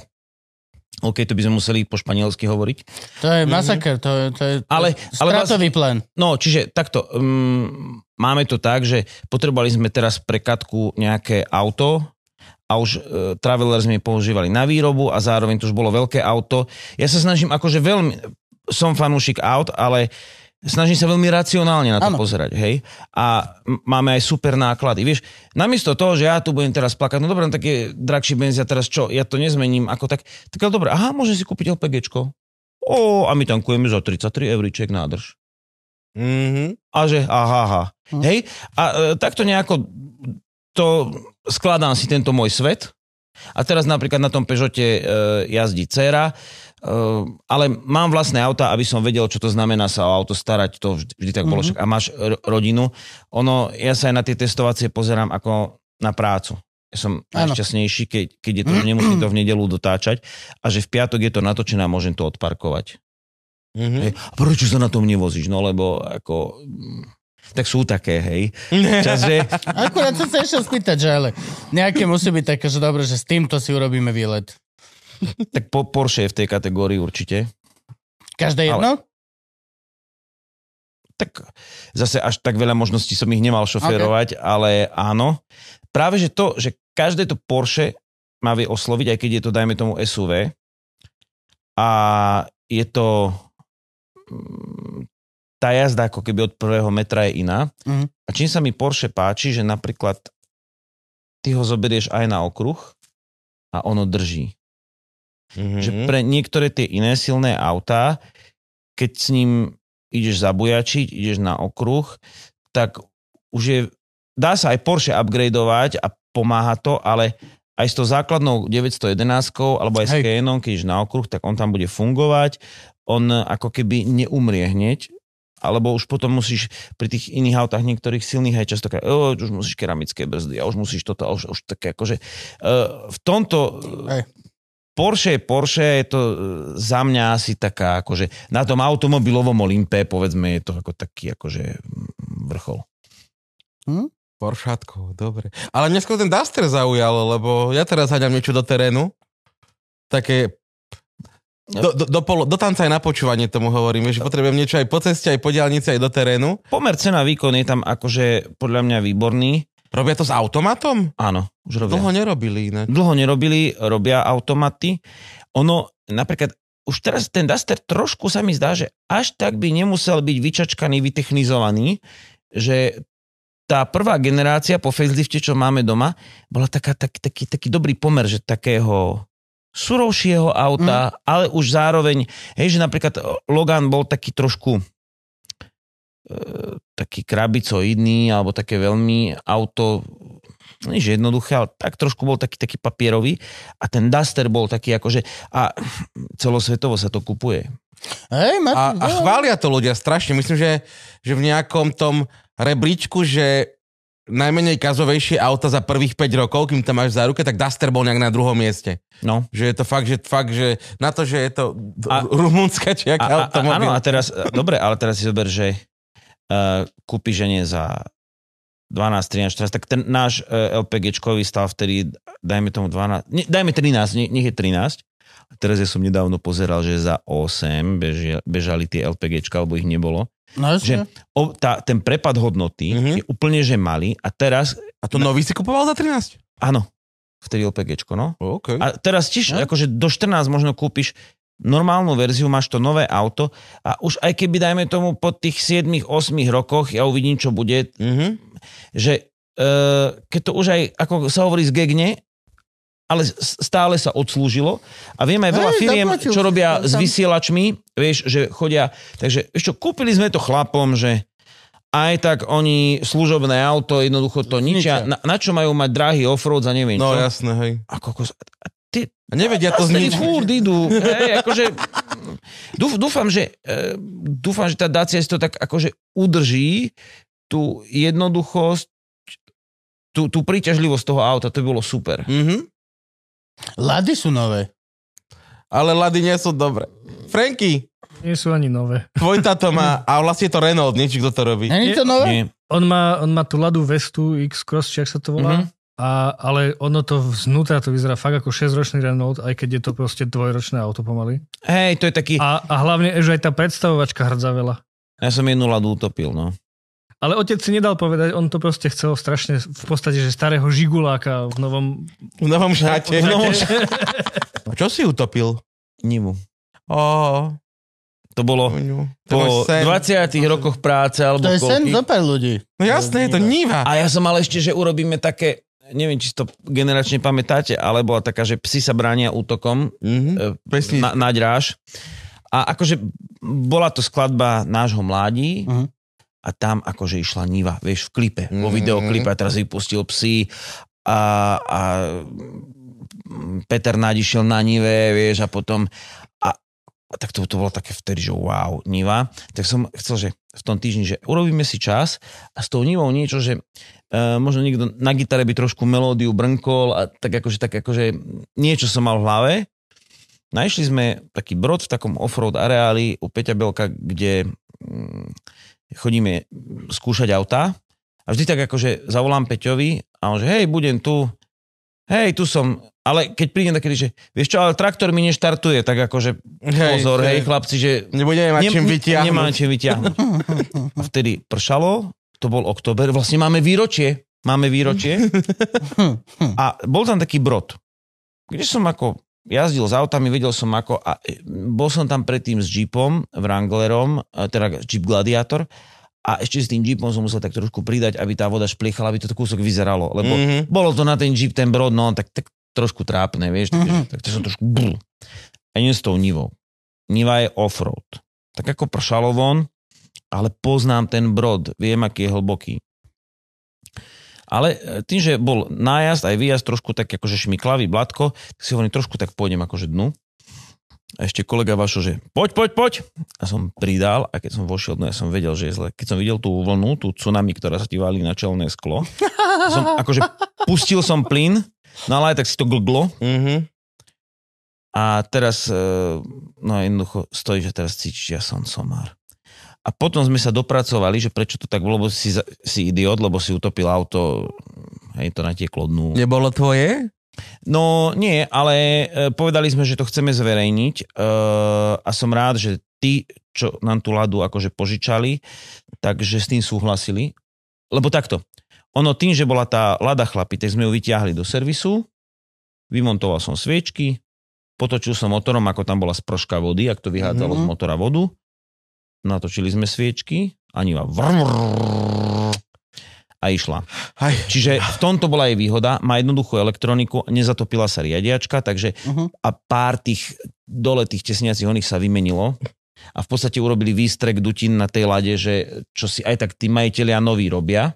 OK, to by sme museli po španielsky hovoriť. To je masaker, to je, to je ale, stratový ale plán. No, čiže takto, um, máme to tak, že potrebovali sme teraz pre Katku nejaké auto a už uh, Traveler sme používali na výrobu a zároveň to už bolo veľké auto. Ja sa snažím, akože veľmi, som fanúšik aut, ale snažím sa veľmi racionálne na to ano. Pozerať, hej? A máme aj super náklady. Vieš, namiesto toho, že ja tu budem teraz plakať, no dobré, no tak je drahší benzín, teraz čo, ja to nezmením, ako tak, tak ale dobré, aha, môžem si kúpiť LPGčko. Ó, a my tankujeme za tridsaťtri euríček nádrž. Mm-hmm. A že, aha, aha. Mm. Hej? A e, takto nejako to, skladám si tento môj svet. A teraz napríklad na tom Peugeote e, jazdí dcera, Uh, ale mám vlastné auta, aby som vedel, čo to znamená sa o auto starať, to vždy, vždy tak bolo. Mm-hmm. A máš r- rodinu. Ono, ja sa aj na tie testovacie pozerám ako na prácu. Ja som najšťastnejší, keď, keď je to, nemusím to v nedeľu dotáčať a že v piatok je to natočené a môžem to odparkovať. Mm-hmm. Hej, a prečo sa na tom nevozíš? No lebo ako... Tak sú také, hej. Čas, že... Akurát som sa ešte spýtať, že ale nejaké musí byť také, že dobre, že s týmto si urobíme výlet. Tak po, Porsche je v tej kategórii určite. Každé jedno? Ale... Tak zase až tak veľa možností som ich nemal šoférovať, okay. Ale áno. Práve že to, že každé to Porsche má vie osloviť, aj keď je to, dajme tomu, es ú vé. A je to... Tá jazda ako keby od prvého metra je iná. Mm. A čím sa mi Porsche páči, že napríklad ty ho zoberieš aj na okruh a ono drží. Mm-hmm. Že pre niektoré tie iné silné autá, keď s ním ideš zabujačiť, ideš na okruh, tak už je, dá sa aj Porsche upgradeovať a pomáha to, ale aj s tou základnou deväťstojedenáskou alebo aj s Cayonom, keď ideš na okruh, tak on tam bude fungovať, on ako keby neumrie hneď, alebo už potom musíš pri tých iných autách niektorých silných aj často oh, už musíš keramické brzdy a už musíš toto, už, už také akože uh, v tomto... Hej. Porsche je Porsche, je to za mňa asi taká, akože na tom automobilovom Olympe, povedzme, je to ako taký, akože vrchol. Hm? Poršátko, dobre. Ale mňa skôr ten Duster zaujal, lebo ja teraz háďam niečo do terénu. Také Do, do, do, polo, do tanca aj na počúvanie tomu hovorím, že potrebujem niečo aj po ceste, aj po diaľnici, aj do terénu. Pomer cena výkon je tam akože podľa mňa výborný. Robia to s automatom? Áno, už robia. Dlho nerobili inak. Dlho nerobili, robia automaty. Ono, napríklad, už teraz ten Duster trošku sa mi zdá, že až tak by nemusel byť vyčačkaný, vytechnizovaný, že tá prvá generácia po facelifte, čo máme doma, bola taká, tak, taký, taký dobrý pomer, že takého surovšieho auta, mm. ale už zároveň, hej, že napríklad Logan bol taký trošku e, taký krabicoidný, alebo také veľmi auto, nie že jednoduché, ale tak trošku bol taký, taký papierový a ten Duster bol taký akože, a celosvetovo sa to kupuje. Hej, a, a chvália to ľudia strašne, myslím, že, že v nejakom tom rebríčku, že najmenej kazovejšie auta za prvých päť rokov, kým tam máš za ruke, tak Duster bol nejak na druhom mieste. No. Že je to fakt, že, fakt, že na to, že je to a, rumúnska či aká automobil. Áno, a teraz, dobre, ale teraz si zober, že uh, kúpi žene za dvanásť, trinásť, štrnásť, tak ten náš uh, LPGčkový stav vtedy, dajme tomu dvanásť, ne, dajme trinásť, nech je trinásť. A teraz ja som nedávno pozeral, že za osem bežia, bežali tie LPGčka, alebo ich nebolo. No, že o, tá, ten prepad hodnoty mm-hmm. je úplne, že malý a teraz... A to nový si kupoval za trinásť? Áno, vtedy LPGčko, no. Okay. A teraz tiež, no. akože do štrnásť možno kúpiš normálnu verziu, máš to nové auto a už aj keby, dajme tomu, po tých siedmich, ôsmich rokoch, ja uvidím, čo bude, mm-hmm. že e, keď to už aj, ako sa hovorí, zgegne, ale stále sa odslúžilo a vieme aj veľa Hej, firiem, zaplatil. Čo robia tam... s vysielačmi, vieš, že chodia, takže ešte kúpili sme to chlapom, že aj tak oni služobné auto, jednoducho to ničia, na, na čo majú mať drahý offroad za neviem čo. No jasné, hej. A kokos, a ty, a nevedia to zničiť. Furt idú, hej, akože, dúf, dúfam, že, dúfam, že tá Dacia si to tak akože udrží tú jednoduchosť, tú, tú príťažlivosť toho auta, to by bolo super. Mhm. Lady sú nové. Ale Lady nie sú dobré. Franky. Nie sú ani nové. Tvoj táto má, a vlastne to Renault, niečo kto to robí. Nie je to nové? Nie. On má, on má tú Ladu Vestu X-Cross, či ak sa to volá. Mm-hmm. A, ale ono to vznútra to vyzerá fakt ako šesťročný Renault, aj keď je to proste dvojročné auto pomaly. Hej, to je taký... A, a hlavne, že aj tá predstavovačka hrdzavela. Ja som jednu Ladu utopil, no. Ale otec si nedal povedať, on to proste chcel strašne, v podstate, že starého Žiguláka v novom... V novom šáte. V novom šáte. Čo si utopil? Nivu. Oh. To bolo Nivu. Po to dvadsiatich rokoch práce, alebo to je koľkých. Sen zo pár ľudí. No jasné, to je to Niva. A ja som mal ešte, že urobíme také, neviem, či to generačne pamätáte, ale bola taká, že psi sa bránia útokom mm-hmm. na, na dráž. A akože bola to skladba nášho mládí, uh-huh. A tam akože išla Niva, vieš, v klipe, mm-hmm. vo videoklipe, a teraz vypustil Psi a, a Peter Naď išiel na Nive, vieš, a potom a, a tak to, to bolo také vtedy, že wow, Niva. Tak som chcel, že v tom týždni, že urobíme si čas a s tou Nivou niečo, že e, možno niekto na gitare by trošku melódiu brnkol a tak akože, tak akože niečo som mal v hlave. Našli sme taký brod v takom offroad areáli u Peťa Belka, kde... Mm, chodíme skúšať autá a vždy tak akože zavolám Peťovi a on že hej, budem tu, hej, tu som, ale keď prídem takedy, že vieš čo, ale traktor mi neštartuje, tak akože pozor, hej, hej, hej chlapci, že nebudeme mať ne, čím vytiahnuť. Nemáme čím vytiahnuť. A vtedy pršalo, to bol október, vlastne máme výročie, máme výročie a bol tam taký brod, kde som ako jazdil s autami, vedel som ako, a bol som tam predtým s Jeepom, Wranglerom, teda Jeep Gladiator, a ešte s tým Jeepom som musel tak trošku pridať, aby tá voda špliechala, aby to kúsok vyzeralo, lebo mm-hmm. bolo to na ten Jeep, ten brod, no, tak, tak trošku trápne, vieš, mm-hmm. tak, tak to som trošku brr. A nie s tou Nivou. Niva je offroad. Tak ako pršalo von, ale poznám ten brod, viem, aký je hlboký. Ale tým, že bol nájazd, aj výjazd trošku tak akože šmiklavý, blatko, tak si hovorím, trošku tak pôjdem akože dnu. A ešte kolega Vašo, že poď, poď, poď. A som pridal a keď som vošiel dnu, ja som vedel, že je zle. Keď som videl tú vlnu, tú tsunami, ktorá sa ti valí na čelné sklo, som akože pustil som plyn, no ale aj tak si to glglo. Mm-hmm. A teraz, no jednoducho stojí, že teraz cítiš, ja som somár. A potom sme sa dopracovali, že prečo to tak bolo, lebo si, si idiot, lebo si utopil auto, hej, to natieklo dnu. Nebolo tvoje? No nie, ale povedali sme, že to chceme zverejniť a som rád, že tí, čo nám tú Ladu akože požičali, takže s tým súhlasili. Lebo takto, ono tým, že bola tá Lada chlapi, tak sme ju vyťahli do servisu, vymontoval som sviečky, potočil som motorom, ako tam bola sproška vody, ak to vyhádzalo mm-hmm. z motora vodu, natočili sme sviečky, ani ma vrrrrrrrrrrrrrrrrrrrrrrrrrrrrrrrrrrrrrrrrrrrrrrrrrrrr a išla. Aj. Čiže v tomto bola jej výhoda, má jednoduchú elektroniku, nezatopila sa riadiačka, takže uh-huh. a pár tých dole tých tesniacich oných sa vymenilo a v podstate urobili výstrek dutín na tej Lade, že čo si aj tak tí majitelia noví robia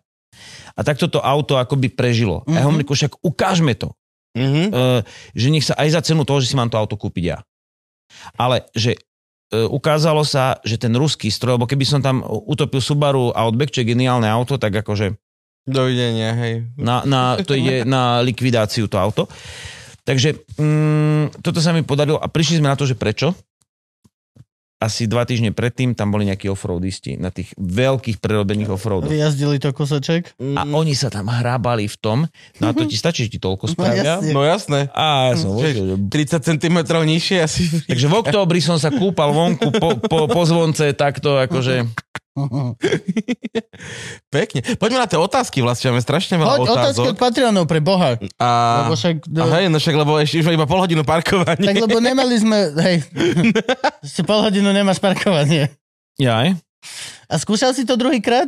a takto to auto akoby prežilo. Uh-huh. A ja hovorím, však ukážme to. Uh-huh. Uh, že nech sa aj za cenu toho, že si mám to auto kúpiť ja. Ale že ukázalo sa, že ten ruský stroj, bo keby som tam utopil Subaru Outback, čo je geniálne auto, tak akože dovidenia, hej. Na, na, to ide na likvidáciu to auto. Takže mm, toto sa mi podarilo a prišli sme na to, že prečo. Asi dva týždne predtým tam boli nejakí offroadisti na tých veľkých prerobených offroadoch. Vyjazdili to kosaček. A mm. oni sa tam hrábali v tom. No a to ti stačí, že ti toľko spravia? No jasné. A ja som vošiel, že tridsať centimetrov nižšie asi. Takže v októbri som sa kúpal vonku po, po, po zvonce takto akože... Pekne. Poďme na tie otázky, vlastne máme strašne veľa Poď, otázok. Otázky od Patreonov pre Boha. A... Lebo však... A hej, no však, lebo ešte už iba pol hodinu parkovanie. Tak lebo nemali sme, hej, ešte pol hodinu nemáš parkovanie. Jaj. A skúšal si to druhýkrát?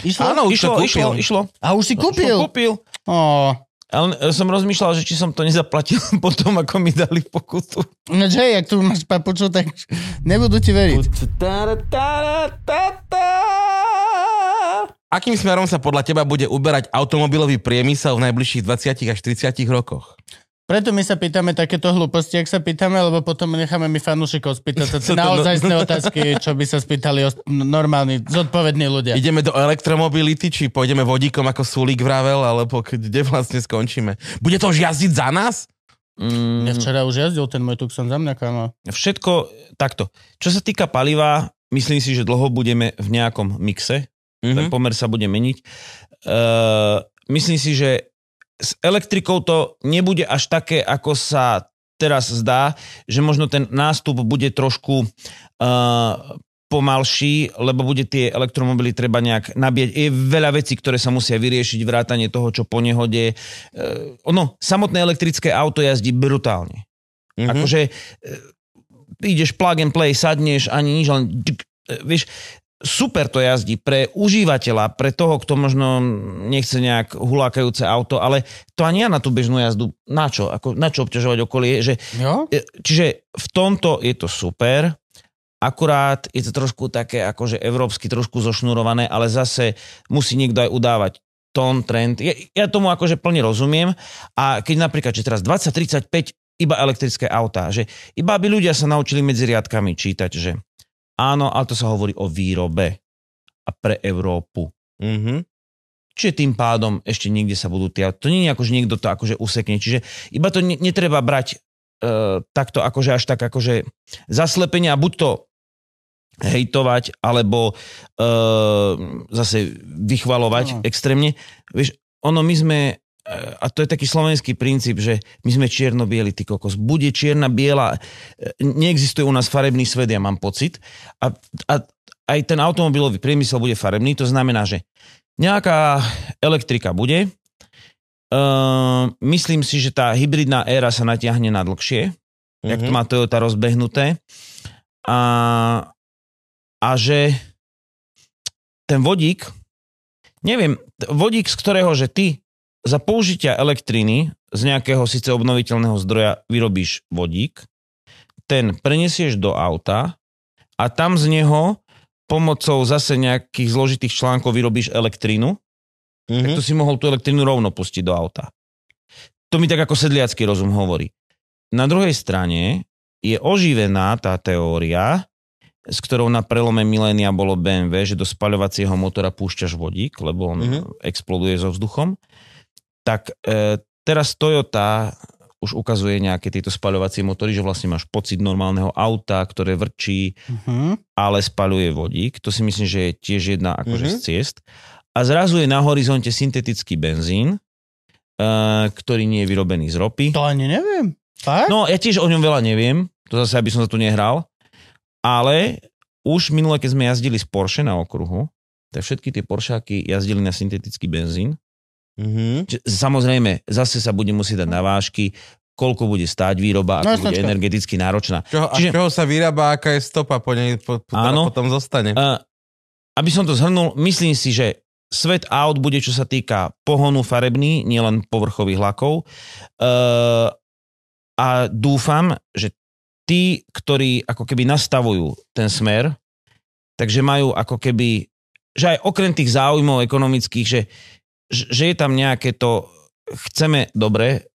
Išlo? Áno, už išlo, išlo, išlo. A už si kúpil? Už kúpil. Oh. Ale som rozmýšľal, že či som to nezaplatil potom, ako mi dali pokutu. No čo je, ak tu máš papuču, tak nebudú ti veriť. Akým smerom sa podľa teba bude uberať automobilový priemysel v najbližších dvadsiatich až tridsiatich rokoch? Preto my sa pýtame takéto hlúposti, ak sa pýtame, lebo potom necháme mi fanúšikov spýtať naozajstné otázky, čo by sa spýtali normálni, zodpovední ľudia. Ideme do elektromobility, či pôjdeme vodíkom ako Sulík vravel, alebo kde vlastne skončíme? Bude to už jazdiť za nás? Mm. Ja včera už jazdil ten môj Tucson za mňa, kámo. Všetko takto. Čo sa týka paliva, myslím si, že dlho budeme v nejakom mixe. Mm-hmm. Ten pomer sa bude meniť. Uh, myslím si, že s elektrikou to nebude až také, ako sa teraz zdá, že možno ten nástup bude trošku uh, pomalší, lebo bude tie elektromobily treba nejak nabíjať. Je veľa vecí, ktoré sa musia vyriešiť, vrátanie toho, čo po nehode. Uh, ono, samotné elektrické auto jazdí brutálne. Mm-hmm. Akože uh, ideš plug and play, sadneš, ani nič, len... Dyk, uh, vieš... Super to jazdí pre užívateľa, pre toho, kto možno nechce nejak hulákajúce auto, ale to ani ja na tú bežnú jazdu, na čo? Ako, na čo obťažovať okolie? Že, jo? Čiže v tomto je to super, akurát je to trošku také akože európsky, trošku zošnurované, ale zase musí niekto aj udávať tón, trend. Ja, ja tomu akože plne rozumiem a keď napríklad, že teraz dvadsať tridsaťpäť iba elektrické autá, že iba aby ľudia sa naučili medzi riadkami čítať, že áno, ale to sa hovorí o výrobe a pre Európu. Mm-hmm. Čiže tým pádom ešte niekde sa budú tie... To nie je ako, že niekto to akože usekne. Čiže iba to ne- netreba brať uh, takto akože až tak akože zaslepenie a buď to hejtovať, alebo uh, zase vychvalovať no. extrémne. Vieš, ono my sme... Uh, a to je taký slovenský princíp, že my sme čierno-bieli, ty kokos. Bude čierna-biela... Neexistuje u nás farebný svet, ja mám pocit. A, a aj ten automobilový priemysel bude farebný, to znamená, že nejaká elektrika bude. Uh, myslím si, že tá hybridná éra sa natiahne na dlhšie, mm-hmm. jak to má Toyota rozbehnuté. A, a že ten vodík, neviem, vodík, z ktorého, že ty za použitia elektriny z nejakého síce obnoviteľného zdroja vyrobíš vodík, ten prenesieš do auta a tam z neho pomocou zase nejakých zložitých článkov vyrobíš elektrínu, mm-hmm. tak to si mohol tú elektrínu rovno pustiť do auta. To mi tak ako sedliacky rozum hovorí. Na druhej strane je oživená tá teória, s ktorou na prelome milénia bolo bé em vé, že do spaľovacieho motora púšťaš vodík, lebo on mm-hmm. exploduje so vzduchom. Tak e, teraz Toyota už ukazuje nejaké tieto spaľovacie motory, že vlastne máš pocit normálneho auta, ktoré vrčí, uh-huh. ale spaľuje vodík. To si myslím, že je tiež jedna akože uh-huh. z ciest. A zrazu je na horizonte syntetický benzín, uh, ktorý nie je vyrobený z ropy. To ani neviem. Tak? No, ja tiež o ňom veľa neviem. To zase, aby som sa tu nehral. Ale už minule, keď sme jazdili z Porsche na okruhu, tak všetky tie Porscheáky jazdili na syntetický benzín. Mm-hmm. Samozrejme, zase sa bude musieť dať na vážky, koľko bude stáť výroba, ako no, bude energeticky náročná. Čo, a čiže, čoho sa vyrába, aká je stopa, po nej po, po, áno, potom zostane. Uh, aby som to zhrnul, myslím si, že svet aut bude, čo sa týka pohonu farebný, nielen povrchových lakov. Uh, a dúfam, že tí, ktorí ako keby nastavujú ten smer, takže majú ako keby, že aj okrem tých záujmov ekonomických, že, že je tam nejaké to, chceme dobre.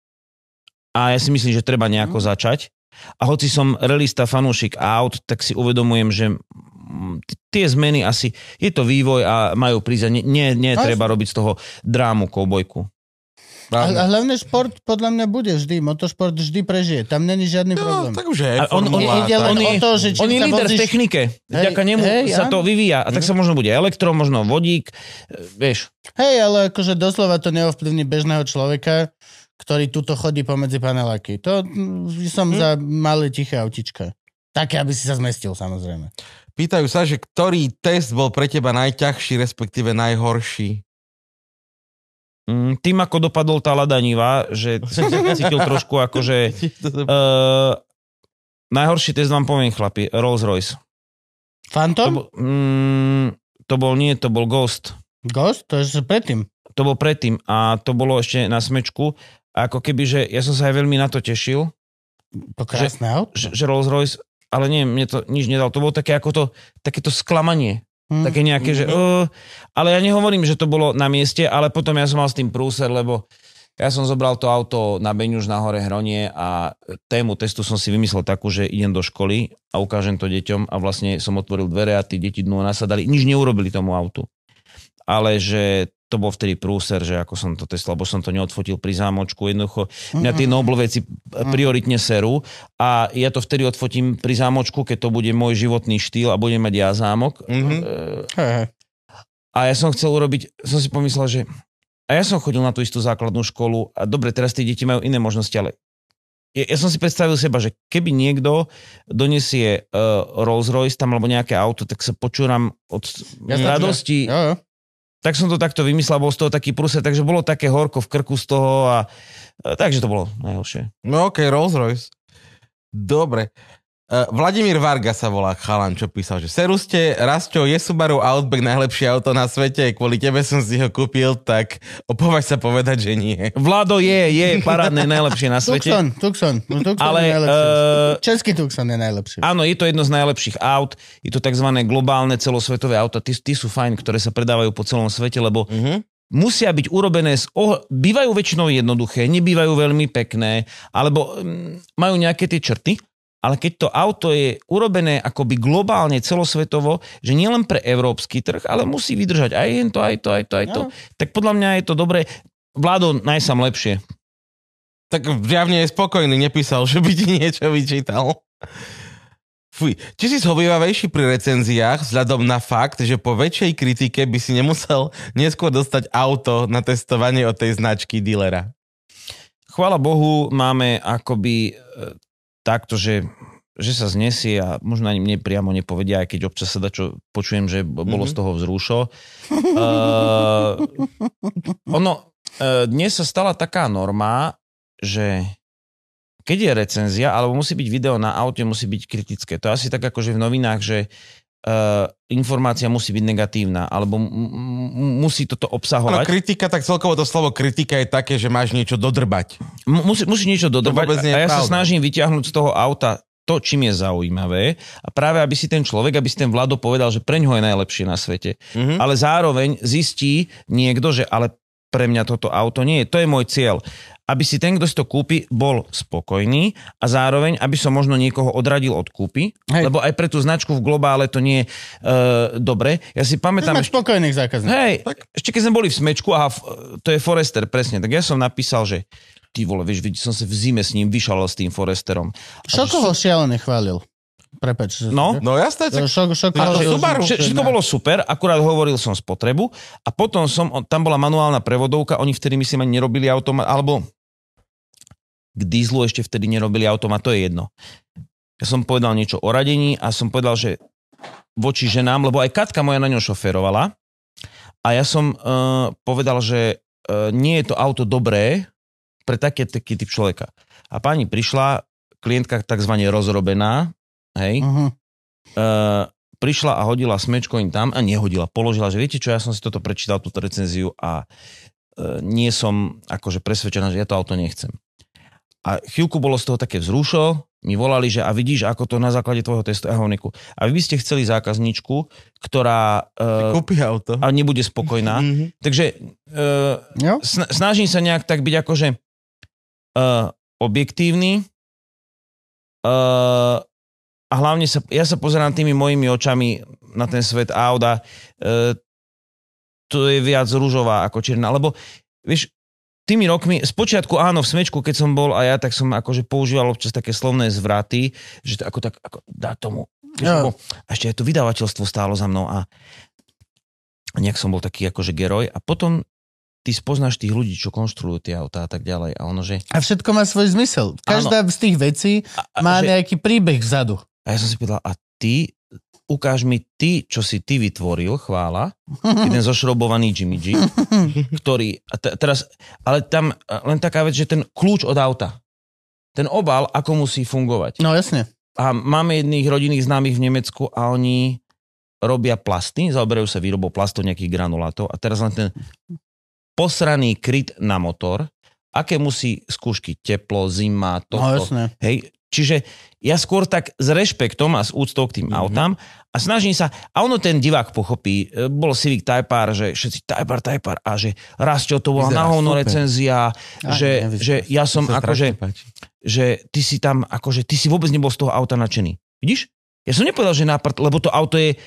A ja si myslím, že treba nejako začať. A hoci som realista, fanúšik aut, tak si uvedomujem, že tie zmeny asi, je to vývoj a majú prísť. Nie, nie treba robiť z toho drámu, koubojku. A, a hlavne šport podľa mňa bude vždy. Motošport vždy prežije. Tam není žiadny problém. No, tak už je. On, on, ide len on, o to, že on je líder vozíš... v technike. Vďaka hey, nemu hey, sa ja? to vyvíja. A tak sa možno bude elektro, možno vodík. Vieš. Hej, ale akože doslova to neovplyvní bežného človeka, ktorý tuto chodí pomedzi paneláky. To som hmm. za malé tiché autička. Také, aby si sa zmestil, samozrejme. Pýtajú sa, že ktorý test bol pre teba najťažší, respektíve najhorší? Mm, tým, ako dopadol tá ladanivá, že som sa cítil trošku akože... uh, najhorší test vám poviem, chlapi, Rolls-Royce. Phantom? To, mm, to bol nie, to bol Ghost. Ghost? To je predtým. To bol predtým a to bolo ešte na smečku. Ako keby, že ja som sa aj veľmi na to tešil. To krásne auto. Že, že Rolls-Royce, ale nie, mne to nič nedal. To bolo také ako to, takéto sklamanie. Hmm. Také nejaké, že... Uh, ale ja nehovorím, že to bolo na mieste, ale potom ja som mal s tým prúser, lebo ja som zobral to auto na Beňuž na Hore Hronie a tému testu som si vymyslel takú, že idem do školy a ukážem to deťom a vlastne som otvoril dvere a tí deti dnu nasadali. Nič neurobili tomu autu. Ale že... to bol vtedy prúser, že ako som to testoval, bo som to neodfotil pri zámočku. Jednoducho, mňa tie Nobel veci prioritne serú a ja to vtedy odfotím pri zámočku, keď to bude môj životný štýl a budem mať ja zámok. Mm-hmm. E- a ja som chcel urobiť, som si pomyslel, že a ja som chodil na tú istú základnú školu a dobre, teraz tie deti majú iné možnosti, ale ja, ja som si predstavil seba, že keby niekto donesie uh, Rolls-Royce tam alebo nejaké auto, tak sa počúram od ja radosti. Ja, ja. Tak som to takto vymyslel, bol z toho taký prúser, takže bolo také horko v krku z toho a takže to bolo najhoršie. No okej, okay, Rolls-Royce. Dobre. Uh, Vladimír Varga sa volá chalan, čo písal, že Seruste, Rasťo, je Subaru Outback najlepšie auto na svete, kvôli tebe som si ho kúpil, tak opovaž sa povedať, že nie. Vlado je, je parádne najlepšie na svete. Tucson, Tucson, no, Tucson ale, je najlepšie. Uh, Český Tucson je najlepší. Áno, je to jedno z najlepších aut, je to tzv. Globálne celosvetové auta, tí, tí sú fajn, ktoré sa predávajú po celom svete, lebo uh-huh. musia byť urobené, z oh- bývajú väčšinou jednoduché, nebývajú veľmi pekné, alebo m- majú nejaké tie črty. Ale keď to auto je urobené akoby globálne, celosvetovo, že nielen pre európsky trh, ale musí vydržať aj to, aj to, aj to, aj to, no. Tak podľa mňa je to dobré. Vládo, najsám lepšie. Tak javne je spokojný, nepísal, že by ti niečo vyčítal. Fuj. Či si zhovievavejší pri recenziách vzhľadom na fakt, že po väčšej kritike by si nemusel neskôr dostať auto na testovanie od tej značky dealera? Chvála Bohu, máme akoby... takto, že, že sa znesie a možno ani mne priamo nepovedia, aj keď občas sa dačo počujem, že bolo mm-hmm. z toho vzrušo. Uh, ono, uh, dnes sa stala taká norma, že keď je recenzia, alebo musí byť video na aute, musí byť kritické. To je asi tak akože v novinách, že Uh, informácia musí byť negatívna, alebo m- m- musí toto obsahovať. Ale kritika, tak celkovo to slovo kritika je také, že máš niečo dodrbať. M- musí, musí niečo dodrbať a ja sa snažím vyťahnuť z toho auta to, čím je zaujímavé a práve, aby si ten človek, aby si ten Vlado povedal, že preň ho je najlepšie na svete. Mm-hmm. Ale zároveň zistí niekto, že ale pre mňa toto auto nie je. To je môj cieľ. Aby si ten, kto si to kúpi, bol spokojný a zároveň, aby som možno niekoho odradil od kúpy, hej. Lebo aj pre tú značku v globále to nie je uh, dobre. Ja si pamätám... Máš ešte... spokojných zákazníkov. Hej, tak. Ešte keď sme boli v smečku, aha, to je Forester, presne, tak ja som napísal, že ty vole, vieš, som sa v zime s ním vyšalil s tým Foresterom. Šokovo šialené chválil. Prepač. No, no jasné. Šok, šok, a to Subaru, všetko bolo super, akurát hovoril som spotrebu a potom som, tam bola manuálna prevodovka, oni vtedy myslím ani nerobili automat, alebo k dieslu ešte vtedy nerobili automat, to je jedno. Ja som povedal niečo o radení a som povedal, že voči ženám, lebo aj Katka moja na ňo šoferovala a ja som uh, povedal, že uh, nie je to auto dobré pre také, taký typ človeka. A pani prišla, klientka takzvané rozrobená, hej, uh-huh. uh, prišla a hodila smečko im tam a nehodila, položila, že viete čo, ja som si toto prečítal, túto recenziu a uh, nie som akože presvedčená, že ja to auto nechcem. A chvíľku bolo z toho také vzrušo, mi volali, že a vidíš, ako to na základe tvojho testu, a hovorím, a vy by ste chceli zákazničku, ktorá uh, kúpi auto a nebude spokojná. Mm-hmm. Takže uh, sn- snažím sa nejak tak byť akože uh, objektívny, uh, a hlavne sa, ja sa pozerám tými mojimi očami na ten svet Auda. E, to je viac ružová ako čierna. Lebo, vieš, tými rokmi, spočiatku áno, v smečku, keď som bol a ja, tak som akože používal občas také slovné zvraty, že to ako tak, ako dá tomu. Ja. A ešte aj to vydavateľstvo stálo za mnou a nejak som bol taký akože geroj. A potom ty spoznáš tých ľudí, čo konštruujú tie autá a tak ďalej. A ono, že... A všetko má svoj zmysel. Každá áno. z tých vecí má a, a, nejaký že... príbeh vzadu. A ja som si povedal, a ty, ukáž mi ty, čo si ty vytvoril, chvála, jeden zošrobovaný Jimmy G, ktorý, a t- teraz, ale tam len taká vec, že ten kľúč od auta, ten obal, ako musí fungovať. No jasne. A máme jedných rodinných známych v Nemecku a oni robia plasty, zaoberajú sa výrobou plastov, nejakých granulátov a teraz len ten posraný kryt na motor, aké musí skúšky, teplo, zima, toto, no, jasne. Hej, čiže ja skôr tak s rešpektom a s úctou k tým mm-hmm. autám a snažím sa, a ono ten divák pochopí, bol Civic Type R, že všetci Type R, Type R a že raz čo to bola nahovno recenzia, aj, že, ja, že ja som akože, že ty si tam akože, ty si vôbec nebol z toho auta nadšený. Vidíš? Ja som nepovedal, že nápad, lebo to auto je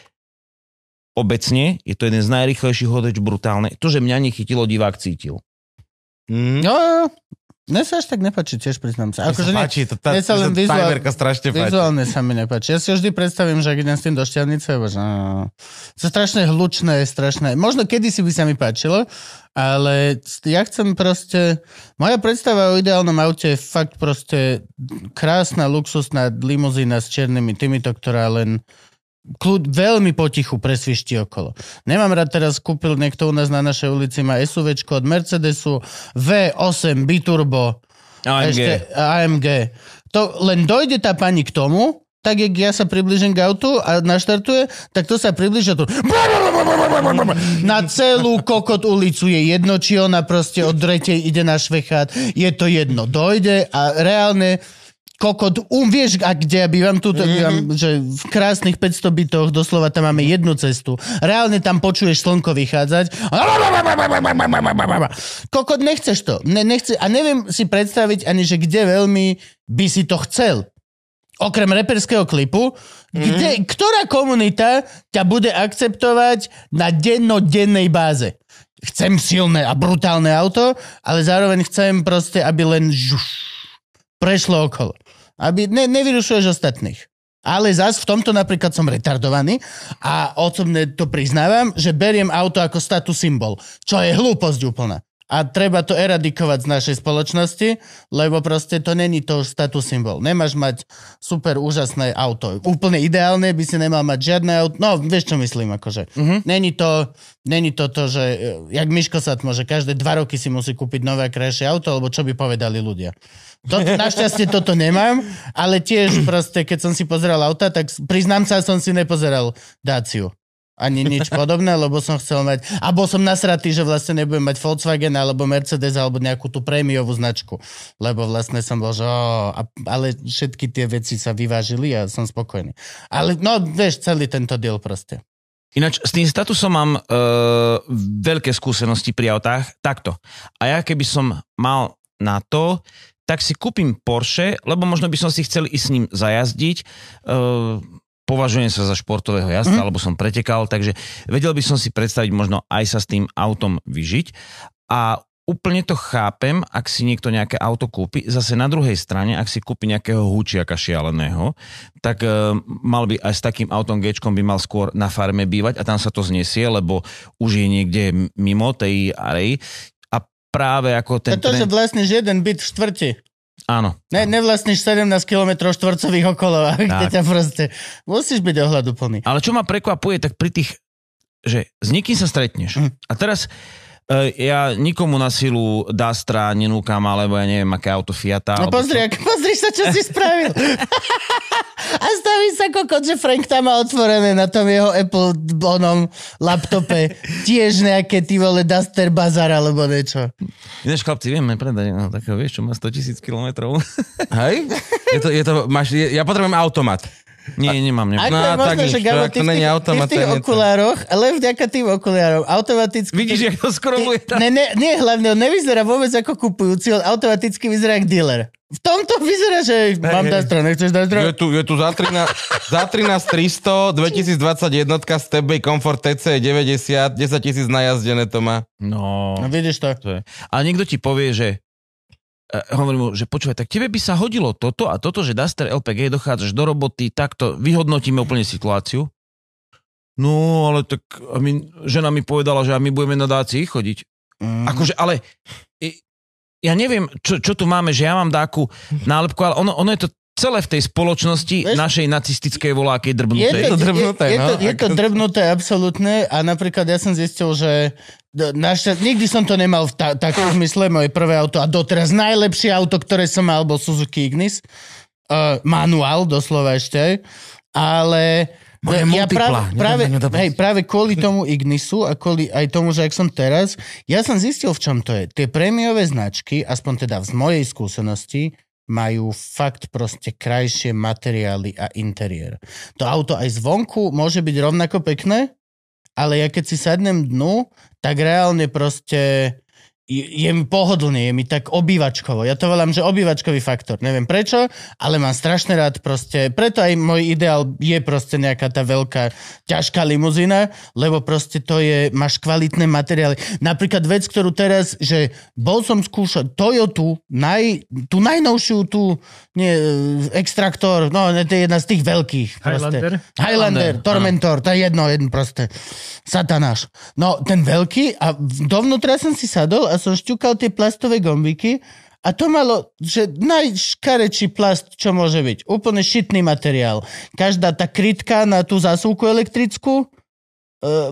obecne, je to jeden z najrýchlejších hodeč brutálne. To, že mňa nechytilo, divák cítil. Mm. No, no. Mne sa až tak nepáči, tiež priznám sa. Ako, sa páči, to tá vizuál... timerka strašne páči. Vizuálne sa mi nepáči. Ja si vždy predstavím, že ak idem s tým do šťavnice, bože, no, to je strašne hlučné, strašné. Možno kedysi by sa mi páčilo, ale ja chcem proste... Moja predstava o ideálnom aute je fakt proste krásna, luxusná limuzína s čiernymi týmito, ktorá len... Kľud veľmi potichu presvišti okolo. Nemám rád, teraz kúpil niekto u nás na našej ulici, má SUVčko od Mercedesu, vé osem biturbo, á em gé. Ešte á em gé. To len dojde tá pani k tomu, tak jak ja sa priblížim k autu a naštartuje, tak to sa priblížia tu. Na celú kokot ulicu je jedno, či ona proste od tretej ide na švechát, je to jedno. Dojde a reálne kokot, um, vieš, a kde ja bývam, tuto mm-hmm. bývam, že v krásnych päťsto bytoch, doslova tam máme jednu cestu. Reálne tam počuješ slnko vychádzať. Kokot, nechceš to. Ne, nechce, a neviem si predstaviť ani, že kde veľmi by si to chcel. Okrem reperského klipu, kde, mm-hmm. ktorá komunita ťa bude akceptovať na dennodennej báze. Chcem silné a brutálne auto, ale zároveň chcem proste, aby len žuš, prešlo okolo. Aby ne, nevyrušuješ ostatných. Ale zas v tomto napríklad som retardovaný a osobne to priznávam, že beriem auto ako status symbol, čo je hlúposť úplná. A treba to eradikovať z našej spoločnosti, lebo proste to není to status symbol. Nemáš mať super úžasné auto. Úplne ideálne by si nemal mať žiadne auto. No, vieš, čo myslím, akože. Mm-hmm. Není to, není to to, že jak Miško Satmo, že každé dva roky si musí kúpiť nové a krajšie auto, lebo čo by povedali ľudia. To, našťastie toto nemám, ale tiež proste, keď som si pozeral auta, tak priznám sa, som si nepozeral Daciu. Ani nič podobné, lebo som chcel mať... A bol som nasratý, že vlastne nebudem mať Volkswagen alebo Mercedes alebo nejakú tú prémiovú značku. Lebo vlastne som bol, že... Oh, ale všetky tie veci sa vyvážili a som spokojný. Ale no, vieš, celý tento diel proste. Ináč, s tým statusom mám e, veľké skúsenosti pri autách. Takto. A ja keby som mal na to, tak si kúpim Porsche, lebo možno by som si chcel ísť s ním zajazdiť... E, považujem sa za športového jazdca, mm-hmm. alebo som pretekal, takže vedel by som si predstaviť možno aj sa s tým autom vyžiť. A úplne to chápem, ak si niekto nejaké auto kúpi. Zase na druhej strane, ak si kúpi nejakého húčiaka šialeného, tak e, mal by aj s takým autom G-čkom by mal skôr na farme bývať a tam sa to znesie, lebo už je niekde mimo tej arej. A práve ako ten... To, trend... že vlastníš jeden byt v štvrti. Áno. Ne, nevlastníš sedemnásť kilometrov štvorcových okolo, kde ťa proste... Musíš byť ohľaduplný. Ale čo ma prekvapuje, tak pri tých... že s nikým sa stretneš. Mm. A teraz... Ja nikomu na silu Dastra nenúkam, alebo ja neviem, aké auto Fiata. No pozri, čo... pozri sa, čo si spravil. A staví sa kokot, že Frank tam má otvorené na tom jeho Apple onom laptope. Tiež nejaké ty vole Duster Bazar, alebo niečo. Ináč, chlapci, vieme predať, no takého, vieš čo, má stotisíc kilometrov. Hej? Je to, je to, máš, je, ja potrebujem automat. Nie, nemám, nemám. Ako no, je možné, že Gabo, ty v tých, ty v tých okulároch, ale vďaka tým okulárom, automaticky... Vidíš, jak to skroluje tam? Ne, ne, nie, hlavne, on nevyzerá vôbec ako kupujúci, on automaticky vyzerá jak dealer. V tomto vyzerá, že mám Dastra, nechceš Dastra? Je tu, je tu za trinásť tristo, dvetisícdvadsaťjeden Stepway Comfort T C deväťdesiat, desaťtisíc najazdené to má. No, no vidíš to. to ale niekto ti povie, že hovorím mu, že počúvaj, tak tebe by sa hodilo toto a toto, že Duster el pé gé, dochádzaš do roboty, takto vyhodnotíme úplne situáciu. No, ale tak my, žena mi povedala, že my budeme na dácii chodiť. Mm. Akože, ale ja neviem, čo, čo tu máme, že ja mám dáku nálepku, ale ono, ono je to celé v tej spoločnosti Veš, našej nacistickej volákej drbnuté. Je to drbnuté, je, je, no, je to ako... drbnuté, absolútne. A napríklad ja som zistil, že Našťa... nikdy som to nemal v ta- takom zmysle, moje prvé auto a doteraz najlepšie auto, ktoré som mal, bol Suzuki Ignis. Uh, manuál, doslova ešte. Ale moje ja práve, práve, hej, práve kvôli tomu Ignisu a kvôli aj tomu, že ak som teraz, ja som zistil, v čom to je. Tie prémiové značky, aspoň teda z mojej skúsenosti, majú fakt proste krajšie materiály a interiér. To auto aj zvonku môže byť rovnako pekné, ale ja keď si sadnem dnu, tak reálne proste je, je mi pohodlne, je mi tak obývačkovo. Ja to volám, že obývačkový faktor. Neviem prečo, ale mám strašne rád proste, preto aj môj ideál je proste nejaká tá veľká, ťažká limuzína, lebo proste to je, máš kvalitné materiály. Napríklad vec, ktorú teraz, že bol som skúšať Toyotu, naj, tú najnovšiu, tú nie, extraktor, no to je jedna z tých veľkých. Highlander? Highlander, Highlander Tormentor, to je jedno, jedno proste. Satanáš. No, ten veľký a dovnútra som si sadol a som šťukal tie plastové gombíky a to malo, že najškarečší plast, čo môže byť. Úplne šitný materiál. Každá tá krytka na tú zásuvku elektrickú e,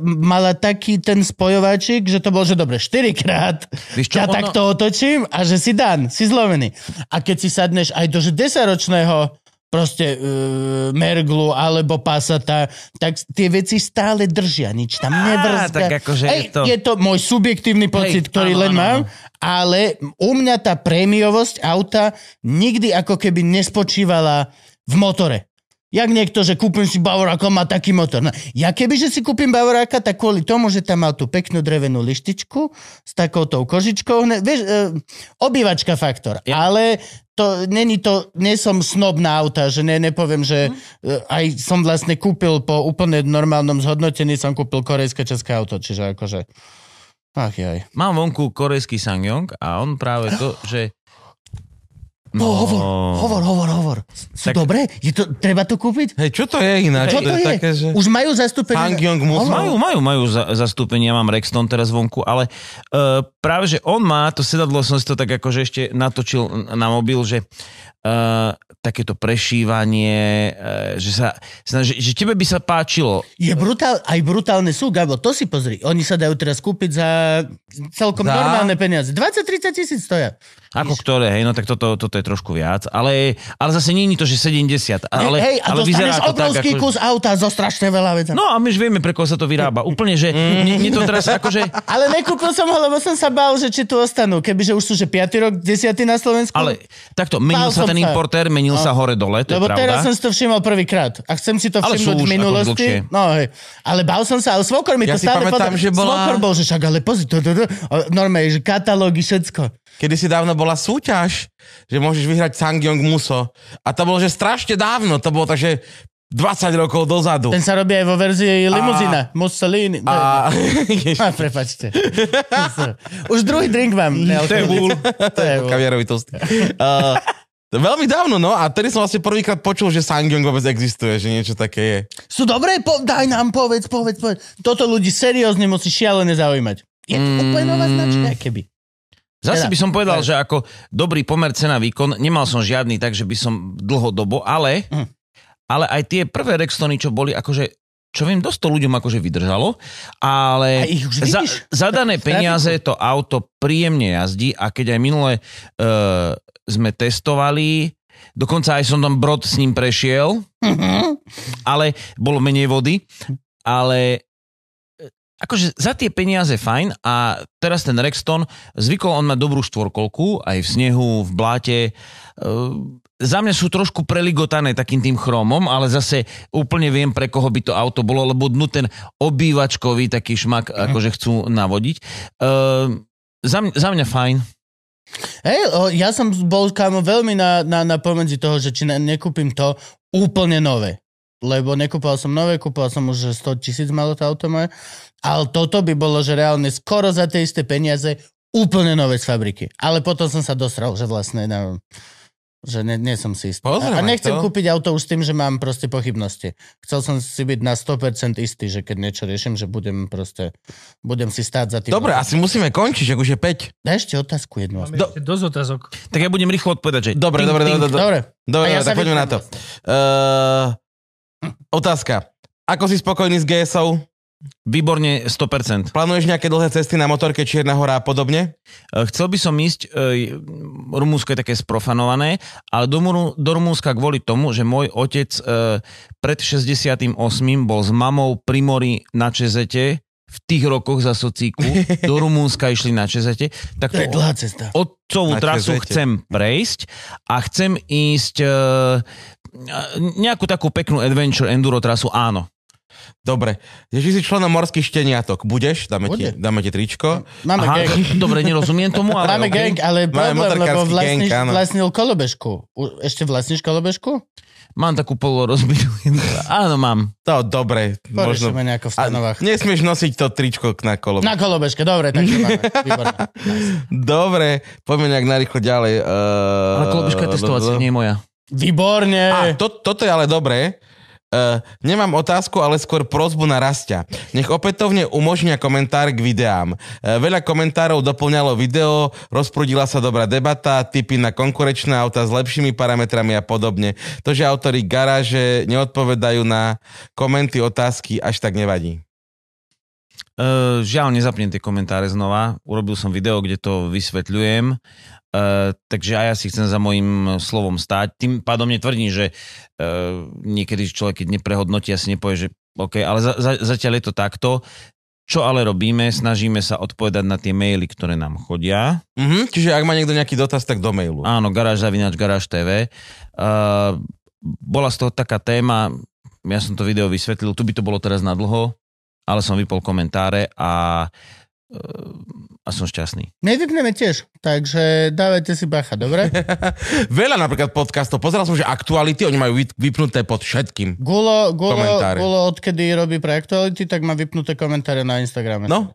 mala taký ten spojovačik, že to bolo, že dobre, štyrikrát ja ono... takto otočím a že si dan, si zlomený. A keď si sadneš aj do desaťročného proste e, merglu alebo pasata, tak tie veci stále držia, nič tam nevrzga. Akože je, to... je to môj subjektívny pocit, Hej, ktorý áno, len áno, mám, áno. ale u mňa tá prémiovosť auta nikdy ako keby nespočívala v motore. Jak niekto, že kúpim si Bavoráka, má taký motor. No, ja keby, že si kúpim Bavoráka, tak kvôli tomu, že tam mal tú peknú drevenú lištičku s takoutou kožičkou, ne, vieš, e, obývačka faktor. Ja. Ale to není to, nie som snob na auta, že ne, nepoviem, že e, aj som vlastne kúpil po úplne normálnom zhodnotení, som kúpil korejské české auto, čiže akože, ach jaj. Mám vonku korejský SsangYong a on práve to, že No, no, hovor, hovor, hovor, hovor. Tak... Dobre? Je to, treba to kúpiť? Hej, čo to je ináč? Čo to je? Také, že... Už majú zastúpenie? SsangYong musí. Majú, majú, majú za, zastúpenie. Ja mám Rexton teraz vonku, ale uh, práve, že on má, to sedadlo som si to tak akože ešte natočil na mobil, že uh, takéto prešívanie, uh, že sa, že, že tebe by sa páčilo. Je brutál, aj brutálne sú, Gabo, to si pozri. Oni sa dajú teraz kúpiť za celkom za... normálne peniaze. dvadsať tridsať tisíc stoja. Ako ktoré, hej, no tak toto, toto je trošku viac, ale, ale zase nie je to, že sedemdesiat. Ale, hej, a ale dostaneš obrovský tak, kus ako... auta zo strašne veľa vec. No a my už vieme, pre koho sa to vyrába. Úplne, že nie, nie to teraz akože... Ale nekúpil som ho, lebo som sa bál, že či tu ostanú. Kebyže už sú, že piaty rok, desiaty na Slovensku. Ale takto, menil sa ten importér, menil no. sa hore dole, to lebo je pravda. Lebo teraz som si to všimol prvýkrát. A chcem si to všimnúť v minulosti. No, hej. Ale bál som sa, ale svokor mi ja to stále pamätám, že bola... Svokor bol, že však, ale pozri, to, to, to, normálne, že katalógy, všetko. Kedy si dávno bola súťaž, že môžeš vyhrať SsangYong Muso. A to bolo, že strašne dávno. To bolo tak, že dvadsať rokov dozadu. Ten sa robí aj vo verzii limuzína. A... Mussolini. A... A prepáčte. Už druhý drink mám. To je búl. To je búl. Kaviarový tost. Uh, veľmi dávno, no. A tedy som vlastne prvýkrát počul, že Sangyong vôbec existuje, že niečo také je. Sú dobré? Po- daj nám, povedz, povedz, povedz. Toto ľudí seriózne musí šialene zaujímať. Je to úplne nová značka, keby. Zase by som povedal, že ako dobrý pomer cena výkon, nemal som žiadny, takže by som dlhodobo, ale... Mm. Ale aj tie prvé Rextony, čo boli, akože, čo viem, dosť to ľuďom akože vydržalo, ale za, za dané peniaze to auto príjemne jazdí a keď aj minule uh, sme testovali, dokonca aj som tam brod s ním prešiel, uh-huh. ale bolo menej vody, ale akože za tie peniaze fajn a teraz ten Rexton, zvykol on mať dobrú štvorkolku, aj v snehu, v bláte, uh, za mňa sú trošku preligotané takým tým chromom, ale zase úplne viem, pre koho by to auto bolo, lebo dnu ten obývačkový taký šmak, akože chcú navodiť. Uh, za, mňa, za mňa fajn. Hej, ja som bol kámo veľmi na, na, na pomedzi toho, že či nekúpim to úplne nové. Lebo nekúpal som nové, kúpal som už sto tisíc malo to auto moje, ale toto by bolo, že reálne skoro za tie isté peniaze úplne nové z fabriky. Ale potom som sa dosral, že vlastne... Na... Že nie, nie som si istý. Pozrieme a nechcem to. Kúpiť auto už s tým, že mám proste pochybnosti. Chcel som si byť na sto percent istý, že keď niečo riešim, že budem proste, budem si stáť za tým. Dobre, asi musíme končiť, že už je päť. Daj ešte otázku jednu. Máme Do... ešte dosť otázok. Tak ja budem rýchlo odpovedať, že... Dobre, dobre, dobre. Dobre, dobre, ja tak poďme na to. Uh, otázka. Ako si spokojný s gé es ou? Výborne, sto percent. Plánuješ nejaké dlhé cesty na motorke, Čierna hora a podobne? Chcel by som ísť, e, Rumúnsko je také sprofanované, ale do, do Rumúnska kvôli tomu, že môj otec e, pred šesťdesiatosem bol s mamou pri mori na Čezete, v tých rokoch za socíku, do Rumúnska išli na Čezete, tak to je dlhá cesta. Otcovú trasu chcem prejsť a chcem ísť e, nejakú takú peknú adventure enduro trasu, áno. Dobre, že si členom Morských šteniatok. Budeš? Dáme, Bude. ti, dáme ti tričko. Máme Aha, gang. Dobre, nerozumiem tomu, ale... Máme okay. gang, ale problém, lebo vlastníš, gang, vlastnil kolobežku. Ešte vlastníš kolobežku? Mám takú polorozbitú. Áno, mám. To, dobre. Porešíme možno... nejako v stanovách. A nesmieš nosiť to tričko na kolobežke. Na kolobežke, dobre, takže máme. Výborné. Dobre, poďme nejak narýchlo ďalej. Uh... Ale kolobežka je testovacia, nie je moja. Výborne. A to, toto je ale dobré. Uh, nemám otázku, ale skôr prosbu na Rastia. Nech opätovne umožnia komentár k videám. Uh, veľa komentárov doplňalo video, rozprudila sa dobrá debata, tipy na konkurenčné auta s lepšími parametrami a podobne. To, že autori garáže neodpovedajú na komenty, otázky, až tak nevadí. Uh, žiaľ, nezapnem tie komentáre znova. Urobil som video, kde to vysvetľujem. Uh, takže aj ja si chcem za mojím slovom stáť. Tým pádom netvrdím, že uh, niekedy človek, keď neprehodnotí, asi nepovie, že OK, ale za, za, zatiaľ je to takto. Čo ale robíme? Snažíme sa odpovedať na tie maily, ktoré nám chodia. Mm-hmm, čiže ak má niekto nejaký dotaz, tak do mailu. Áno, garáž zavináč garáž bodka tv. Uh, bola z toho taká téma, ja som to video vysvetlil, tu by to bolo teraz na dlho, ale som vypol komentáre a... Uh, a som šťastný. Nevypneme tiež, takže dávajte si bacha, dobre? Veľa napríklad podcastov, pozeral som, že Aktuality, oni majú vypnuté pod všetkým Gulo, Gulo, komentáre. Gulo, odkedy robí pre Aktuality, tak má vypnuté komentáre na Instagrame. No.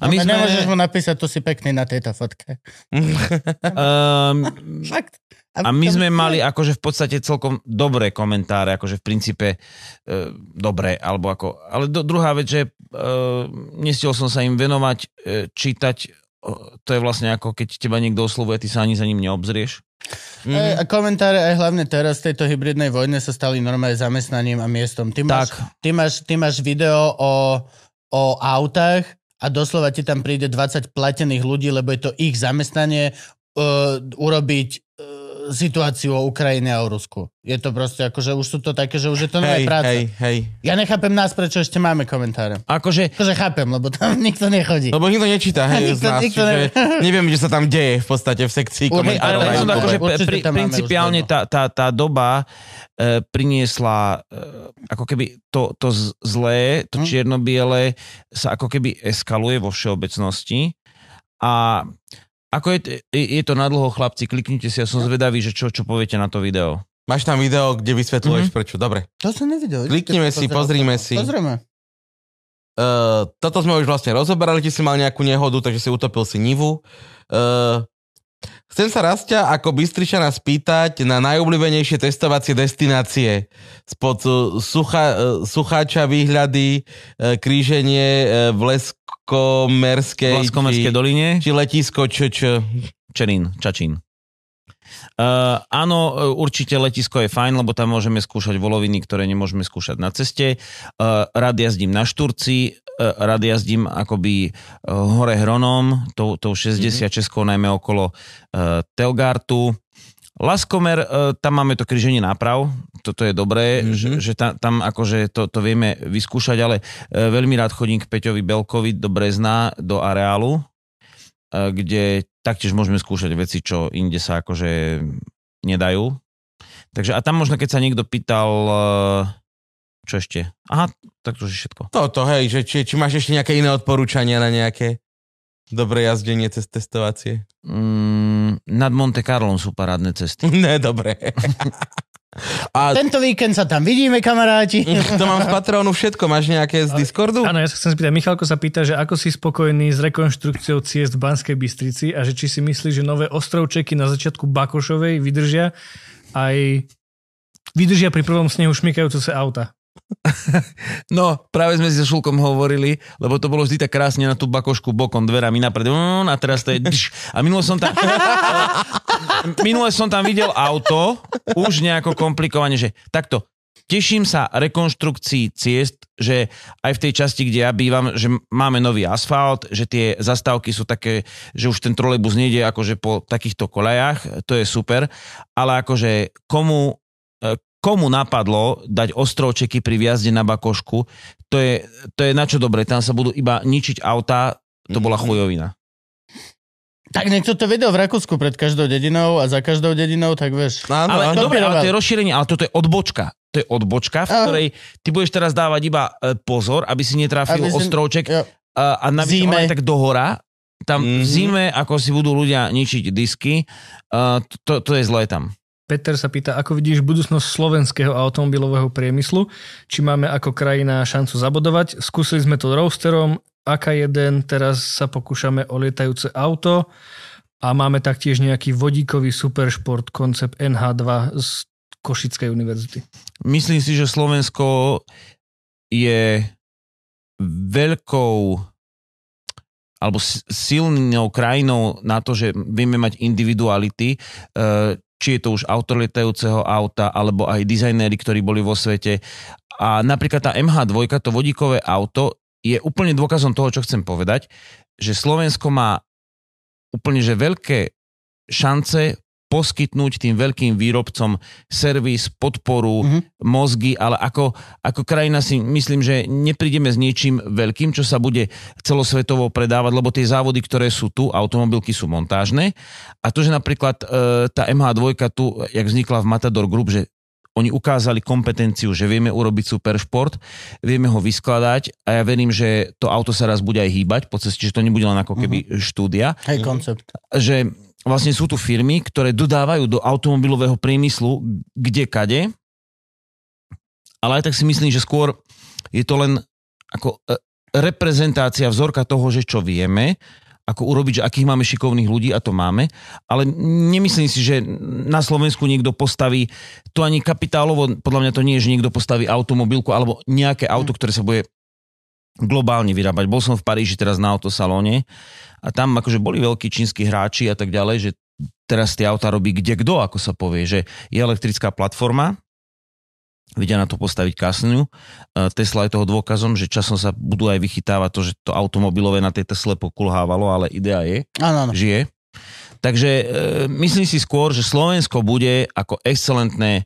A my no, sme... Nemôžeš mu napísať, to si pekný na tejto fotke. um, Fakt. A my sme mali akože v podstate celkom dobré komentáre, akože v princípe e, dobré, alebo ako... Ale do, druhá vec, že e, nestihol som sa im venovať, e, čítať, e, to je vlastne ako keď teba niekto oslovuje, ty sa ani za ním neobzrieš. Mm. A komentáre aj hlavne teraz v tejto hybridnej vojne sa stali normálne zamestnaním a miestom. Ty máš, ty máš, ty máš video o, o autách a doslova ti tam príde dvadsať platených ľudí, lebo je to ich zamestnanie e, urobiť situáciu o Ukrajine a o Rusku. Je to proste akože, už sú to také, že už je to nové hej, práca. Hej, hej. Ja nechápem nás, prečo ešte máme komentáre. Akože... Akože chápem, lebo tam nikto nechodí. Lebo nikto nečíta, hej, nikto, z nás. Nikto čiže, ne... Neviem, čo sa tam deje v podstate v sekcii komentárov. Ale to akože pri, principiálne tá, tá, tá doba e, priniesla e, ako keby to, to zlé, to hm? čierno-biele sa ako keby eskaluje vo všeobecnosti a ako je, je to na dlho, chlapci, kliknite si, ja som zvedavý, že čo, čo poviete na to video. Máš tam video, kde vysvetľuješ mm-hmm. prečo. Dobre. To som nevidel. Klikneme si, pozrime si. Pozrieme. Uh, toto sme už vlastne rozoberali, ti si mal nejakú nehodu, takže si utopil si Nivu. Uh, chcem sa Rastia ako Bystričana spýtať na najobľúbenejšie testovacie destinácie. Spod sucha, uh, Sucháča výhľady, uh, kríženie uh, v Leskomerskej, Leskomerskej či, doline, či letisko č, č... Čerín, Čačín. Uh, áno, určite letisko je fajn, lebo tam môžeme skúšať voloviny, ktoré nemôžeme skúšať na ceste. Uh, rád jazdím na Šturci, uh, rád jazdím akoby uh, hore Hronom, tou, tou šesťdesiatšesť, mm-hmm. najmä okolo uh, Telgartu. Laskomer, uh, tam máme to križenie náprav, toto je dobré, mm-hmm. že, že tam, tam akože to, to vieme vyskúšať, ale uh, veľmi rád chodím k Peťovi Belkovi do Brezna, do areálu, uh, kde taktiež môžeme skúšať veci, čo inde sa akože nedajú. Takže a tam možno, keď sa niekto pýtal, čo ešte? Aha, tak to je všetko. Toto, hej, že či, či máš ešte nejaké iné odporúčania na nejaké dobré jazdenie cez testovacie? Mm, nad Monte Carlom sú parádne cesty. Ne, dobre. A... Tento víkend sa tam vidíme, kamaráti. To mám z Patreonu všetko. Máš nejaké z Discordu? Áno, ja sa chcem spýtať. Michalko sa pýta, že ako si spokojný s rekonštrukciou ciest v Banskej Bystrici a že či si myslíš, že nové ostrovčeky na začiatku Bakošovej vydržia aj vydržia pri prvom snehu šmykajúce sa auta. No, práve sme si so Šulkom hovorili, lebo to bolo vždy tak krásne na tú Bakošku bokom, dverami napred a teraz to je... A minule som tam minule som tam videl auto, už nejako komplikovane, že takto, teším sa rekonštrukcii ciest, že aj v tej časti, kde ja bývam, že máme nový asfalt, že tie zastávky sú také, že už ten trolejbus nejde akože po takýchto kolejach, to je super, ale akože komu komu napadlo dať ostrovčeky pri vjazde na Bakošku, to je, to je na čo dobré, tam sa budú iba ničiť autá, to bola chujovina. Tak niekto to vedel v Rakúsku pred každou dedinou a za každou dedinou, tak vieš. Áno, ale, áno. Dobre, ale to je rozšírenie, ale toto je odbočka. To je odbočka, v ktorej ty budeš teraz dávať iba pozor, aby si netrafil aby ostrovček si... a navíc ona tak dohora. Tam mm-hmm. v zime, ako si budú ľudia ničiť disky, to, to je zlé tam. Peter sa pýta, ako vidíš budúcnosť slovenského automobilového priemyslu? Či máme ako krajina šancu zabodovať? Skúsili sme to roadsterom, á ká jeden, teraz sa pokúšame o lietajúce auto a máme taktiež nejaký vodíkový superšport koncept en há dva z Košickej univerzity. Myslím si, že Slovensko je veľkou alebo silnou krajinou na to, že vieme mať individuality, či je to už autor lietajúceho auta, alebo aj dizajnéri, ktorí boli vo svete. A napríklad tá em há dva, to vodíkové auto, je úplne dôkazom toho, čo chcem povedať, že Slovensko má úplne že veľké šance poskytnúť tým veľkým výrobcom servis, podporu, mm-hmm. mozgy, ale ako, ako krajina si myslím, že neprídeme s niečím veľkým, čo sa bude celosvetovo predávať, lebo tie závody, ktoré sú tu, automobilky sú montážne a to, že napríklad e, tá em há dva tu, jak vznikla v Matador Group, že oni ukázali kompetenciu, že vieme urobiť super šport, vieme ho vyskladať a ja verím, že to auto sa raz bude aj hýbať po ceste, že to nebude len ako keby mm-hmm. štúdia. Hej, koncept. Že vlastne sú tu firmy, ktoré dodávajú do automobilového priemyslu kde-kade, ale aj tak si myslím, že skôr je to len ako reprezentácia vzorka toho, že čo vieme, ako urobiť, že akých máme šikovných ľudí a to máme, ale nemyslím si, že na Slovensku niekto postaví, to ani kapitálovo, podľa mňa to nie je, že niekto postaví automobilku alebo nejaké auto, ktoré sa bude globálne vyrábať. Bol som v Paríži teraz na autosalóne a tam akože boli veľkí čínski hráči a tak ďalej, že teraz tie auta robí kdekdo, ako sa povie, že je elektrická platforma, vedia na to postaviť kasňu. Tesla je toho dôkazom, že časom sa budú aj vychytávať to, že to automobilové na tej Tesle pokulhávalo, ale idea je, ano, ano. Že je. Takže e, myslím si skôr, že Slovensko bude ako excelentné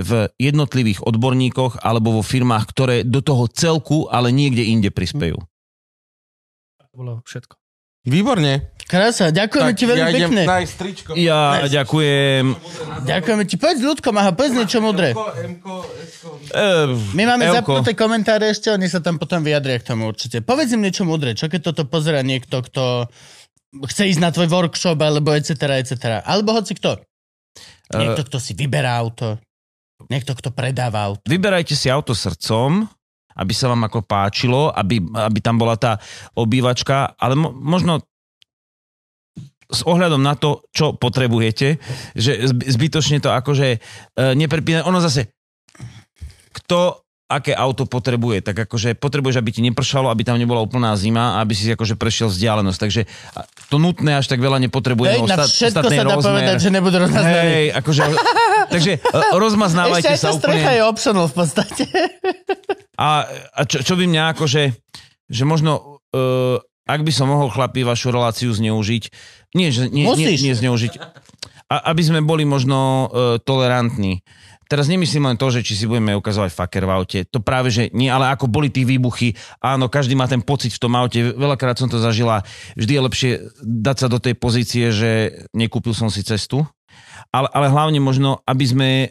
v jednotlivých odborníkoch alebo vo firmách, ktoré do toho celku, ale niekde inde prispejú. To bolo všetko. Výborne. Krása, ďakujeme tak, ti veľmi ja pekne. Ja nice. ďakujem. Ďakujeme ti. Povedz ľudko, aha, povedz niečo múdre. My máme Elko. Zapnuté komentáre ešte, oni sa tam potom vyjadria k tomu určite. Povedz im niečo múdre, čo keď toto pozerá niekto, kto chce ísť na tvoj workshop, alebo et cetera, et cetera. Alebo hoci kto. Niekto, kto si vyberá auto. Niekto, kto predával. Vyberajte si auto srdcom, aby sa vám ako páčilo, aby, aby tam bola tá obývačka, ale mo- možno s ohľadom na to, čo potrebujete, že zbytočne to akože e, neprepínať. Ono zase, kto aké auto potrebuje, tak akože potrebuješ, aby ti nepršalo, aby tam nebola úplná zima a aby si akože prešiel vzdialenosť. Takže to nutné až tak veľa nepotrebujeme. Hej, na všetko sa dá rozmer. Povedať, že nebudú rozmaznané. Hej, akože, takže rozmaznávajte sa úplne. Ešte aj tá strecha je optional v podstate. A, a čo, čo by mňa akože, že možno, uh, ak by som mohol chlapi vašu reláciu zneužiť, nie, nie, nie, nie zneužiť, a, aby sme boli možno uh, tolerantní. Teraz nemyslím len to, že či si budeme ukazovať fucker v aute. To práve, že nie, ale ako boli tí výbuchy. Áno, každý má ten pocit v tom aute. Veľakrát som to zažila. Vždy je lepšie dať sa do tej pozície, že nekúpil som si cestu. Ale, ale hlavne možno, aby sme e,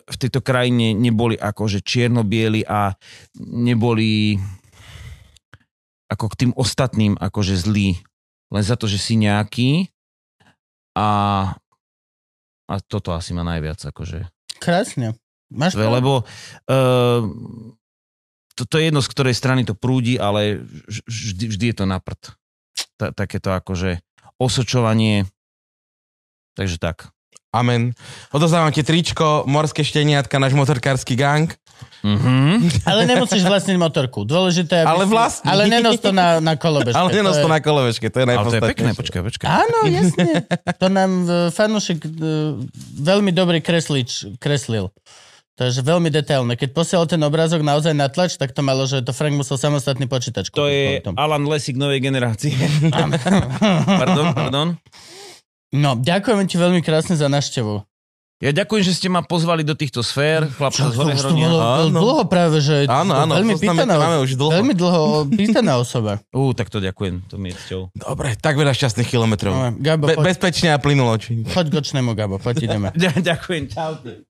v tejto krajine neboli akože čierno-bieli a neboli ako k tým ostatným akože zlí. Len za to, že si nejaký. A, a toto asi má najviac akože... Krásne. Máš to? Lebo uh, to, to je jedno, z ktorej strany to prúdi, ale vždy, vždy je to na prd. Ta, takéto akože osočovanie. Takže tak. Amen. Odovzdávam ti tričko, morské šteniatka, náš motorkársky gang. Mm-hmm. Ale nemusíš vlastniť motorku. Dôležité je... Ale vlastní. Ale nenos to na, na kolobežke. Ale nenos to, to je... na kolobežke, to je najpodstatnejšie. Ale to je pekné, počkaj, počkaj. Áno, jasne. To nám fanúšik veľmi dobrý kreslič kreslil. To je veľmi detailné. Keď posielal ten obrázok naozaj na tlač, tak to malo, že to Frank musel samostatný počítač. To je Alan Lesík novej generácie. Pardon, pardon. No, ďakujem ti veľmi krásne za návštevu. Ja ďakujem, že ste ma pozvali do týchto sfér. Chlapci z Horehronia. Áno, dlho práve, že áno, áno, veľmi pýtaná, máme už dlho. Veľmi dlho pýtaná osoba. Ú, uh, tak to ďakujem, to mi je cťou. Dobre, tak veľa šťastných kilometrov. No, Gabo, Be- bezpečne a plynulo. Choď gočnému, Gabo, poď ideme. Ďakujem, čau.